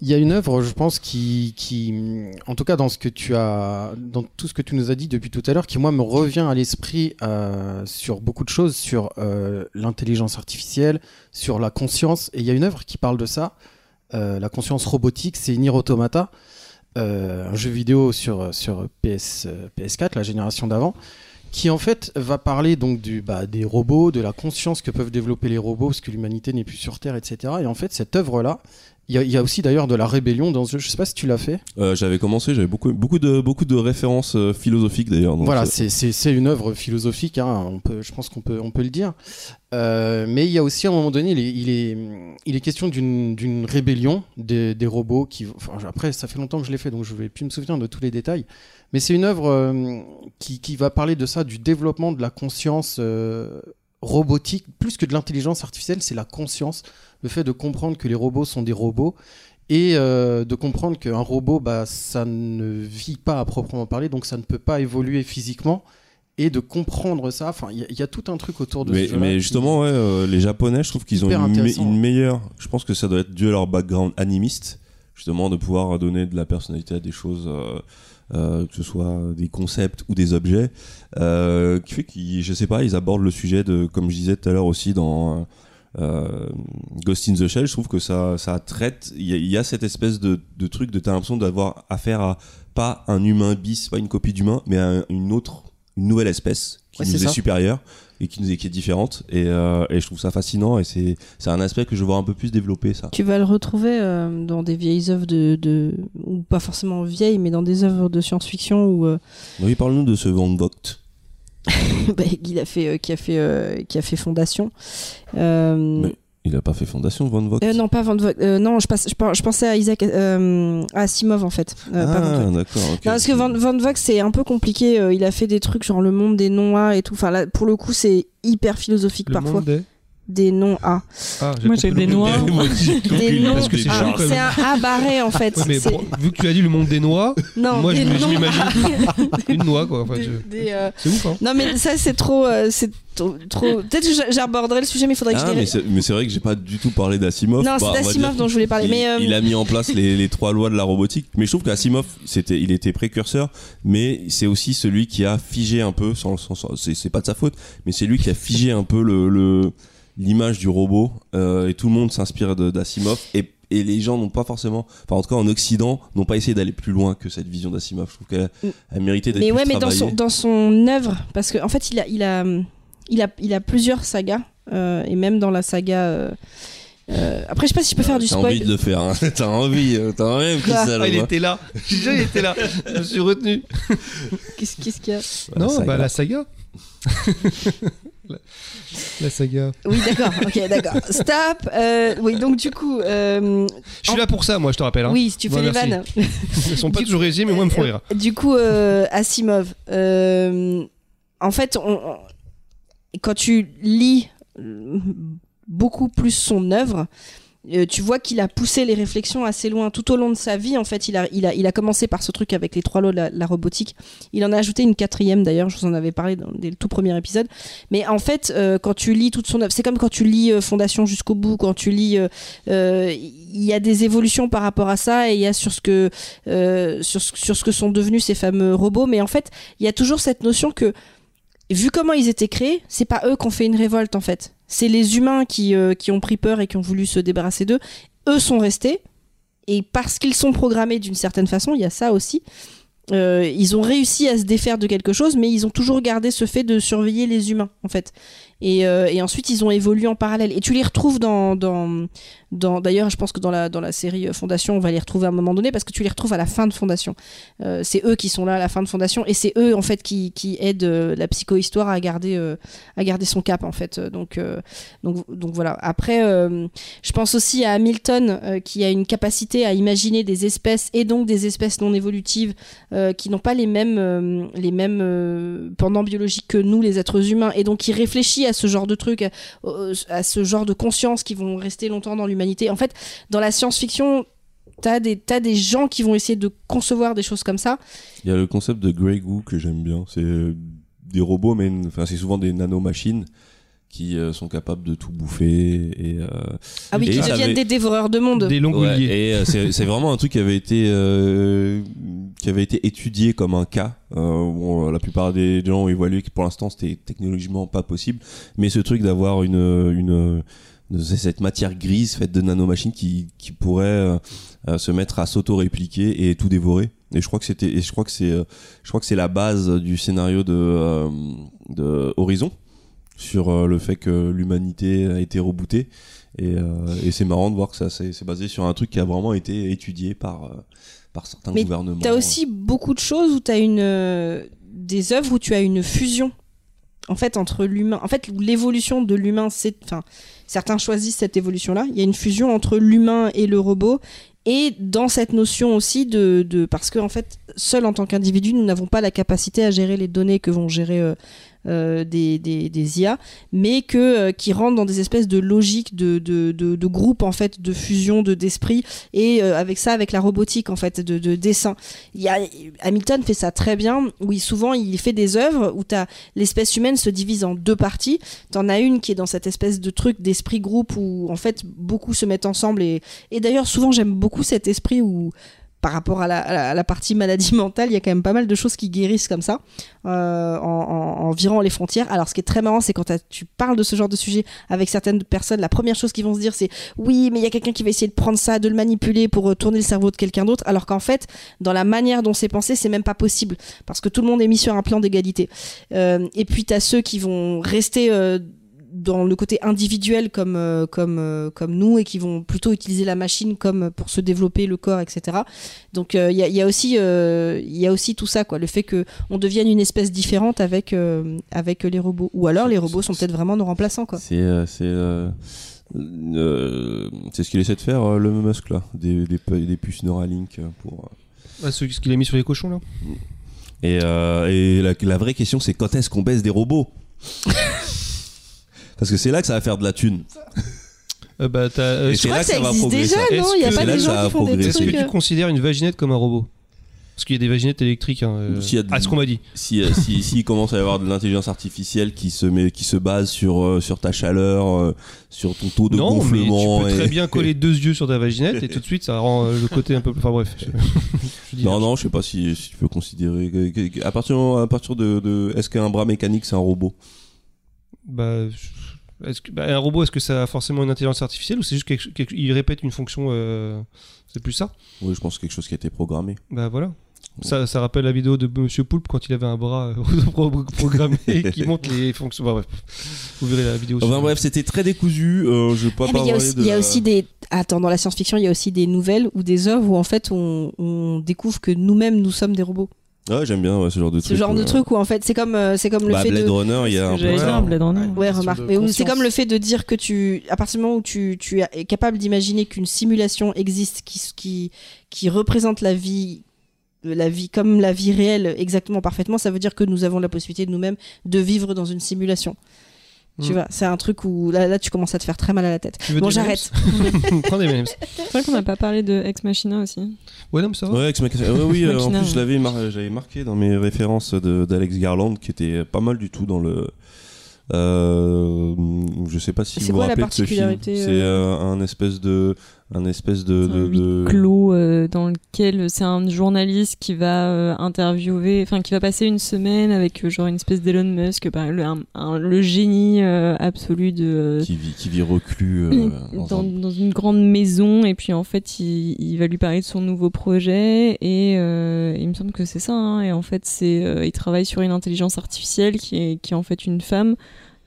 Il y a une œuvre, je pense, qui, en tout cas dans tout ce que tu nous as dit depuis tout à l'heure, qui moi me revient à l'esprit sur beaucoup de choses, sur l'intelligence artificielle, sur la conscience. Et il y a une œuvre qui parle de ça, la conscience robotique, c'est Nier Automata, un jeu vidéo sur PS4, la génération d'avant, qui en fait va parler donc des robots, de la conscience que peuvent développer les robots, parce que l'humanité n'est plus sur Terre, etc. Et en fait, cette œuvre-là, il y a aussi d'ailleurs de la rébellion dans ce jeu. Je sais pas si tu l'as fait. J'avais commencé, j'avais beaucoup de références philosophiques d'ailleurs. Donc voilà, c'est une œuvre philosophique, hein, je pense qu'on peut le dire. Mais il y a aussi à un moment donné, il est question d'une rébellion des robots qui. Enfin, après, ça fait longtemps que je l'ai fait, donc je vais plus me souvenir de tous les détails. Mais c'est une œuvre qui va parler de ça, du développement de la conscience robotique, plus que de l'intelligence artificielle, c'est la conscience. Le fait de comprendre que les robots sont des robots et de comprendre qu'un robot, ça ne vit pas à proprement parler, donc ça ne peut pas évoluer physiquement. Et de comprendre ça, enfin, il y a tout un truc autour de ce jeu-là. Mais justement, les Japonais, je trouve qu'ils ont une meilleure... Je pense que ça doit être dû à leur background animiste, justement, de pouvoir donner de la personnalité à des choses... que ce soit des concepts ou des objets, qui fait qu'ils, je sais pas, ils abordent le sujet de, comme je disais tout à l'heure aussi dans Ghost in the Shell, je trouve que ça traite, il y a cette espèce de truc de t'as l'impression d'avoir affaire à pas un humain bis, pas une copie d'humain, mais à une nouvelle espèce qui nous est supérieure et qui est différente et je trouve ça fascinant et c'est un aspect que je vois un peu plus développé ça. Tu vas le retrouver dans des vieilles œuvres ou pas forcément vieilles mais dans des œuvres de science-fiction où Oui, parle-nous de ce Van Vogt. Qui a fait Fondation. Il a pas fait Fondation, Van Vogt Non, pas Van Vogt. Non, je pensais à Isaac Asimov en fait. Ah, pas Van Vogt. D'accord. Okay. Non, parce que Van Vogt c'est un peu compliqué. Il a fait des trucs genre le monde des non-A et tout. Enfin, là, pour le coup, c'est hyper philosophique le parfois. Des non-A. Ah, moi j'ai des noix. Des noms. C'est un A barré en fait. Ouais, mais c'est... Vu que tu as dit le monde des noix, non, moi des je m'imagine une noix quoi. Enfin, c'est ouf hein. Non mais ça c'est trop. Trop... Peut-être que j'aborderai le sujet, mais il faudrait que je développe. Mais c'est vrai que j'ai pas du tout parlé d'Asimov. Non, c'est d'Asimov dont je voulais parler. Il a mis en place les trois lois de la robotique. Mais je trouve qu'Asimov, il était précurseur, mais c'est aussi celui qui a figé un peu, c'est pas de sa faute, mais c'est lui qui a figé un peu l'image du robot. Et tout le monde s'inspire d'Asimov. Et les gens n'ont pas forcément, enfin en tout cas en Occident, n'ont pas essayé d'aller plus loin que cette vision d'Asimov. Je trouve qu'elle a mérité d'être plus travaillée. Mais dans son œuvre, parce qu'en fait, il a plusieurs sagas, et même dans la saga... Après, je sais pas si je peux faire du spoil. T'as envie de le faire, hein. T'as envie, Christelle. Ah, il était là. Je me suis retenu. Qu'est-ce qu'il y a ? Non, la saga. La saga. Oui, d'accord. Ok, d'accord. Stop. Oui, donc du coup. Je suis là pour ça, moi, je te rappelle. Hein. Oui, si tu fais les vannes. Elles sont pas toujours régies, mais moi, me font rire. Du coup, Asimov. En fait, quand tu lis beaucoup plus son œuvre, tu vois qu'il a poussé les réflexions assez loin tout au long de sa vie. En fait, il a commencé par ce truc avec les trois lois de la robotique. Il en a ajouté une quatrième d'ailleurs, je vous en avais parlé dès le tout premier épisode. Mais en fait, quand tu lis toute son œuvre, c'est comme quand tu lis Fondation jusqu'au bout, quand tu lis, il y a des évolutions par rapport à ça, et il y a sur ce que sont devenus ces fameux robots. Mais en fait, il y a toujours cette notion que, vu comment ils étaient créés, c'est pas eux qui ont fait une révolte en fait. C'est les humains qui ont pris peur et qui ont voulu se débarrasser d'eux. Eux sont restés, et parce qu'ils sont programmés d'une certaine façon, il y a ça aussi, ils ont réussi à se défaire de quelque chose, mais ils ont toujours gardé ce fait de surveiller les humains en fait. Et ensuite ils ont évolué en parallèle, et tu les retrouves d'ailleurs je pense que dans la série Fondation on va les retrouver à un moment donné, parce que tu les retrouves à la fin de Fondation, c'est eux qui sont là à la fin de Fondation, et c'est eux en fait qui aident la psychohistoire à garder son cap en fait. Donc voilà. Après je pense aussi à Hamilton, qui a une capacité à imaginer des espèces, et donc des espèces non évolutives, qui n'ont pas les mêmes pendants biologiques que nous les êtres humains, et donc qui réfléchit à ce genre de trucs, à ce genre de consciences qui vont rester longtemps dans l'humanité. En fait, dans la science-fiction, t'as des gens qui vont essayer de concevoir des choses comme ça. Il y a le concept de Grey Goo que j'aime bien. C'est des robots, mais c'est souvent des nanomachines qui sont capables de tout bouffer. Qui deviennent des dévoreurs de monde. Des longueuliers. Ouais, et c'est vraiment un truc qui avait été étudié comme un cas. Bon, la plupart des gens ont évalué que pour l'instant c'était technologiquement pas possible, mais ce truc d'avoir cette matière grise faite de nanomachines qui pourrait se mettre à s'auto-répliquer et tout dévorer. Et je crois que c'est la base du scénario de Horizon, sur le fait que l'humanité a été rebootée. Et c'est marrant de voir que ça c'est basé sur un truc qui a vraiment été étudié par certains gouvernements. Mais t'as aussi beaucoup de choses où t'as des œuvres où tu as une fusion en fait entre l'humain, en fait l'évolution de l'humain, certains choisissent cette évolution là, il y a une fusion entre l'humain et le robot, et dans cette notion aussi de parce que en fait seul en tant qu'individu nous n'avons pas la capacité à gérer les données que vont gérer des IA, mais qui rentrent dans des espèces de logiques de groupes en fait, de fusion d'esprit, et avec la robotique en fait, de dessin. Hamilton fait ça très bien, où souvent il fait des œuvres où l'espèce humaine se divise en deux parties. T'en as une qui est dans cette espèce de truc d'esprit groupe où en fait beaucoup se mettent ensemble, et d'ailleurs souvent j'aime beaucoup cet esprit où par rapport à la partie maladie mentale, il y a quand même pas mal de choses qui guérissent comme ça, en virant les frontières. Alors, ce qui est très marrant, c'est quand tu parles de ce genre de sujet avec certaines personnes, la première chose qu'ils vont se dire, c'est « Oui, mais il y a quelqu'un qui va essayer de prendre ça, de le manipuler pour tourner le cerveau de quelqu'un d'autre. » Alors qu'en fait, dans la manière dont c'est pensé, c'est même pas possible, parce que tout le monde est mis sur un plan d'égalité. Et puis, t'as ceux qui vont rester... dans le côté individuel comme nous, et qui vont plutôt utiliser la machine comme pour se développer le corps, etc. Donc il y a aussi tout ça quoi, le fait que on devienne une espèce différente avec les robots, ou alors les robots sont peut-être vraiment nos remplaçants quoi. C'est C'est ce qu'il essaie de faire, le Musk, là, des puces Neuralink pour... ce qu'il a mis sur les cochons, là. Et la vraie question, c'est quand est-ce qu'on baisse des robots? Parce que c'est là que ça va faire de la thune. Je crois que ça existe déjà, non? Il n'y a pas des gens qui font des trucs... Est-ce que tu considères une vaginette comme un robot? Parce qu'il y a des vaginettes électriques, hein, ce qu'on m'a dit. Si commence à y avoir de l'intelligence artificielle qui se base sur ta chaleur, sur ton taux de gonflement... Non, mais tu peux très bien coller deux yeux sur ta vaginette et tout de suite, ça rend le côté un peu... Enfin bref. Non, je sais pas si tu peux considérer... À partir de... Est-ce qu'un bras mécanique, c'est un robot? Un robot, est-ce que ça a forcément une intelligence artificielle ou c'est juste qu'il répète une fonction, c'est plus ça? Oui, je pense quelque chose qui a été programmé. Voilà. Ouais. Ça rappelle la vidéo de Monsieur Poulpe quand il avait un bras programmé qui monte les fonctions. Bref, vous verrez la vidéo. C'était très décousu. Je peux pas parler de. Il y a aussi des. Attends, dans la science-fiction, il y a aussi des nouvelles ou des œuvres où en fait on découvre que nous-mêmes nous sommes des robots. Ah, j'aime bien ce genre de truc. Ce genre de truc où en fait c'est comme le fait de Blade Runner, il y a un peu remarque, mais c'est comme le fait de dire que à partir du moment où tu es capable d'imaginer qu'une simulation existe qui représente la vie comme la vie réelle exactement parfaitement, ça veut dire que nous avons la possibilité de nous-mêmes de vivre dans une simulation. Tu vois, c'est un truc où là tu commences à te faire très mal à la tête. Bon, j'arrête. Prends des M&M's. C'est vrai qu'on n'a pas parlé de Ex Machina aussi. Ouais, non, mais ça va. Ouais, Ex Machina, en plus, j'avais marqué dans mes références d'Alex Garland qui était pas mal du tout dans le. Je sais pas si vous vous rappelez de ce film. C'est un espèce de clos dans lequel c'est un journaliste qui va interviewer, enfin qui va passer une semaine avec genre une espèce d'Elon Musk, le génie absolu de qui vit reclus dans une grande maison, et puis en fait il va lui parler de son nouveau projet et il me semble que c'est ça, hein, et en fait c'est il travaille sur une intelligence artificielle qui est en fait une femme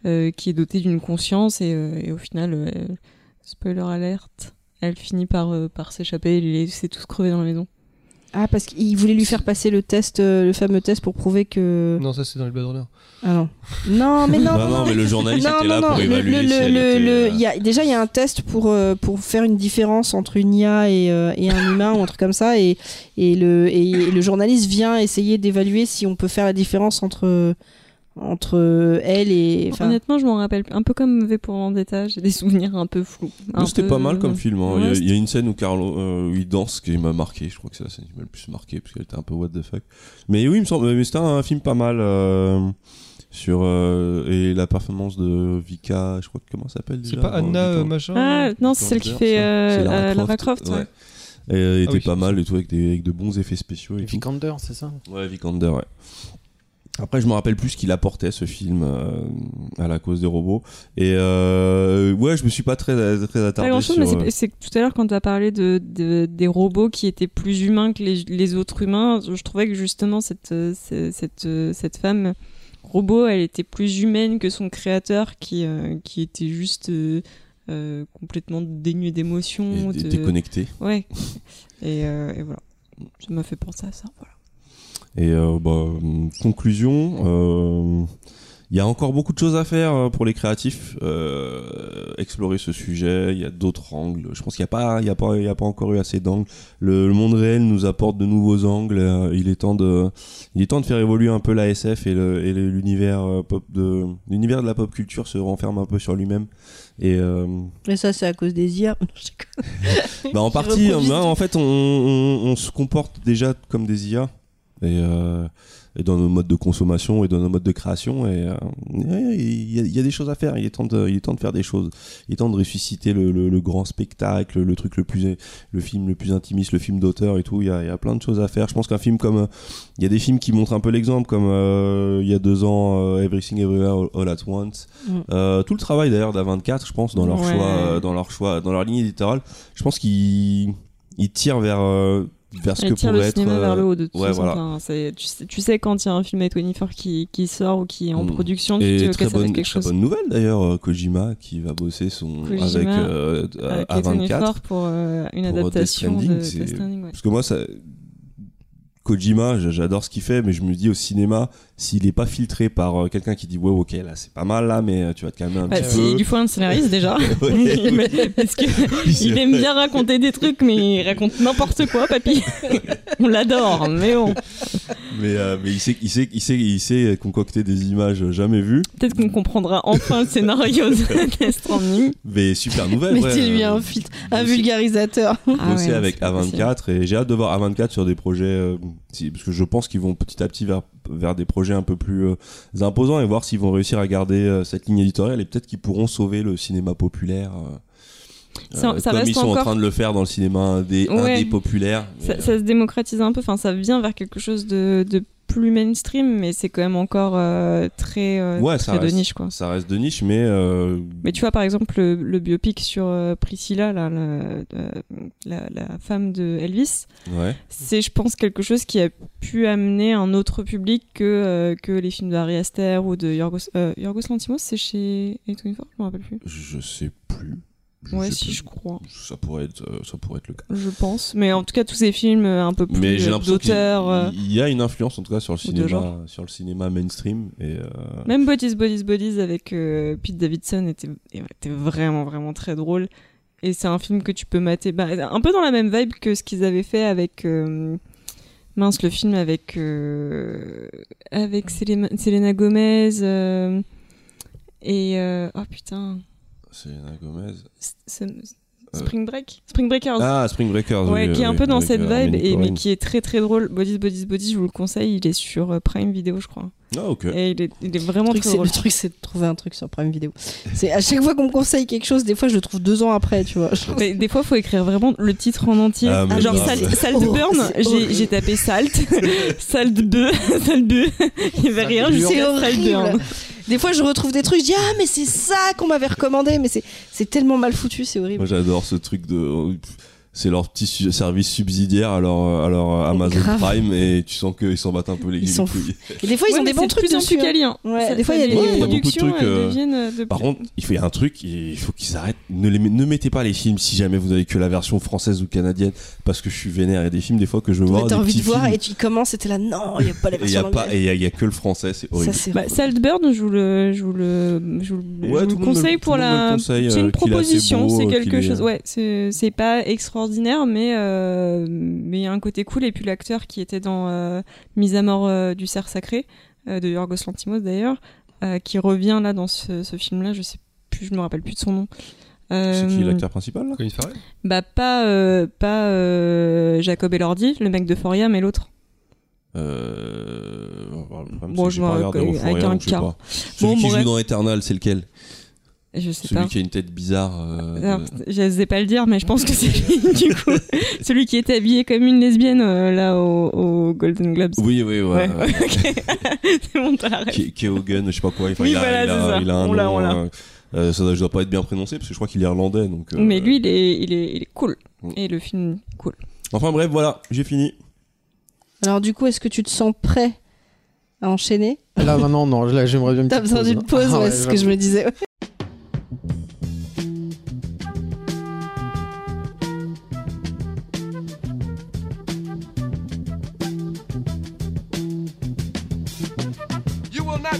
qui est dotée d'une conscience et au final spoiler alerte, elle finit par s'échapper et les laisser tous crever dans la maison. Ah, parce qu'il voulait lui faire passer le test, le fameux test pour prouver que... Non, ça c'est dans les Blade Runner. Ah non. Non, mais non. Non, mais le journaliste était là pour évaluer si elle était... Déjà, il y a un test pour faire une différence entre une IA et un humain ou un truc comme ça. Et le journaliste vient essayer d'évaluer si on peut faire la différence entre elle et... Enfin... Honnêtement, je m'en rappelle un peu comme V pour Vendetta, j'ai des souvenirs un peu flous. C'était pas mal comme film. Hein. Ouais, il y a une scène où Carlo il danse qui m'a marqué, je crois que c'est la scène qui m'a le plus marqué parce qu'elle était un peu what the fuck. Mais oui, il me semble, mais c'était un film pas mal sur et la performance de Vika, je crois que comment ça s'appelle déjà. C'est pas Anna machin. Ah non, c'est celle qui fait Lara Croft. Ouais. Et elle était pas mal et tout avec de bons effets spéciaux. Et Vikander, c'est ça? Ouais, Vikander, ouais. Après, je me rappelle plus ce qu'il apportait ce film à la cause des robots. Et ouais, je me suis pas très attardé sur... Mais c'est tout à l'heure quand tu as parlé des robots qui étaient plus humains que les autres humains, je trouvais que justement cette femme robot, elle était plus humaine que son créateur qui était juste complètement dénué d'émotions. Déconnecté. Ouais. Et voilà. Ça m'a fait penser à ça, voilà. Et conclusion, il y a encore beaucoup de choses à faire pour les créatifs, explorer ce sujet, il y a d'autres angles, je pense qu'il n'y a pas encore eu assez d'angles, le monde réel nous apporte de nouveaux angles, il est temps de faire évoluer un peu la SF et l'univers pop l'univers de la pop culture se renferme un peu sur lui-même. Mais ça c'est à cause des IA. En partie, en fait on se comporte déjà comme des IA. Et dans nos modes de consommation et dans nos modes de création, et il y a des choses à faire. Il est temps de faire des choses. Il est temps de ressusciter le grand spectacle, le truc le film le plus intimiste, le film d'auteur et tout. Il y a plein de choses à faire. Je pense qu'un film comme il y a des films qui montrent un peu l'exemple, comme il y a 2 ans Everything Everywhere All at Once. Tout le travail d'ailleurs d'A24, je pense, dans leur choix, dans leur ligne éditoriale, je pense qu'ils tirent vers ce que pourrait être... cinéma vers le haut de toute façon. Voilà. Enfin, tu sais quand il y a un film à 24 qui sort ou qui est en production, tu te dis que ça va être quelque chose. Très bonne nouvelle d'ailleurs, Kojima qui va bosser avec A24 pour une adaptation de Death Stranding. Parce que moi, ça... Kojima, j'adore ce qu'il fait, mais je me dis au cinéma, s'il est pas filtré par quelqu'un qui dit ouais ok là c'est pas mal là, mais tu vas te calmer un petit peu. Il lui faut un scénariste déjà. Parce que il aime bien raconter des trucs, mais il raconte n'importe quoi, papy. On l'adore, mais bon. Mais il sait concocter des images jamais vues. Peut-être qu'on comprendra enfin le scénario de Death Stranding. Mais super nouvelle. Mais c'est lui un filtre, un vulgarisateur. Bossé avec A24, et j'ai hâte de voir A24 sur des projets. Parce que je pense qu'ils vont petit à petit vers des projets un peu plus imposants, et voir s'ils vont réussir à garder cette ligne éditoriale, et peut-être qu'ils pourront sauver le cinéma populaire ça comme ils sont encore en train de le faire dans le cinéma indé populaire. Ça se démocratise un peu, enfin, ça vient vers quelque chose de plus mainstream, mais c'est quand même encore très de niche, quoi. Ça reste de niche, mais tu vois par exemple le biopic sur Priscilla, là, la femme de Elvis, c'est, je pense, quelque chose qui a pu amener un autre public que les films de Ari Aster ou de Yorgos Lanthimos. C'est chez A24, je me rappelle plus. Je sais plus. Ouais, si, je crois. Ça pourrait être le cas. Je pense. Mais en tout cas, tous ces films un peu plus d'auteur. Il y a une influence, en tout cas, sur le cinéma mainstream. Et même Bodies avec Pete Davidson était vraiment, vraiment très drôle. Et c'est un film que tu peux mater. Bah, un peu dans la même vibe que ce qu'ils avaient fait avec. Mince, le film avec Selena Gomez. Oh putain. Selena Gomez. Spring Breakers. Ah, Spring Breakers. Ouais, qui est un peu dans cette vibe, mais qui est très très drôle. Bodies, je vous le conseille. Il est sur Prime Video, je crois. Ah, ok. Et il est vraiment très drôle. Le truc, c'est de trouver un truc sur Prime Video. C'est à chaque fois qu'on me conseille quelque chose, des fois je le trouve 2 ans après, tu vois. Mais des fois, il faut écrire vraiment le titre en entier. Genre Saltburn, j'ai tapé Salt, Salt 2. Il n'y avait rien, juste Saltburn. Des fois, je retrouve des trucs, je dis « Ah, mais c'est ça qu'on m'avait recommandé !» Mais c'est tellement mal foutu, c'est horrible. Moi, j'adore ce truc de... C'est leur petit service subsidiaire à leur Amazon Prime, et tu sens qu'ils s'en battent un peu les couilles. Et des fois, ils ont des bons trucs dessus. Des fois, il y a des productions, elles deviennent... Par contre, il y a un truc, il faut qu'ils arrêtent. Ne mettez pas les films si jamais vous n'avez que la version française ou canadienne, parce que je suis vénère. Il y a des films, des fois, que je veux voir. T'as envie de voir et tu commences et t'es là, non, il n'y a pas la version anglaise. Et il n'y a que le français, c'est horrible. Saltburn, je vous le conseille pour la... C'est une proposition, c'est quelque chose. Ouais, c'est pas extraordinaire. Mais il y a un côté cool, et puis l'acteur qui était dans Mise à mort du cerf sacré de Yorgos Lanthimos d'ailleurs, qui revient là dans ce film là, je me rappelle plus de son nom. C'est qui l'acteur principal là ? Bah pas Jacob Elordi, le mec de Foria, mais l'autre. Bon, je vois avec un car. Celui qui joue dans Eternal, c'est lequel ? Je sais celui pas. Qui a une tête bizarre. Alors, je n'osais pas le dire, mais je pense que c'est lui, du coup. Celui qui est habillé comme une lesbienne, là, au Golden Globes. Oui, ouais. Okay. C'est bon, t'as l'arrêt. Key Hogan, je sais pas quoi. Enfin, oui, il a un nom. Ça ne doit pas être bien prononcé, parce que je crois qu'il est irlandais. Donc, mais lui, il est cool. Ouais. Et le film, cool. Enfin bref, voilà, j'ai fini. Alors du coup, est-ce que tu te sens prêt à enchaîner ? Là, maintenant, non. Là, j'aimerais bien une petite pause. T'as besoin d'une pause, ouais, c'est ce que je me disais. You will not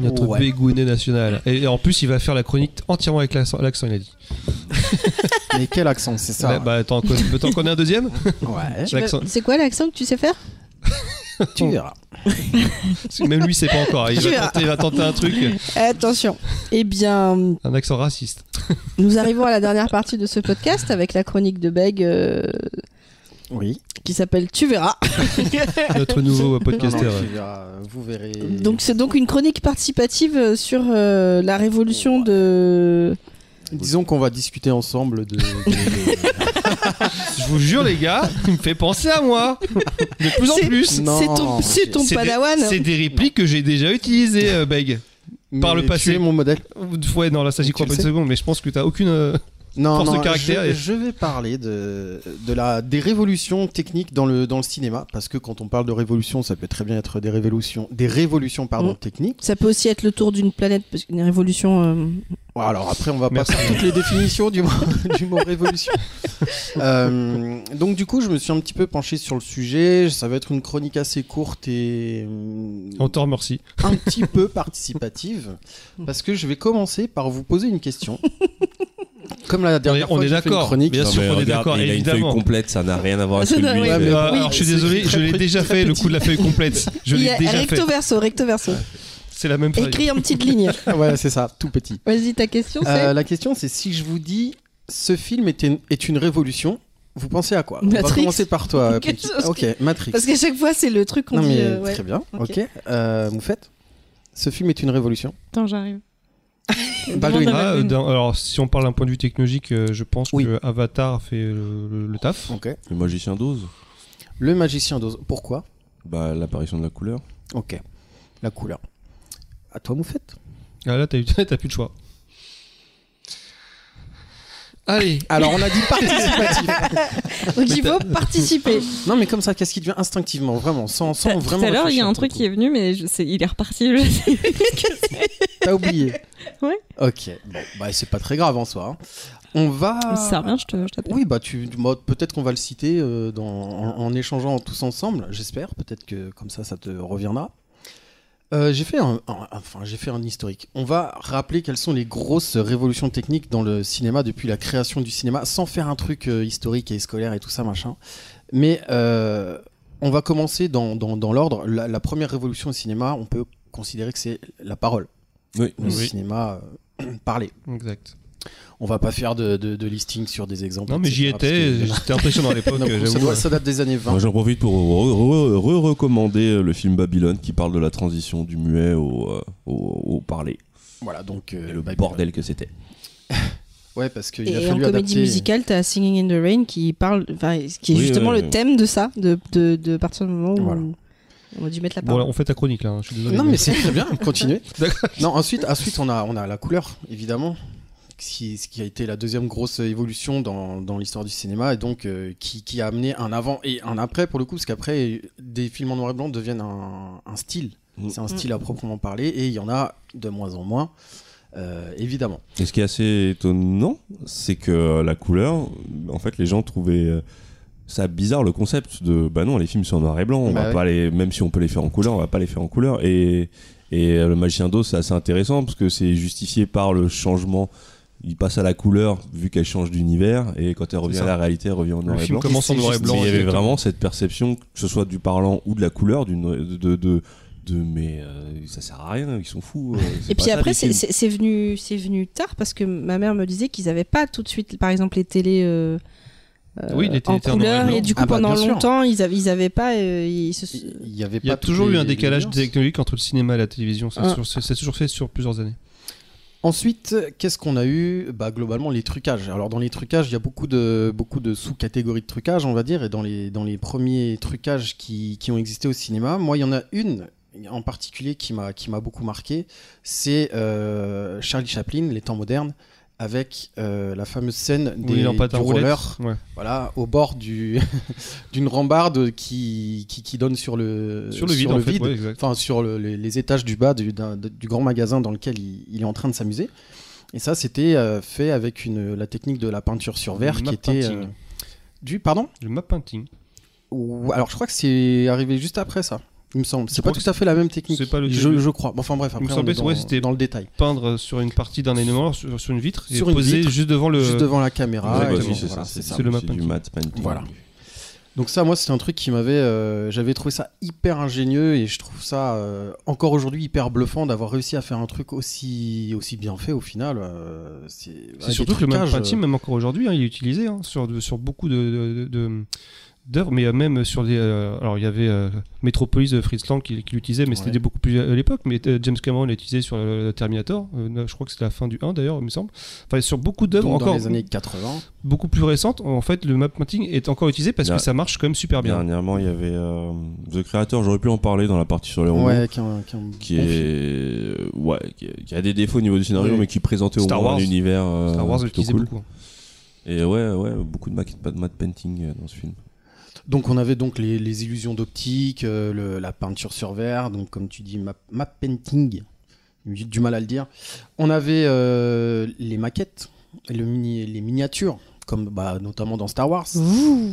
Notre Begounet national. Et en plus, il va faire la chronique entièrement avec l'accent, il a dit. Mais quel accent, c'est ça? Bah, t'en connais un deuxième? Ouais. C'est quoi l'accent que tu sais faire? Tu verras. Parce que même lui, c'est pas encore. Il va tenter un truc. Attention. Eh bien. Un accent raciste. Nous arrivons à la dernière partie de ce podcast avec la chronique de Beg. Oui. Qui s'appelle Tu verras. Notre nouveau podcaster. Non, tu verras, vous verrez. Donc c'est donc une chronique participative sur la révolution de. Disons qu'on va discuter ensemble de. Je vous jure les gars, il me fait penser à moi de plus en plus. C'est ton padawan. C'est des répliques que j'ai déjà utilisées, Beg. Par le passé. Tu es mon modèle. Ouais, non, là ça j'y crois pas une seconde, mais je pense que t'as aucune. Non, de caractère je vais parler des révolutions techniques dans le cinéma, parce que quand on parle de révolution, ça peut très bien être des révolutions techniques. Ça peut aussi être le tour d'une planète, parce qu'une révolution. Alors après, on va passer à toutes les définitions du mot révolution. Donc du coup, je me suis un petit peu penché sur le sujet. Ça va être une chronique assez courte et on te remercie. Un petit peu participative, parce que je vais commencer par vous poser une question. Comme la dernière fois, on est d'accord. Chronique. Bien sûr, on est d'accord. Il a une feuille complète, ça n'a rien à voir avec lui. Alors, je suis désolé, je l'ai déjà fait le coup de la feuille complète. Recto verso. C'est la même feuille. Écris en petite ligne. Ouais, c'est ça, tout petit. Vas-y, ta question c'est. La question c'est si je vous dis ce film est une révolution, vous pensez à quoi ? Matrix. On va commencer par toi. Ok, Matrix. Parce qu'à chaque fois c'est le truc qu'on dit. Très bien. Ok. Moufette, ce film est une révolution. Attends, j'arrive. Alors, si on parle d'un point de vue technologique, je pense que Avatar fait le taf. Okay. Le magicien d'Oz. Pourquoi ? Bah, l'apparition de la couleur. Ok. La couleur. À toi, Moufette. Ah là, t'as plus de choix. Allez. Alors, on a dit participatif. Donc, il faut participer. Non, mais comme ça, qu'est-ce qui devient instinctivement, vraiment, sans vraiment. Tout à l'heure, il y a un truc qui est venu, mais il est reparti. Je sais que c'est. T'as oublié. Ouais. Ok. Bon, bah c'est pas très grave en soi. Hein. On va. Ça sert à rien, je t'appelle. Oui, bah peut-être qu'on va le citer en échangeant tous ensemble. J'espère. Peut-être que comme ça te reviendra. J'ai fait un historique. On va rappeler quelles sont les grosses révolutions techniques dans le cinéma depuis la création du cinéma, sans faire un truc historique et scolaire et tout ça machin. Mais on va commencer dans l'ordre. La première révolution au cinéma, on peut considérer que c'est la parole. Oui, le cinéma parlé. Exact. On va pas faire de listing sur des exemples. Non, mais j'y étais, j'étais impressionnant à l'époque. Ça date des années 20. J'en profite pour recommander le film Babylone qui parle de la transition du muet au parlé. Voilà, donc. Le Babylone. Bordel que c'était. Ouais, parce qu'il a fallu adapter. Et en comédie musicale, t'as Singing in the Rain qui parle, qui est justement le thème de ça, de partir du moment où. Voilà. On a dû mettre la parole. Bon, on fait ta chronique là, je suis désolé. Non, mais c'est très bien, continuez. Non, ensuite on a la couleur, évidemment, ce qui a été la deuxième grosse évolution dans l'histoire du cinéma, et donc qui a amené un avant et un après pour le coup, parce qu'après, des films en noir et blanc deviennent un style. C'est un style à proprement parler, et il y en a de moins en moins, évidemment. Et ce qui est assez étonnant, c'est que la couleur, en fait, les gens trouvaient... C'est bizarre le concept de non, les films sont en noir et blanc, même si on peut les faire en couleur, on va pas les faire en couleur. Et le Magicien d'Oz, c'est assez intéressant parce que c'est justifié par le changement. Il passe à la couleur vu qu'elle change d'univers, et quand elle revient à la réalité, elle revient en noir et blanc. Commence en noir et blanc. Il y avait vraiment cette perception, que ce soit du parlant ou de la couleur, ça sert à rien, ils sont fous. Et puis après, c'est venu tard parce que ma mère me disait qu'ils avaient pas tout de suite, par exemple, les télés. En couleur, et du coup pendant longtemps il y a toujours eu un décalage technologique entre le cinéma et la télévision, c'est toujours fait sur plusieurs années. Ensuite, qu'est-ce qu'on a eu ? Globalement, les trucages. Alors, dans les trucages, il y a beaucoup de sous-catégories de trucages, on va dire, et dans les premiers trucages qui ont existé au cinéma, moi, il y en a une en particulier qui m'a beaucoup marqué, c'est Charlie Chaplin, Les Temps modernes, avec la fameuse scène du roller, ouais. Voilà, au bord d'une rambarde qui donne sur le vide, ouais, enfin sur les étages du bas du grand magasin dans lequel il est en train de s'amuser. Et ça, c'était fait avec la technique de la peinture sur verre, qui était du map painting. Alors, je crois que c'est arrivé juste après ça. Il me semble. C'est pas tout à fait la même technique. C'est pas le je crois. Enfin bref, après on est dans le détail. Peindre sur une partie d'un élément, sur une vitre, et poser juste devant la caméra. Ouais, bah, c'est le mapping. Voilà. Donc ça, moi, c'était un truc qui m'avait... j'avais trouvé ça hyper ingénieux et je trouve ça encore aujourd'hui hyper bluffant d'avoir réussi à faire un truc aussi bien fait au final. C'est surtout que le même principe, même encore aujourd'hui, il est utilisé sur beaucoup d'œuvres, mais même sur des... alors, il y avait Metropolis de Fritz Lang qui l'utilisait, mais c'était beaucoup plus à l'époque, mais James Cameron l'a utilisé sur Terminator, je crois que c'était la fin du 1 d'ailleurs, il me semble. Enfin, sur beaucoup d'œuvres encore... dans les années 80. Beaucoup plus récentes, en fait, le mapping est encore utilisé parce que ça marche quand même super bien. Dernièrement, il y avait The Creator, j'aurais pu en parler dans la partie sur les robots, qui a des défauts au niveau du scénario, mais qui présentait Star au moins un univers Star Wars plutôt cool. Beaucoup. Et beaucoup de matte painting dans ce film. Donc on avait donc les illusions d'optique, la peinture sur verre, donc comme tu dis map painting, j'ai du mal à le dire. On avait les maquettes, les miniatures, comme notamment dans Star Wars. Ouh.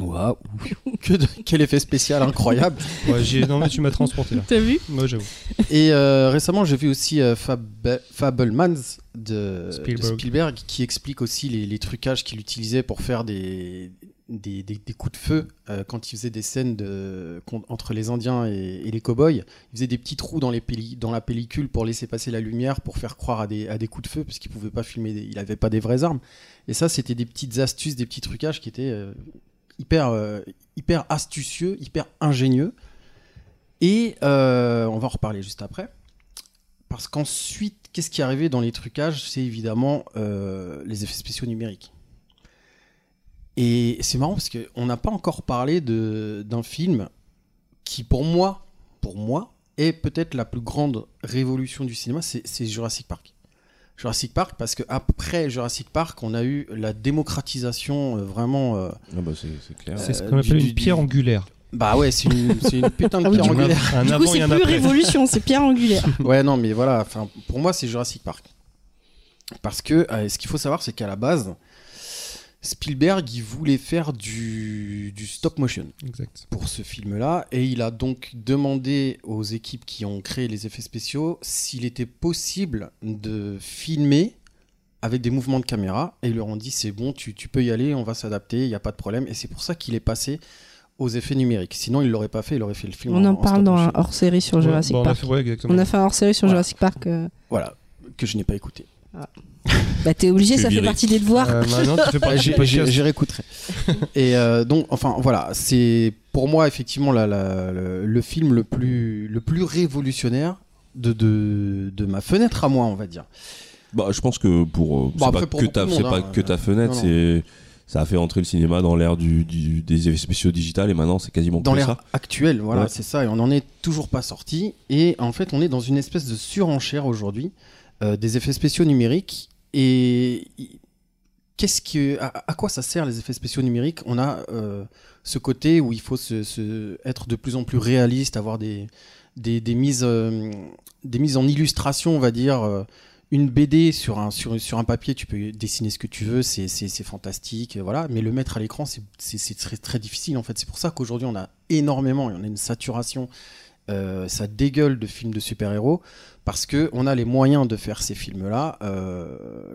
Waouh, quel effet spécial incroyable. Non mais tu m'as transporté là. T'as vu ? Moi j'avoue. Et récemment j'ai vu aussi Fabelmans de Spielberg qui explique aussi les trucages qu'il utilisait pour faire des coups de feu quand il faisait des scènes entre les Indiens et les cow-boys. Il faisait des petits trous dans la pellicule pour laisser passer la lumière, pour faire croire à des coups de feu, parce qu'il pouvait pas filmer, il avait pas des vraies armes. Et ça c'était des petites astuces, des petits trucages qui étaient hyper astucieux, hyper ingénieux. Et on va en reparler juste après. Parce qu'ensuite, qu'est-ce qui est arrivé dans les trucages ? C'est évidemment les effets spéciaux numériques. Et c'est marrant parce qu'on n'a pas encore parlé d'un film qui, pour moi, est peut-être la plus grande révolution du cinéma, c'est Jurassic Park. Jurassic Park, parce qu'après Jurassic Park, on a eu la démocratisation vraiment... c'est clair. C'est ce qu'on appelle une pierre angulaire. Bah ouais, c'est une putain de pierre angulaire. Du coup, c'est plus révolution, c'est pierre angulaire. Ouais, non, mais voilà, pour moi, c'est Jurassic Park. Parce que ce qu'il faut savoir, c'est qu'à la base, Spielberg, il voulait faire du stop motion. Exact. Pour ce film-là. Et il a donc demandé aux équipes qui ont créé les effets spéciaux s'il était possible de filmer avec des mouvements de caméra. Et ils leur ont dit, c'est bon, tu peux y aller, on va s'adapter, il n'y a pas de problème. Et c'est pour ça qu'il est passé aux effets numériques. Sinon, il ne l'aurait pas fait, il aurait fait le film. On en parle dans un hors-série sur Jurassic Park. On a fait un hors-série sur Jurassic Park. Voilà, que je n'ai pas écouté. Ah. Bah t'es obligé, ça fait partie des devoirs. J'y réécouterai. Et donc, enfin voilà, c'est pour moi effectivement le film le plus révolutionnaire de ma fenêtre à moi, on va dire. Bah je pense que c'est pas que ta fenêtre, non. C'est ça a fait entrer le cinéma dans l'ère des effets spéciaux digitaux et maintenant c'est quasiment dans l'ère actuelle, voilà, ouais. C'est ça, et on en est toujours pas sorti et en fait on est dans une espèce de surenchère aujourd'hui. Des effets spéciaux numériques et à quoi ça sert les effets spéciaux numériques ? On a ce côté où il faut être de plus en plus réaliste, avoir des mises en illustration, on va dire. Une BD sur un papier, tu peux dessiner ce que tu veux, c'est fantastique, voilà. Mais le mettre à l'écran, c'est très, très difficile en fait. C'est pour ça qu'aujourd'hui on a énormément, on a une saturation. Ça dégueule de films de super-héros parce qu'on a les moyens de faire ces films-là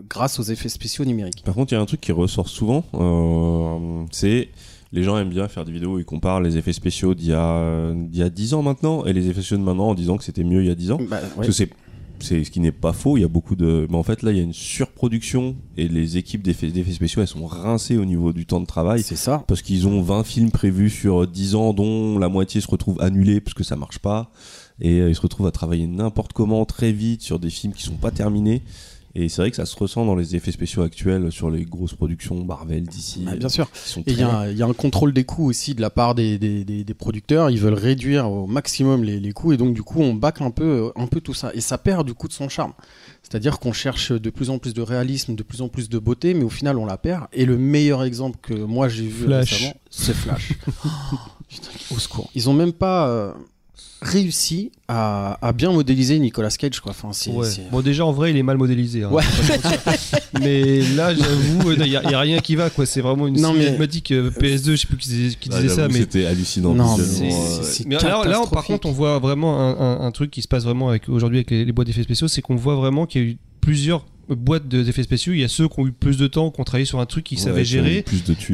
grâce aux effets spéciaux numériques. Par contre, il y a un truc qui ressort souvent, c'est les gens aiment bien faire des vidéos où ils comparent les effets spéciaux d'il y a 10 ans maintenant et les effets spéciaux de maintenant en disant que c'était mieux il y a 10 ans. Bah, ouais. Parce que c'est ce qui n'est pas faux, il y a beaucoup de... Mais en fait, là, il y a une surproduction et les équipes d'effets spéciaux, elles sont rincées au niveau du temps de travail. C'est ça. Parce qu'ils ont 20 films prévus sur 10 ans, dont la moitié se retrouve annulée parce que ça marche pas. Et ils se retrouvent à travailler n'importe comment, très vite, sur des films qui sont pas terminés. Et c'est vrai que ça se ressent dans les effets spéciaux actuels sur les grosses productions Marvel, DC. Ah, bien sûr. Et il y a un contrôle des coûts aussi de la part des producteurs. Ils veulent réduire au maximum les coûts et donc du coup on bâcle un peu tout ça. Et ça perd du coup de son charme. C'est-à-dire qu'on cherche de plus en plus de réalisme, de plus en plus de beauté, mais au final on la perd. Et le meilleur exemple que moi j'ai vu récemment, c'est Flash. Putain, au secours. Ils ont même pas... réussi à bien modéliser Nicolas Cage quoi. Enfin, c'est... Bon déjà en vrai il est mal modélisé hein. Ouais. Mais là j'avoue il n'y a rien qui va quoi. C'est vraiment une cinématique PS2, je sais plus qui disait ça mais... c'était hallucinant. Non, c'est mais là par contre on voit vraiment un truc qui se passe vraiment aujourd'hui avec les boîtes d'effets spéciaux, c'est qu'on voit vraiment qu'il y a eu plusieurs boîtes d'effets spéciaux, il y a ceux qui ont eu plus de temps, qui ont travaillé sur un truc qu'ils savaient gérer,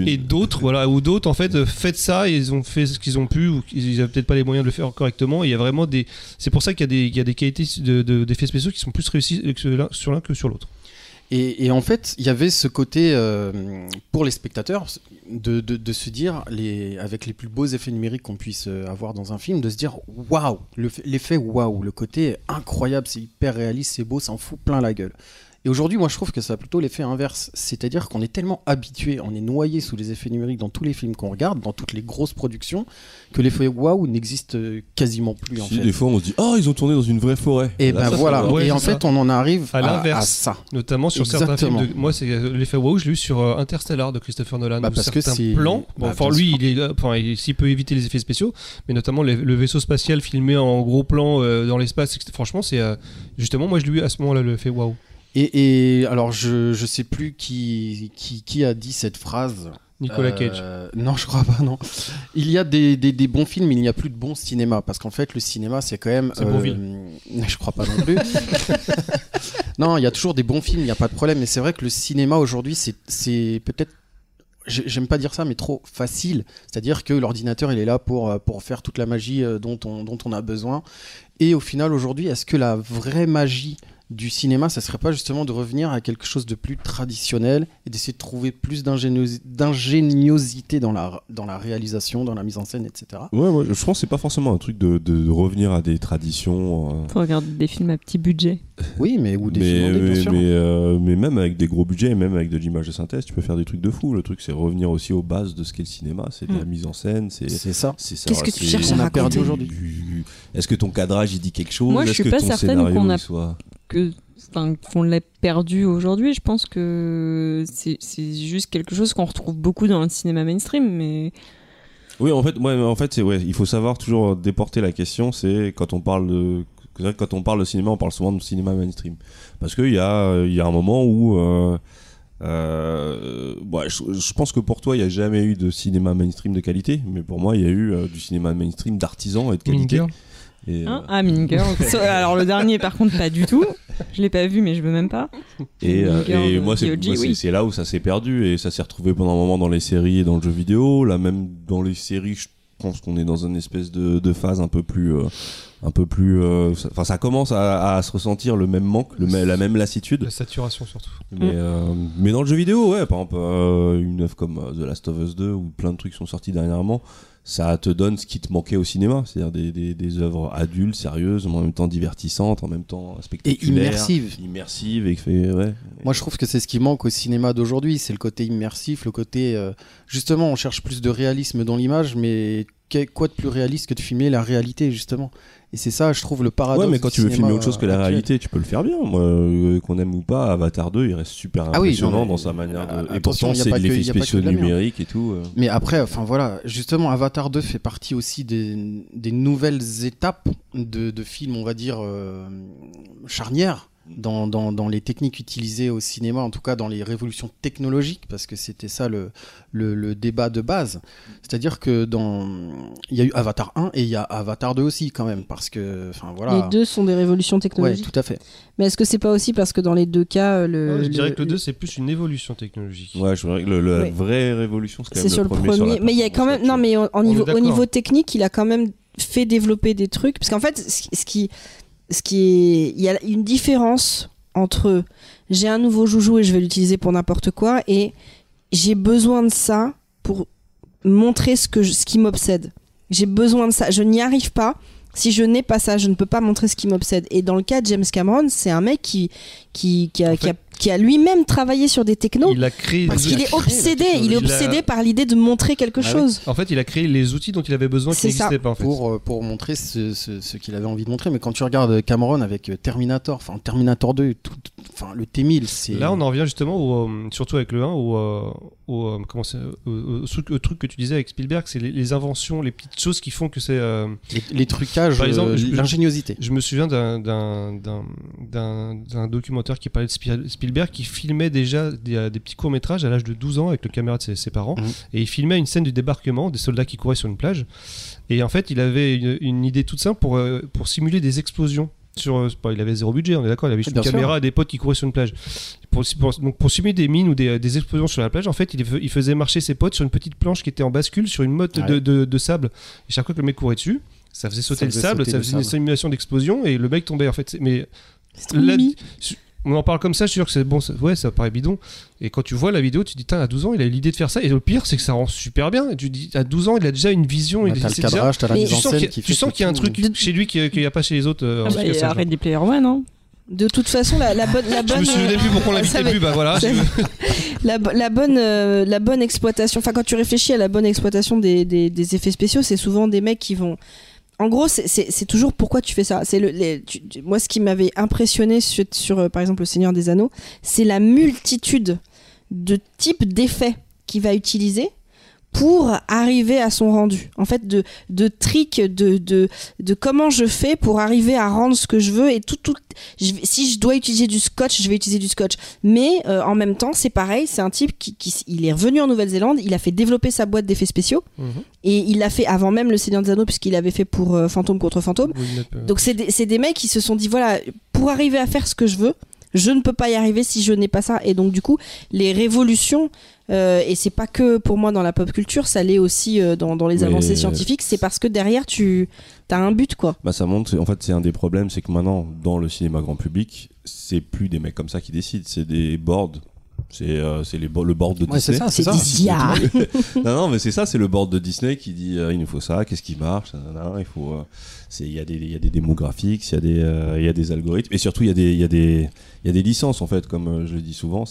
et d'autres, voilà, ou d'autres en fait faites ça, et ils ont fait ce qu'ils ont pu, ou ils n'avaient peut-être pas les moyens de le faire correctement. Et il y a vraiment des, c'est pour ça qu'il y a des qualités d'effets spéciaux qui sont plus réussies sur l'un que sur l'autre. Et en fait, il y avait ce côté pour les spectateurs de se dire, avec les plus beaux effets numériques qu'on puisse avoir dans un film, de se dire waouh, l'effet waouh, le côté incroyable, c'est hyper réaliste, c'est beau, ça en fout plein la gueule. Et aujourd'hui, moi je trouve que ça a plutôt l'effet inverse, c'est-à-dire qu'on est tellement habitué, on est noyé sous les effets numériques dans tous les films qu'on regarde, dans toutes les grosses productions, que l'effet waouh n'existe quasiment plus en fait. Des fois on se dit oh, ils ont tourné dans une vraie forêt. Et ben voilà, et en fait on en arrive à l'inverse, à ça. Notamment sur certains films. Moi c'est l'effet waouh, je l'ai eu sur Interstellar de Christopher Nolan, parce que certains plans, enfin lui il peut éviter les effets spéciaux, mais notamment le vaisseau spatial filmé en gros plan dans l'espace, franchement c'est justement, moi je l'ai eu à ce moment-là, l'effet waouh. Et alors je sais plus qui a dit cette phrase. Nicolas Cage. Non, je crois pas, non. Il y a des bons films, il n'y a plus de bon cinéma, parce qu'en fait le cinéma c'est quand même. C'est je crois pas non plus. Non, il y a toujours des bons films, il n'y a pas de problème. Mais c'est vrai que le cinéma aujourd'hui c'est peut-être, j'aime pas dire ça, mais trop facile. C'est-à-dire que l'ordinateur il est là pour faire toute la magie dont on a besoin. Et au final aujourd'hui, est-ce que la vraie magie du cinéma, ça serait pas justement de revenir à quelque chose de plus traditionnel et d'essayer de trouver plus d'ingéniosité dans la réalisation, dans la mise en scène, etc. Ouais, je pense que c'est pas forcément un truc de revenir à des traditions. Faut regarder des films à petit budget. Oui, mais ou des films bien sûr. Mais même avec des gros budgets, même avec de l'image de synthèse, tu peux faire des trucs de fou. Le truc, c'est revenir aussi aux bases de ce qu'est le cinéma, c'est de la mise en scène, c'est ça. Qu'est-ce que tu cherches à raconter aujourd'hui ? Est-ce que ton cadrage il dit quelque chose ? Moi, je suis pas certaine qu'on l'a perdu aujourd'hui. Je pense que c'est juste quelque chose qu'on retrouve beaucoup dans le cinéma mainstream, mais oui, en fait c'est, ouais, il faut savoir toujours déporter la question. C'est quand on parle de cinéma, on parle souvent de cinéma mainstream, parce que il y a un moment où je pense que pour toi il n'y a jamais eu de cinéma mainstream de qualité, mais pour moi il y a eu du cinéma mainstream d'artisan et de qualité. Mean Girls. Alors le dernier par contre pas du tout, je l'ai pas vu, mais je veux même pas. Et moi, c'est là où ça s'est perdu, et ça s'est retrouvé pendant un moment dans les séries et dans le jeu vidéo. Là même dans les séries, je pense qu'on est dans une espèce de phase un peu plus ça commence à se ressentir le même manque, la même lassitude, la saturation surtout, mais dans le jeu vidéo, ouais, par exemple une œuvre comme The Last of Us 2, où plein de trucs sont sortis dernièrement, ça te donne ce qui te manquait au cinéma, c'est-à-dire des œuvres adultes, sérieuses, en même temps divertissantes, en même temps spectaculaires, et immersives et ouais. Moi je trouve que c'est ce qui manque au cinéma d'aujourd'hui, c'est le côté immersif, le côté justement on cherche plus de réalisme dans l'image, mais quoi de plus réaliste que de filmer la réalité justement, et c'est ça je trouve le paradoxe. Ouais, mais quand tu veux filmer autre chose que la réalité, tu peux le faire bien. Moi, qu'on aime ou pas, Avatar 2 il reste super impressionnant dans sa manière de... et pourtant c'est de l'effet spécial numérique et tout mais après enfin voilà, justement Avatar 2 fait partie aussi des nouvelles étapes de films, on va dire charnières dans les techniques utilisées au cinéma, en tout cas dans les révolutions technologiques, parce que c'était ça le débat de base. C'est-à-dire que il y a eu Avatar 1 et il y a Avatar 2 aussi quand même, parce que enfin voilà. Les deux sont des révolutions technologiques. Ouais, tout à fait. Mais est-ce que c'est pas aussi parce que dans les deux cas je dirais que le 2 c'est plus une évolution technologique. Ouais, je dirais que la vraie révolution c'est quand même sur le premier. Sur mais il y a quand même non mais au niveau technique, il a quand même fait développer des trucs, parce qu'en fait il y a une différence entre j'ai un nouveau joujou et je vais l'utiliser pour n'importe quoi, et j'ai besoin de ça pour montrer ce qui m'obsède. J'ai besoin de ça, je n'y arrive pas. Si je n'ai pas ça, je ne peux pas montrer ce qui m'obsède. Et dans le cas de James Cameron, c'est un mec qui a lui-même travaillé sur des technos. Il a créé, parce qu'il est obsédé. Il est obsédé par l'idée de montrer quelque chose. En fait, il a créé les outils dont il avait besoin qui n'existaient pas. En fait. Pour montrer ce qu'il avait envie de montrer. Mais quand tu regardes Cameron avec Terminator, enfin Terminator 2, le T-1000, c'est... Là, on en revient justement, surtout avec le 1, au truc que tu disais avec Spielberg, c'est les inventions, les petites choses qui font que c'est... Les trucs... Par exemple, l'ingéniosité. Je me souviens d'un documentaire qui parlait de Spielberg, qui filmait déjà des petits courts-métrages à l'âge de 12 ans avec le caméra de ses parents, et il filmait une scène du débarquement, des soldats qui couraient sur une plage, et en fait il avait une idée toute simple pour simuler des explosions. Sur, il avait zéro budget, on est d'accord, il avait juste une caméra et des potes qui couraient sur une plage. Pour supprimer des mines ou des explosions sur la plage, en fait, il faisait marcher ses potes sur une petite planche qui était en bascule sur une motte de sable. Et chaque fois que le mec courait dessus, ça faisait sauter le sable, ça faisait une simulation d'explosion et le mec tombait en fait. Mais là, on en parle comme ça, je suis sûr que c'est bon, ça paraît bidon. Et quand tu vois la vidéo, tu te dis, à 12 ans, il a eu l'idée de faire ça. Et le pire, c'est que ça rend super bien. Et tu te dis, à 12 ans, il a déjà une vision. Bah, t'as le cadrage, t'as la mise en scène. Tu sens qu'il y a un truc chez lui qu'il n'y a pas chez les autres. Arrête des Player One, non ? De toute façon, la bonne. Je me souviens plus pourquoi on l'invitait plus. Bah voilà. La bonne exploitation. Enfin, quand tu réfléchis à la bonne exploitation des effets spéciaux, c'est souvent des mecs qui vont. En gros, c'est toujours pourquoi tu fais ça. Moi, ce qui m'avait impressionné sur par exemple, Le Seigneur des Anneaux, c'est la multitude de types d'effets qu'il va utiliser pour arriver à son rendu. En fait, de tricks, de comment je fais pour arriver à rendre ce que je veux. Et si je dois utiliser du scotch, je vais utiliser du scotch. Mais en même temps, c'est pareil, c'est un type il est revenu en Nouvelle-Zélande, il a fait développer sa boîte d'effets spéciaux, et il l'a fait avant même Le Seigneur des Anneaux, puisqu'il l'avait fait pour Fantôme contre Fantôme. Donc c'est des mecs qui se sont dit, voilà, pour arriver à faire ce que je veux, je ne peux pas y arriver si je n'ai pas ça. Et donc, du coup, les révolutions, et c'est pas que pour moi dans la pop culture, ça l'est aussi dans les avancées scientifiques, c'est parce que derrière, tu as un but, quoi. Bah, ça montre, en fait, c'est un des problèmes, c'est que maintenant, dans le cinéma grand public, c'est plus des mecs comme ça qui décident, c'est des boards. C'est le board de Disney. C'est ça. Non, mais c'est ça, c'est le board de Disney qui dit il nous faut ça, qu'est-ce qui marche, il y a des démographiques, il y a des algorithmes, et surtout il y a des licences en fait, comme je le dis souvent,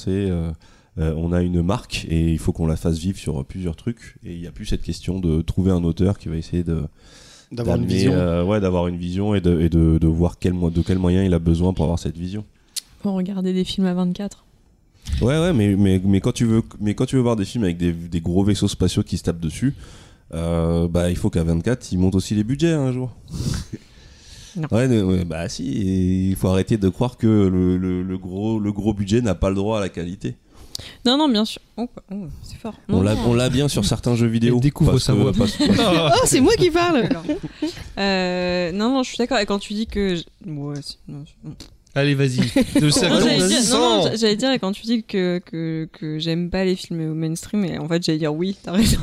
on a une marque et il faut qu'on la fasse vivre sur plusieurs trucs, et il n'y a plus cette question de trouver un auteur qui va essayer d'avoir une vision, d'avoir une vision et de voir de quel moyen il a besoin pour avoir cette vision. Pour regarder des films à 24. Ouais, mais quand tu veux voir des films avec des gros vaisseaux spatiaux qui se tapent dessus, il faut qu'à 24 ils montent aussi les budgets un jour. Non. Bah si, il faut arrêter de croire que le gros budget n'a pas le droit à la qualité. Non, bien sûr. Oh, c'est fort. On l'a bien sur certains jeux vidéo. Découvre sa voix. Oh, c'est moi qui parle. Non, je suis d'accord. Et quand tu dis que allez, vas-y. J'allais dire, quand tu dis que j'aime pas les films au mainstream, et en fait, j'allais dire oui, t'as raison.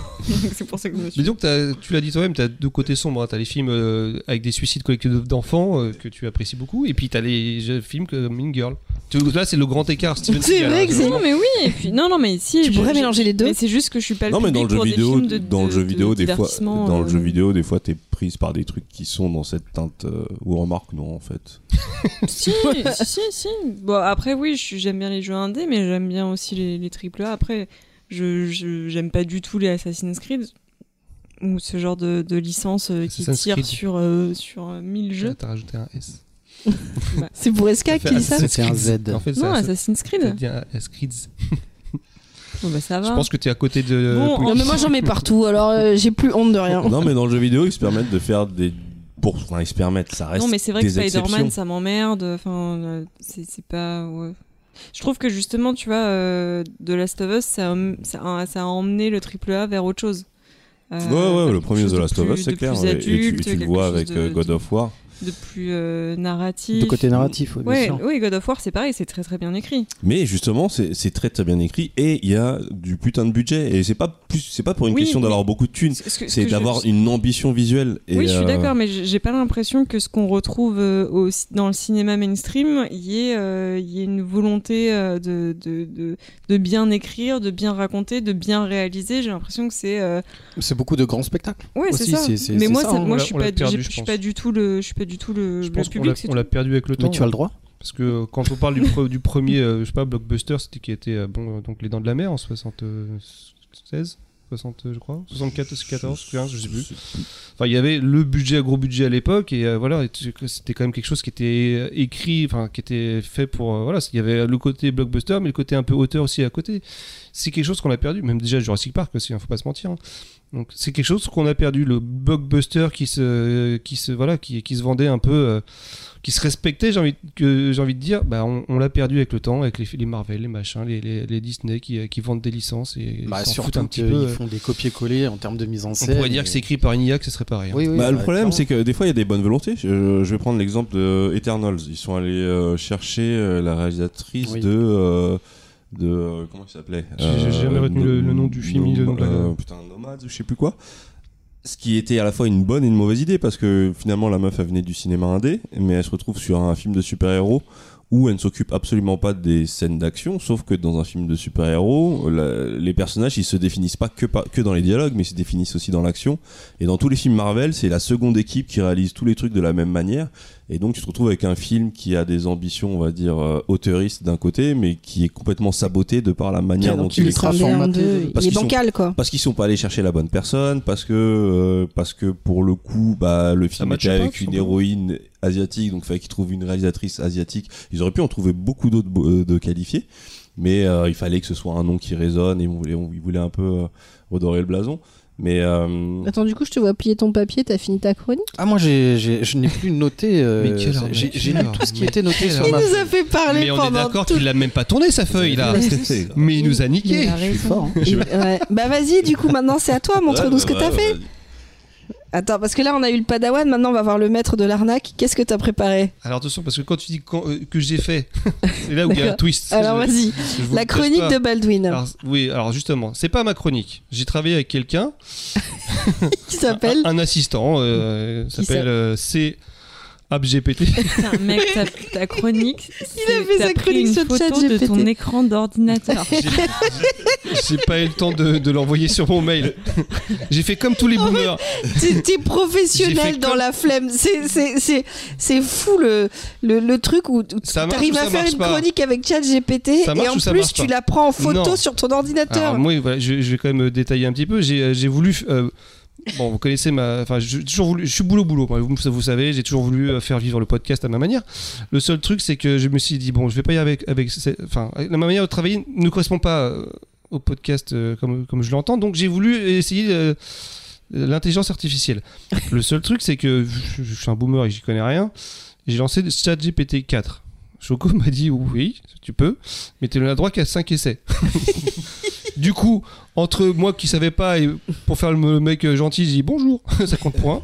C'est pour ça que je me suis... Mais donc, tu l'as dit toi-même, t'as deux côtés sombres. Hein. T'as les films avec des suicides collectifs d'enfants que tu apprécies beaucoup, et puis t'as les films comme Mean Girl. Là, c'est le grand écart. C'est vrai que c'est... Non, mais oui. Et puis, mais ici... Tu pourrais mélanger les deux. Mais c'est juste que je suis pas le public pour des films de divertissement. Dans le jeu vidéo, des fois, t'es prise par des trucs qui sont dans cette teinte... Ou remarque, non, en fait. Si. Bon, après, oui, j'aime bien les jeux indés, mais j'aime bien aussi les AAA. Après, j'aime pas du tout les Assassin's Creed ou ce genre de licence qui tire sur 1000 jeux. T'as rajouté un S. C'est pour SK qui dit ça ? C'est un Z. En fait, non, Assassin's Creed. Bon bah ça va. Je pense que t'es à côté de. Non, mais moi j'en mets partout, alors j'ai plus honte de rien. Non, mais dans le jeu vidéo, ils se permettent de faire des. Ils se permettent, ça reste. Non, mais c'est vrai que Spider-Man, ça m'emmerde. Enfin, c'est pas. Ouais. Je trouve que justement, tu vois, The Last of Us, ça a emmené le AAA vers autre chose. Ouais, le premier The Last of Us, c'est clair. Adulte, et tu le vois avec God of War. De plus narratif. De côté narratif, oui, God of War, c'est pareil, c'est très très bien écrit. Mais justement, c'est très très bien écrit et il y a du putain de budget. Et c'est pas pour une question d'avoir beaucoup de thunes, c'est d'avoir une ambition visuelle. Et je suis d'accord, mais j'ai pas l'impression que ce qu'on retrouve dans le cinéma mainstream, il y ait une volonté de bien écrire, de bien raconter, de bien réaliser. J'ai l'impression que c'est. C'est beaucoup de grands spectacles. Ouais, aussi, c'est ça. Mais moi, je suis pas du tout je pense public, qu'on l'a perdu avec le temps. Mais tu as le droit. Parce que quand on parle du premier, je sais pas, blockbuster, c'était qui était donc Les Dents de la Mer en 76, 60, je crois, 74, 14, 15, je sais plus. Enfin, il y avait le budget, gros budget à l'époque, et voilà, c'était quand même quelque chose qui était écrit, enfin qui était fait pour il y avait le côté blockbuster, mais le côté un peu auteur aussi à côté. C'est quelque chose qu'on a perdu, même déjà Jurassic Park aussi, faut pas se mentir. Donc c'est quelque chose qu'on a perdu, le blockbuster qui se vendait un peu, qui se respectait, j'ai envie de dire, bah on l'a perdu avec le temps, avec les Marvel, les machins, les Disney qui vendent des licences et bah, s'en foutent un petit peu. Ils font des copier-coller en termes de mise en scène. On pourrait dire que c'est écrit par une IA, que ce serait pareil. Oui, hein. Oui, bah, le problème c'est que des fois il y a des bonnes volontés. Je vais prendre l'exemple de Eternals. Ils sont allés chercher la réalisatrice de comment il s'appelait, j'ai jamais retenu le nom du film, Nomades ou je sais plus quoi, ce qui était à la fois une bonne et une mauvaise idée, parce que finalement la meuf elle venait du cinéma indé, mais elle se retrouve sur un film de super-héros où elle ne s'occupe absolument pas des scènes d'action, sauf que dans un film de super-héros, les personnages ils se définissent pas que dans les dialogues, mais ils se définissent aussi dans l'action, et dans tous les films Marvel c'est la seconde équipe qui réalise tous les trucs de la même manière, et donc tu te retrouves avec un film qui a des ambitions, on va dire, auteuristes d'un côté, mais qui est complètement saboté de par la manière dont il est transformé. Il est bancal, quoi. Parce qu'ils sont pas allés chercher la bonne personne, parce que pour le coup, bah, le film était avec une héroïne asiatique, donc il fallait qu'ils trouvent une réalisatrice asiatique. Ils auraient pu en trouver beaucoup d'autres de qualifiés, mais il fallait que ce soit un nom qui résonne, et ils voulaient un peu redorer le blason. Mais Attends, du coup, je te vois plier ton papier, t'as fini ta chronique ? Ah, moi, je n'ai plus noté. J'ai lu tout ce qui était noté sur ma feuille. Il nous a fait parler pendant tout. Mais on est d'accord qu'il l'a même pas tourné, sa feuille, là. Mais il nous a niqué. Il a raison. Je suis fort, hein. Bah, vas-y, du coup, maintenant, c'est à toi. Montre-nous ce que t'as fait. Attends, parce que là, on a eu le padawan, maintenant, on va voir le maître de l'arnaque. Qu'est-ce que t'as préparé ? Alors, attention, parce que quand tu dis que j'ai fait, c'est là où il y a un twist. Alors, vas-y, la chronique de Baldwin. Alors, justement, c'est pas ma chronique. J'ai travaillé avec quelqu'un. Qui s'appelle ? Un assistant, s'appelle C... AbGPT. Putain, mec, ta chronique. Il a fait sa chronique sur ChatGPT. De ton écran d'ordinateur. J'ai pas eu le temps de l'envoyer sur mon mail. J'ai fait comme tous les boomers. T'es professionnel dans la flemme. C'est fou le truc où t'arrives à faire une chronique avec ChatGPT et en plus tu la prends en photo sur ton ordinateur. Alors, moi, voilà, je vais quand même détailler un petit peu. J'ai voulu. Bon, vous connaissez ma... Enfin, je suis boulot. Vous savez, j'ai toujours voulu faire vivre le podcast à ma manière. Le seul truc, c'est que je me suis dit, bon, je vais pas y aller avec... Enfin, ma manière de travailler ne correspond pas au podcast comme je l'entends. Donc, j'ai voulu essayer l'intelligence artificielle. Le seul truc, c'est que je suis un boomer et j'y connais rien. J'ai lancé ChatGPT 4. Choco m'a dit, oui, tu peux, mais tu n'as droit qu'à 5 essais. Du coup, entre moi qui savais pas et pour faire le mec gentil, j'ai dit bonjour, ça compte pour un.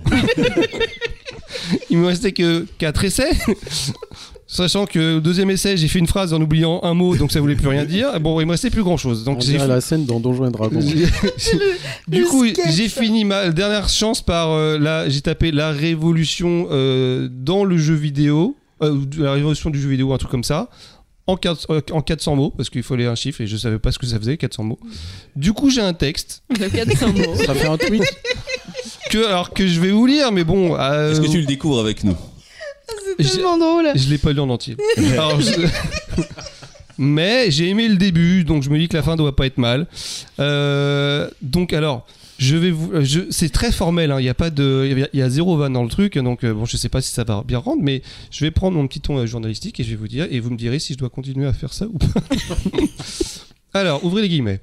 Il me restait que 4 essais. Sachant que au deuxième essai, j'ai fait une phrase en oubliant un mot, donc ça voulait plus rien dire. Bon, il me restait plus grand chose. Donc j'ai la scène dans Donjons et Dragons. J'ai fini ma dernière chance par j'ai tapé la révolution dans le jeu vidéo, la révolution du jeu vidéo, un truc comme ça. En 400 mots, parce qu'il fallait un chiffre et je savais pas ce que ça faisait, 400 mots. Du coup, j'ai un texte. De 400 mots. Ça fait un tweet. Alors que je vais vous lire, mais bon. Est-ce que tu le découvres avec nous ? C'est tellement drôle. Je l'ai pas lu en entier. Alors, mais j'ai aimé le début, donc je me dis que la fin doit pas être mal. Donc, alors. C'est très formel, hein. Il y a zéro vanne dans le truc, donc bon, je sais pas si ça va bien rendre, mais je vais prendre mon petit ton journalistique et je vais vous dire, et vous me direz si je dois continuer à faire ça ou pas. Alors, ouvrez les guillemets.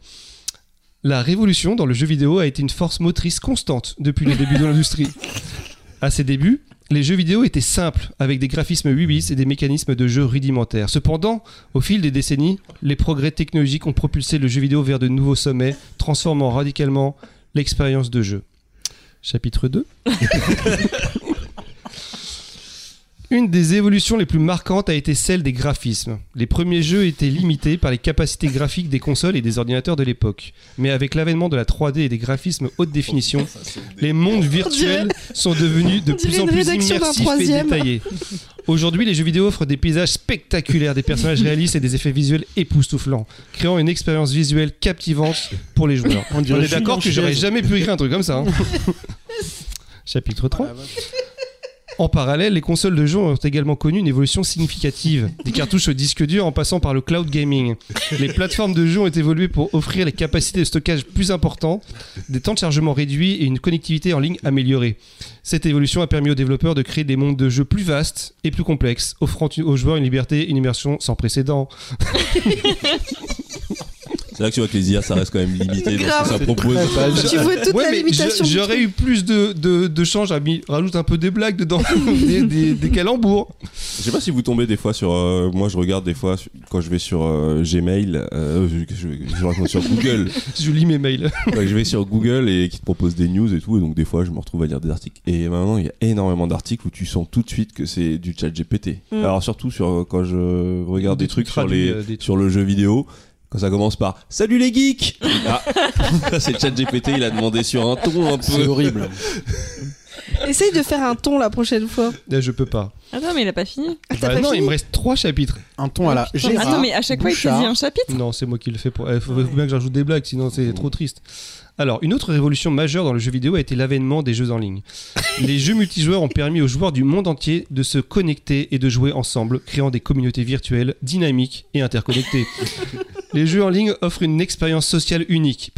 La révolution dans le jeu vidéo a été une force motrice constante depuis les débuts de l'industrie. À ses débuts, les jeux vidéo étaient simples, avec des graphismes 8 bits et des mécanismes de jeu rudimentaires. Cependant, au fil des décennies, les progrès technologiques ont propulsé le jeu vidéo vers de nouveaux sommets, transformant radicalement l'expérience de jeu. Chapitre 2. Une des évolutions les plus marquantes a été celle des graphismes. Les premiers jeux étaient limités par les capacités graphiques des consoles et des ordinateurs de l'époque. Mais avec l'avènement de la 3D et des graphismes haute définition, les mondes virtuels sont devenus de plus en plus immersifs et détaillés. Aujourd'hui, les jeux vidéo offrent des paysages spectaculaires, des personnages réalistes et des effets visuels époustouflants, créant une expérience visuelle captivante pour les joueurs. On est d'accord que j'aurais jamais pu écrire un truc comme ça. Hein. Chapitre 3. En parallèle, les consoles de jeux ont également connu une évolution significative, des cartouches au disque dur en passant par le cloud gaming. Les plateformes de jeux ont évolué pour offrir les capacités de stockage plus importantes, des temps de chargement réduits et une connectivité en ligne améliorée. Cette évolution a permis aux développeurs de créer des mondes de jeux plus vastes et plus complexes, offrant aux joueurs une liberté et une immersion sans précédent. C'est là que tu vois que les IA ça reste quand même limité dans ce que ça propose. Tu vois toute la limitation. J'aurais eu plus de change, rajoute un peu des blagues dedans, des calembours. Je sais pas si vous tombez des fois sur. Moi je regarde des fois quand je vais sur Gmail, je raconte sur Google. Je lis mes mails. Ouais, je vais sur Google et qui te propose des news et tout, et donc des fois je me retrouve à lire des articles. Et maintenant il y a énormément d'articles où tu sens tout de suite que c'est du chat GPT. Mm. Alors surtout quand je regarde des trucs sur le jeu vidéo. Quand ça commence par « Salut les geeks !» Ah, ça c'est le chat GPT, il a demandé sur un ton un peu... C'est horrible. Essaye de faire un ton la prochaine fois. Je peux pas. Attends, mais il a pas fini. Non, il me reste 3 chapitres. Un ton à la Gérard. Attends, mais à chaque fois il te dit un chapitre ? Non, c'est moi qui le fais. Il faut bien que j'ajoute des blagues, sinon c'est trop triste. Alors, une autre révolution majeure dans le jeu vidéo a été l'avènement des jeux en ligne. Les jeux multijoueurs ont permis aux joueurs du monde entier de se connecter et de jouer ensemble, créant des communautés virtuelles, dynamiques et interconnectées. Les jeux en ligne offrent une expérience sociale unique,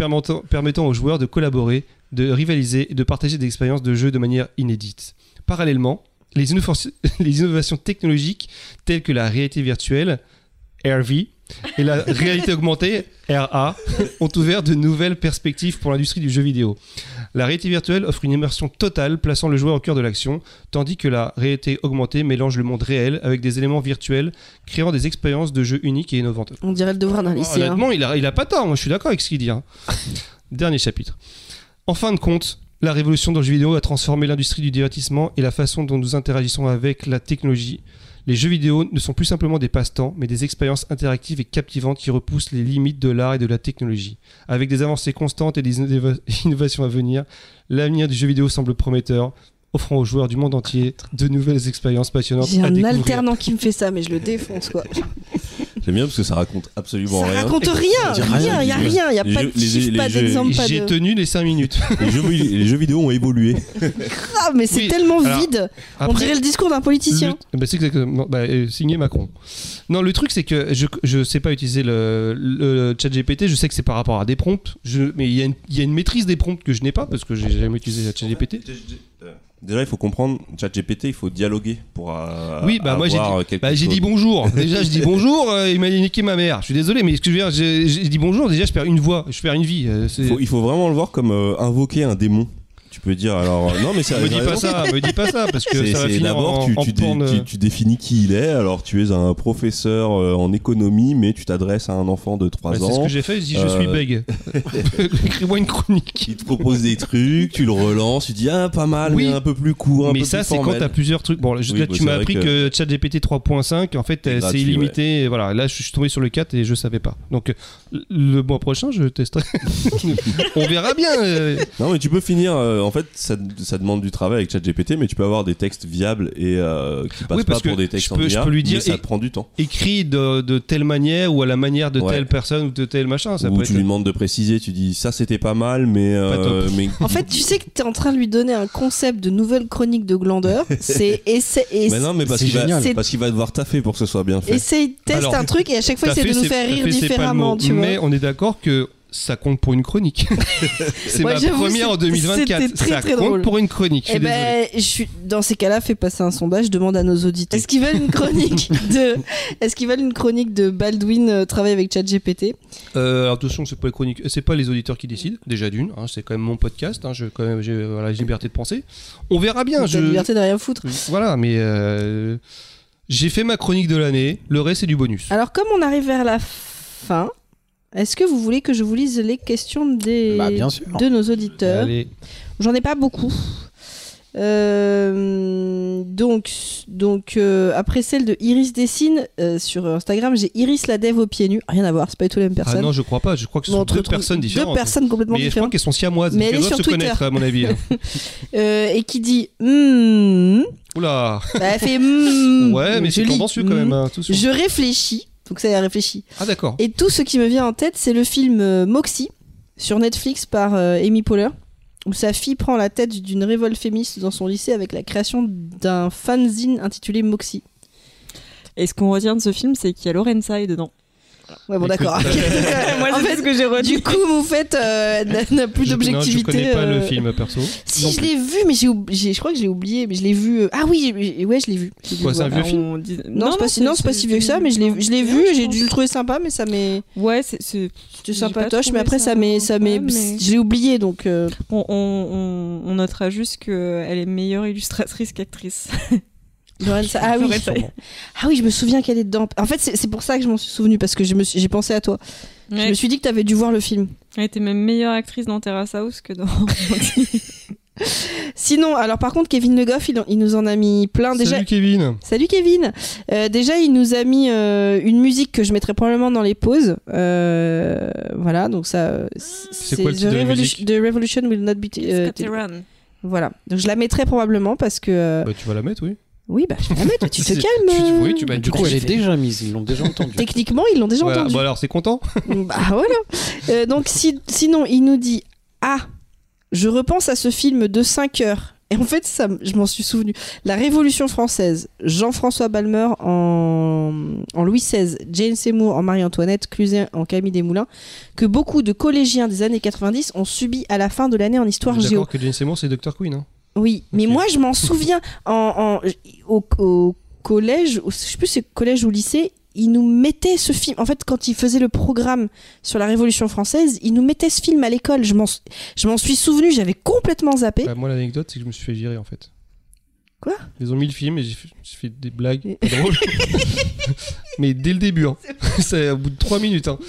permettant aux joueurs de collaborer, de rivaliser et de partager des expériences de jeu de manière inédite. Parallèlement, les innovations technologiques telles que la réalité virtuelle, RV, et la réalité augmentée, RA, ont ouvert de nouvelles perspectives pour l'industrie du jeu vidéo. La réalité virtuelle offre une immersion totale, plaçant le joueur au cœur de l'action, tandis que la réalité augmentée mélange le monde réel avec des éléments virtuels, créant des expériences de jeu uniques et innovantes. On dirait le devoir d'un lycéen. Honnêtement, il a pas tort, moi je suis d'accord avec ce qu'il dit. Hein. Dernier chapitre. En fin de compte, la révolution dans le jeu vidéo a transformé l'industrie du divertissement et la façon dont nous interagissons avec la technologie. Les jeux vidéo ne sont plus simplement des passe-temps, mais des expériences interactives et captivantes qui repoussent les limites de l'art et de la technologie. Avec des avancées constantes et des innovations à venir, l'avenir du jeu vidéo semble prometteur, offrant aux joueurs du monde entier de nouvelles expériences passionnantes à découvrir. J'ai un alternant qui me fait ça, mais je le défonce, quoi. J'aime bien parce que ça raconte absolument rien. Ça raconte rien, il n'y a rien, il n'y a pas de chiffres, pas d'exemple. J'ai tenu les 5 minutes. Les jeux vidéo ont évolué. Grave, mais c'est tellement vide. On dirait le discours d'un politicien. C'est exactement, signé Macron. Non, le truc c'est que je ne sais pas utiliser le chat GPT, je sais que c'est par rapport à des prompts, mais il y a une maîtrise des prompts que je n'ai pas parce que je n'ai jamais utilisé le chat GPT. Déjà, il faut comprendre, ChatGPT, il faut dialoguer pour j'ai dit bonjour. Déjà, je dis bonjour, il m'a niqué ma mère. Je suis désolé, mais j'ai dit bonjour, déjà, je perds une voix, je perds une vie. Il faut vraiment le voir comme invoquer un démon. Tu peux dire alors non mais ça me dis pas ça parce que ça va finir d'abord tu définis qui il est. Alors tu es un professeur en économie mais tu t'adresses à un enfant de 3 ans. C'est ce que j'ai fait, je dis je suis bègue. Écris-moi une chronique. Il te propose des trucs, tu le relances, tu dis pas mal mais un peu plus court, mais ça c'est quand t'as plusieurs trucs. Bon là tu m'as appris que ChatGPT 3.5 en fait c'est illimité, voilà, là je suis tombé sur le 4 et je savais pas. Donc le mois prochain je testerai. On verra bien. Non mais tu peux finir en fait, ça demande du travail avec ChatGPT, mais tu peux avoir des textes viables et qui passent pas pour des textes en IA, mais ça prend du temps. Écrit de telle manière ou à la manière de telle personne ou de tel machin. Ça ou peut tu être... lui demandes de préciser, tu dis ça c'était pas mal, mais... En fait, tu sais que t'es en train de lui donner un concept de nouvelle chronique de glandeur. Mais non, mais parce qu'il va devoir taffer pour que ce soit bien fait. Essaye, teste un truc et à chaque fois essaie de nous faire rire différemment. Mais on est d'accord que... ça compte pour une chronique. C'est ma première en 2024. Très, ça très compte drôle. Pour une chronique. Je suis dans ces cas-là, fais passer un sondage, demande à nos auditeurs. Est-ce qu'ils veulent une chronique de Baldwin travailler avec ChatGPT? Alors attention, c'est pas les chroniques, c'est pas les auditeurs qui décident. Déjà d'une, c'est quand même mon podcast. J'ai la liberté de penser. On verra bien. J'ai la liberté de rien foutre. Voilà, mais. J'ai fait ma chronique de l'année. Le reste, c'est du bonus. Alors comme on arrive vers la fin. Est-ce que vous voulez que je vous lise les questions de nos auditeurs? Allez. J'en ai pas beaucoup. Donc, après celle de Iris Dessine sur Instagram, j'ai Iris la dev aux pieds nus. Rien à voir, c'est pas du tout la même personne. Ah non, je crois pas. Je crois que ce sont deux personnes différentes. Deux personnes complètement différentes. Mais je crois qu'elles sont siamoises. Mais elles doivent se connaître, à mon avis. Et qui dit. Oula. Elle fait. Ouais, mais c'est tendancieux quand même. Je réfléchis. Donc ça y a réfléchi. Ah d'accord. Et tout ce qui me vient en tête, c'est le film Moxie sur Netflix par Amy Poehler, où sa fille prend la tête d'une révolte féministe dans son lycée avec la création d'un fanzine intitulé Moxie. Et ce qu'on retient de ce film, c'est qu'il y a Lorenza dedans. Ouais, bon, d'accord. Moi, en fait, ce que j'ai retenu. Du coup, Moufette n'a plus d'objectivité. Non, je connais pas le film perso. Si, je l'ai vu, mais je crois que je l'ai oublié. Mais je l'ai vu. Ah oui, ouais, je l'ai vu. Quoi, c'est un vieux film? Non, c'est pas si vieux que ça, mais je l'ai vu. J'ai dû le trouver sympa, mais ça m'est. Ouais, c'était sympatoche, mais après, ça m'est. Je l'ai oublié, donc. On notera juste qu'elle est meilleure illustratrice qu'actrice. Ah oui. Ah oui, je me souviens qu'elle est dedans. En fait, c'est pour ça que je m'en suis souvenue, parce que j'ai pensé à toi. Ouais. Je me suis dit que t'avais dû voir le film. Elle était même meilleure actrice dans Terrace House que dans... Sinon, alors par contre, Kevin Le Goff, il nous en a mis plein déjà. Salut Kevin. Salut Kevin. Déjà, il nous a mis une musique que je mettrai probablement dans les pauses. Voilà, donc ça... C'est quoi le titre de la musique ? The Revolution Will Not Be... Voilà, donc je la mettrai probablement parce que... Bah, tu vas la mettre, oui. Oui, bah je vais la mettre, tu te calmes. Oui, tu du coup, elle est déjà mise, ils l'ont déjà entendue. Techniquement, ils l'ont déjà entendue. Bah alors, c'est content. Bah voilà. Donc, sinon, il nous dit « Ah, je repense à ce film de 5 heures. » Et en fait, je m'en suis souvenu. La Révolution française, Jean-François Balmer en Louis XVI, Jane Seymour en Marie-Antoinette, Cluzet en Camille Desmoulins, que beaucoup de collégiens des années 90 ont subi à la fin de l'année en histoire géo. D'accord que Jane Seymour, c'est Dr Queen, hein. Oui, mais moi je m'en souviens au collège, je sais plus si c'est collège ou lycée, ils nous mettaient ce film. En fait, quand ils faisaient le programme sur la Révolution française, ils nous mettaient ce film à l'école. Je m'en suis souvenu, j'avais complètement zappé. Bah, moi, l'anecdote, c'est que je me suis fait virer en fait. Quoi ? Ils ont mis le film et j'ai fait des blagues pas drôles. Mais dès le début, hein. C'est au bout de 3 minutes. Hein.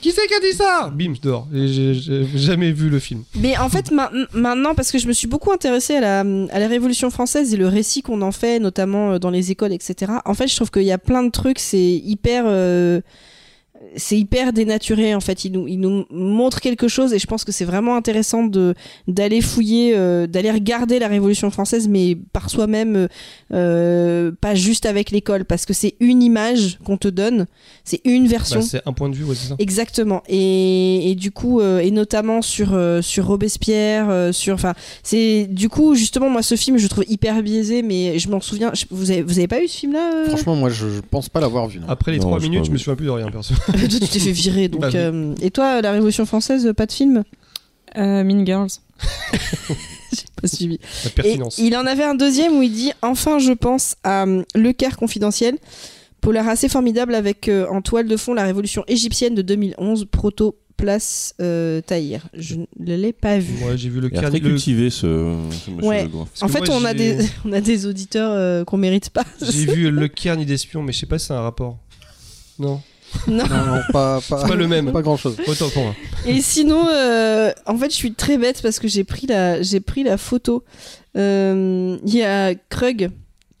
Qui c'est qui a dit ça ? Bim, je dors. Et j'ai jamais vu le film. Mais en fait, maintenant, parce que je me suis beaucoup intéressée à la Révolution française et le récit qu'on en fait, notamment dans les écoles, etc. En fait, je trouve qu'il y a plein de trucs, c'est hyper dénaturé en fait, il nous montre quelque chose et je pense que c'est vraiment intéressant d'aller fouiller, d'aller regarder la Révolution française mais par soi-même, pas juste avec l'école, parce que c'est une image qu'on te donne, c'est une version, c'est un point de vue, ouais, c'est ça. Exactement, et du coup, et notamment sur Robespierre, enfin, c'est du coup justement moi ce film je trouve hyper biaisé, mais je m'en souviens, vous avez pas eu ce film là ? Franchement moi je pense pas l'avoir vu. Non. Après les 3 minutes je me souviens plus de rien perso. Toi, tu t'es fait virer. Donc, bah, oui. Et toi, la Révolution française, pas de film ? Mean Girls. J'ai pas suivi. La pertinence. Et il en avait un deuxième où il dit « Enfin, je pense à L'écart confidentiel ». Polar assez formidable avec en toile de fond la Révolution égyptienne de 2011, proto place Tahir. Je ne l'ai pas vu. Moi, ouais, j'ai vu le carnet cultivé ce monsieur, ouais. En fait, moi, on a des auditeurs qu'on mérite pas. J'ai vu Le carnet d'espion, mais je sais pas si c'est un rapport. Non. Non, pas le même, pas grand chose. Autant pour moi. Et sinon, en fait, je suis très bête parce que j'ai pris la photo. Il y a Krug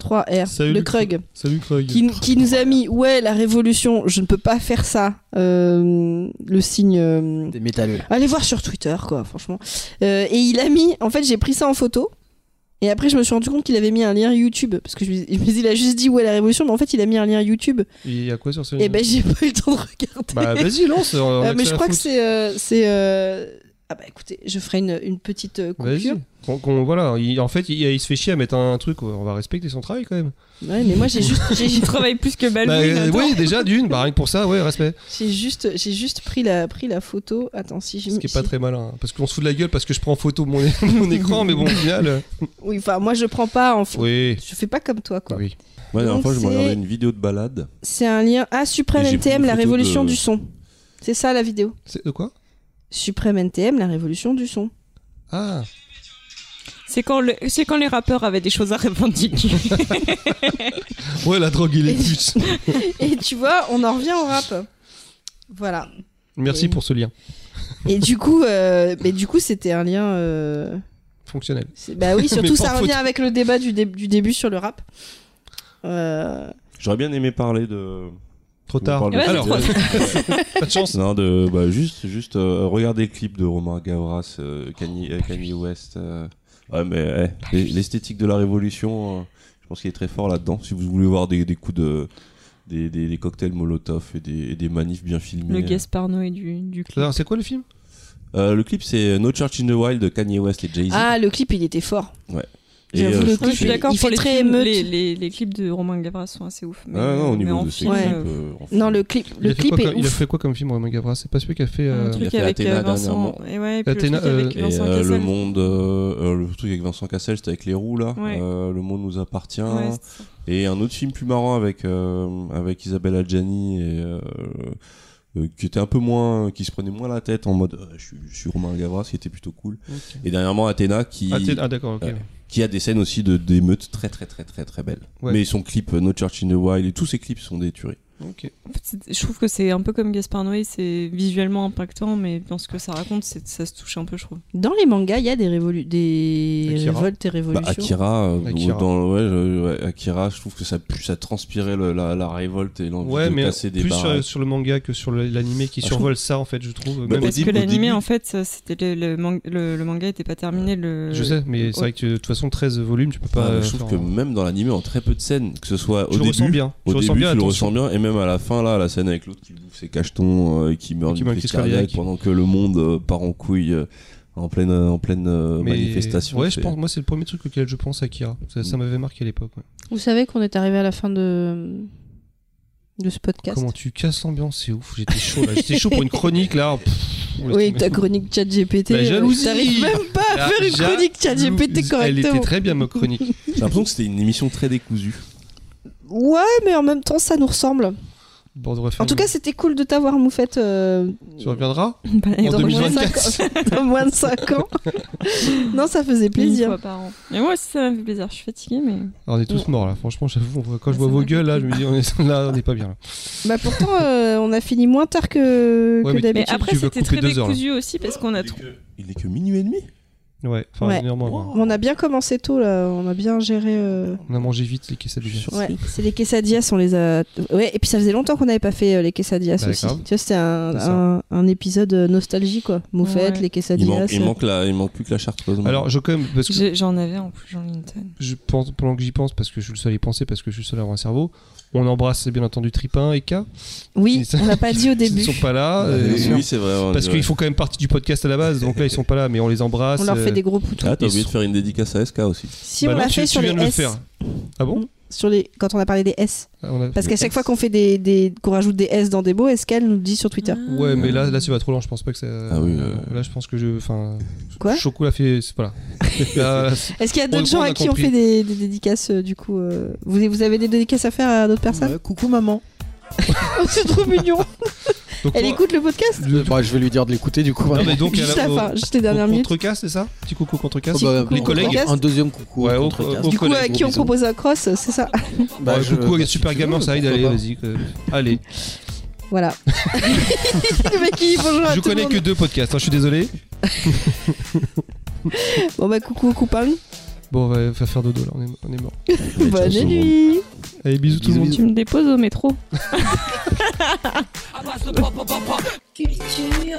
3R, salut le Krug. Salut Krug. Qui nous a mis ouais la Révolution. Je ne peux pas faire ça. Le signe des métalleux. Allez voir sur Twitter quoi, franchement. Et il a mis. En fait, j'ai pris ça en photo. Et après, je me suis rendu compte qu'il avait mis un lien YouTube. Parce que il a juste dit où est la Révolution, mais en fait, il a mis un lien YouTube. Il y a quoi sur ce lien ? Eh ben, j'ai pas eu le temps de regarder. Bah, vas-y, lance. Mais je crois que c'est. Ah, bah écoutez, je ferai une petite coupure. Voilà, en fait, il se fait chier à mettre un truc. On va respecter son travail quand même. Ouais, mais moi, j'ai travaillé plus que Baldwin. Bah, oui, déjà, d'une. Bah, rien que pour ça, ouais, respect. J'ai juste pris la photo. Attends, si j'ai mis. Ce qui est pas très malin. Parce qu'on se fout de la gueule parce que je prends en photo mon écran, mais bon, au final. Oui, enfin, moi, je prends pas en photo. Oui. Je fais pas comme toi, quoi. Oui. Moi, la dernière fois, je me regardais une vidéo de balade. C'est un lien. Ah, Suprême NTM, la révolution du son. C'est ça, la vidéo. C'est de quoi ? Suprême NTM, la révolution du son. Ah. C'est quand les rappeurs avaient des choses à revendiquer. Ouais, la drogue et les puces. Et tu vois, on en revient au rap. Voilà. Merci pour ce lien. Et du coup, c'était un lien... fonctionnel. Bah oui, surtout ça revient avec le débat du début sur le rap. J'aurais bien aimé parler de... Trop tard. Alors, pas de chance. Non, juste regarder le clip de Romain Gavras, Kanye West. Ouais, mais l'esthétique de la Révolution, je pense qu'il est très fort là-dedans. Si vous voulez voir des coups de. Des cocktails Molotov et des manifs bien filmés. Le Gaspard Noé du clip. Alors, c'est quoi le film ? Le clip, c'est No Church in the Wild de Kanye West et Jay-Z. Ah, le clip, il était fort. Ouais. J'avoue, le clip, je suis d'accord, pour les clips de Romain Gavras sont assez ouf. Mais, ah non, au niveau de ses clips... Ouais. Non, le clip est ouf. Il a fait quoi comme film, Romain Gavras? C'est pas celui qui a fait... Le truc avec Vincent... Et ouais, puis le truc avec Vincent Cassel. Le monde... Le truc avec Vincent Cassel, c'était avec les roues, là. Ouais. Le monde nous appartient. Ouais, et un autre film plus marrant avec Isabelle Adjani et... qui était un peu moins, qui se prenait moins la tête en mode je suis Romain Gavras, qui était plutôt cool. Okay. Et dernièrement Athéna qui a des scènes aussi d'émeutes très très très très très belles. Ouais. Mais son clip No Church in the Wild et tous ses clips sont des tueries. Okay. En fait, je trouve que c'est un peu comme Gaspard Noé, c'est visuellement impactant, mais dans ce que ça raconte, ça se touche un peu, je trouve. Dans les mangas, il y a des révoltes et révolutions. Bah, Akira, je trouve que ça transpirait la révolte et l'envie de casser des barres. Ouais, mais plus sur le manga que sur l'animé qui survole ça, en fait, je trouve. Bah, parce que l'animé, en fait, c'était le manga n'était pas terminé. Je sais, mais c'est vrai que de toute façon, 13 volumes, tu peux pas. Je trouve que même dans l'animé, en très peu de scènes, que ce soit au début, tu le ressens bien, et même à la fin, là, la scène avec l'autre qui bouffe ses cachetons et qui meurt d'une crise cardiaque pendant que le monde part en couille en pleine manifestation. Ouais, je pense, moi, c'est le premier truc auquel je pense, Akira. Ça m'avait marqué à l'époque. Ouais. Vous savez qu'on est arrivé à la fin de ce podcast. Comment tu casses l'ambiance, c'est ouf. J'étais chaud, là. J'étais chaud pour une chronique, là. Oui, ta chronique ChatGPT. Bah, jalousie. T'arrives même pas à faire une chronique ChatGPT correctement. Elle était très bien, ma chronique. J'ai l'impression que c'était une émission très décousue. Ouais, mais en même temps, ça nous ressemble. Bon, en tout cas, c'était cool de t'avoir, Moufette. Tu reviendras en 2024. Dans moins de 5 ans. Non, ça faisait plaisir. Mais moi aussi, ça m'a fait plaisir. Je suis fatiguée, mais... Alors, on est tous morts, là. Franchement, j'avoue, quand je vois vos gueules, là, je me dis, on n'est pas bien, là. Bah, pourtant, on a fini moins tard que d'habitude. Mais après, c'était très décousu aussi, parce qu'on a trop... Il est que minuit et demi. Ouais, on a bien commencé tôt là, on a bien géré. On a mangé vite les quesadillas. Ouais, c'est les quesadillas, on les a. Ouais, et puis ça faisait longtemps qu'on n'avait pas fait les quesadillas aussi. Tu vois, c'était un épisode nostalgie quoi. Moufette, les quesadillas. Il manque plus que la chartreuse. Alors, je quand même parce que j'en avais en plus, j'en ai une tonne. Je pense pendant que j'y pense parce que je suis le seul à y penser parce que je suis le seul à avoir un cerveau. On embrasse bien entendu Tripin et K. Oui, on l'a pas dit au début. Ils sont pas là. Oui, c'est vrai. Parce qu'ils font quand même partie du podcast à la base, donc là ils sont pas là, mais on les embrasse. On leur fait des gros poutous. Ah, t'as oublié de faire une dédicace à SK aussi. Si bah on l'a fait sur les S. Ah bon ? Sur les quand on a parlé des S. Ah, parce qu'à chaque fois qu'on fait qu'on rajoute des S dans des mots, SK elle nous le dit sur Twitter. Ouais, mais là ça va trop loin. Je pense pas que ça. Ah oui. Là, je pense que Quoi ? Choco l'a fait. C'est pas là. Est-ce qu'il y a d'autres gens à qui on fait des dédicaces du coup Vous avez des dédicaces à faire à d'autres personnes Coucou maman. C'est trop mignon. Donc elle écoute le podcast bah, je vais lui dire de l'écouter du coup. Non, mais donc, juste la fin, juste les dernières minutes. Contrecasse, c'est ça ? Petit coucou contrecasse. Les collègues, un deuxième coucou. Ouais, du coup, à qui on propose un cross, c'est ça ? Coucou, super gamer, ça aide. Allez, vas-y. Allez. Voilà. Le mec, bonjour à tout le monde. Je connais que 2 podcasts, hein, je suis désolé. Bon, bah, coucou, coupable. Bon, on va faire dodo là, on est mort. Bonne nuit. Allez, bisous tout le monde. Tu me déposes au métro. Culture.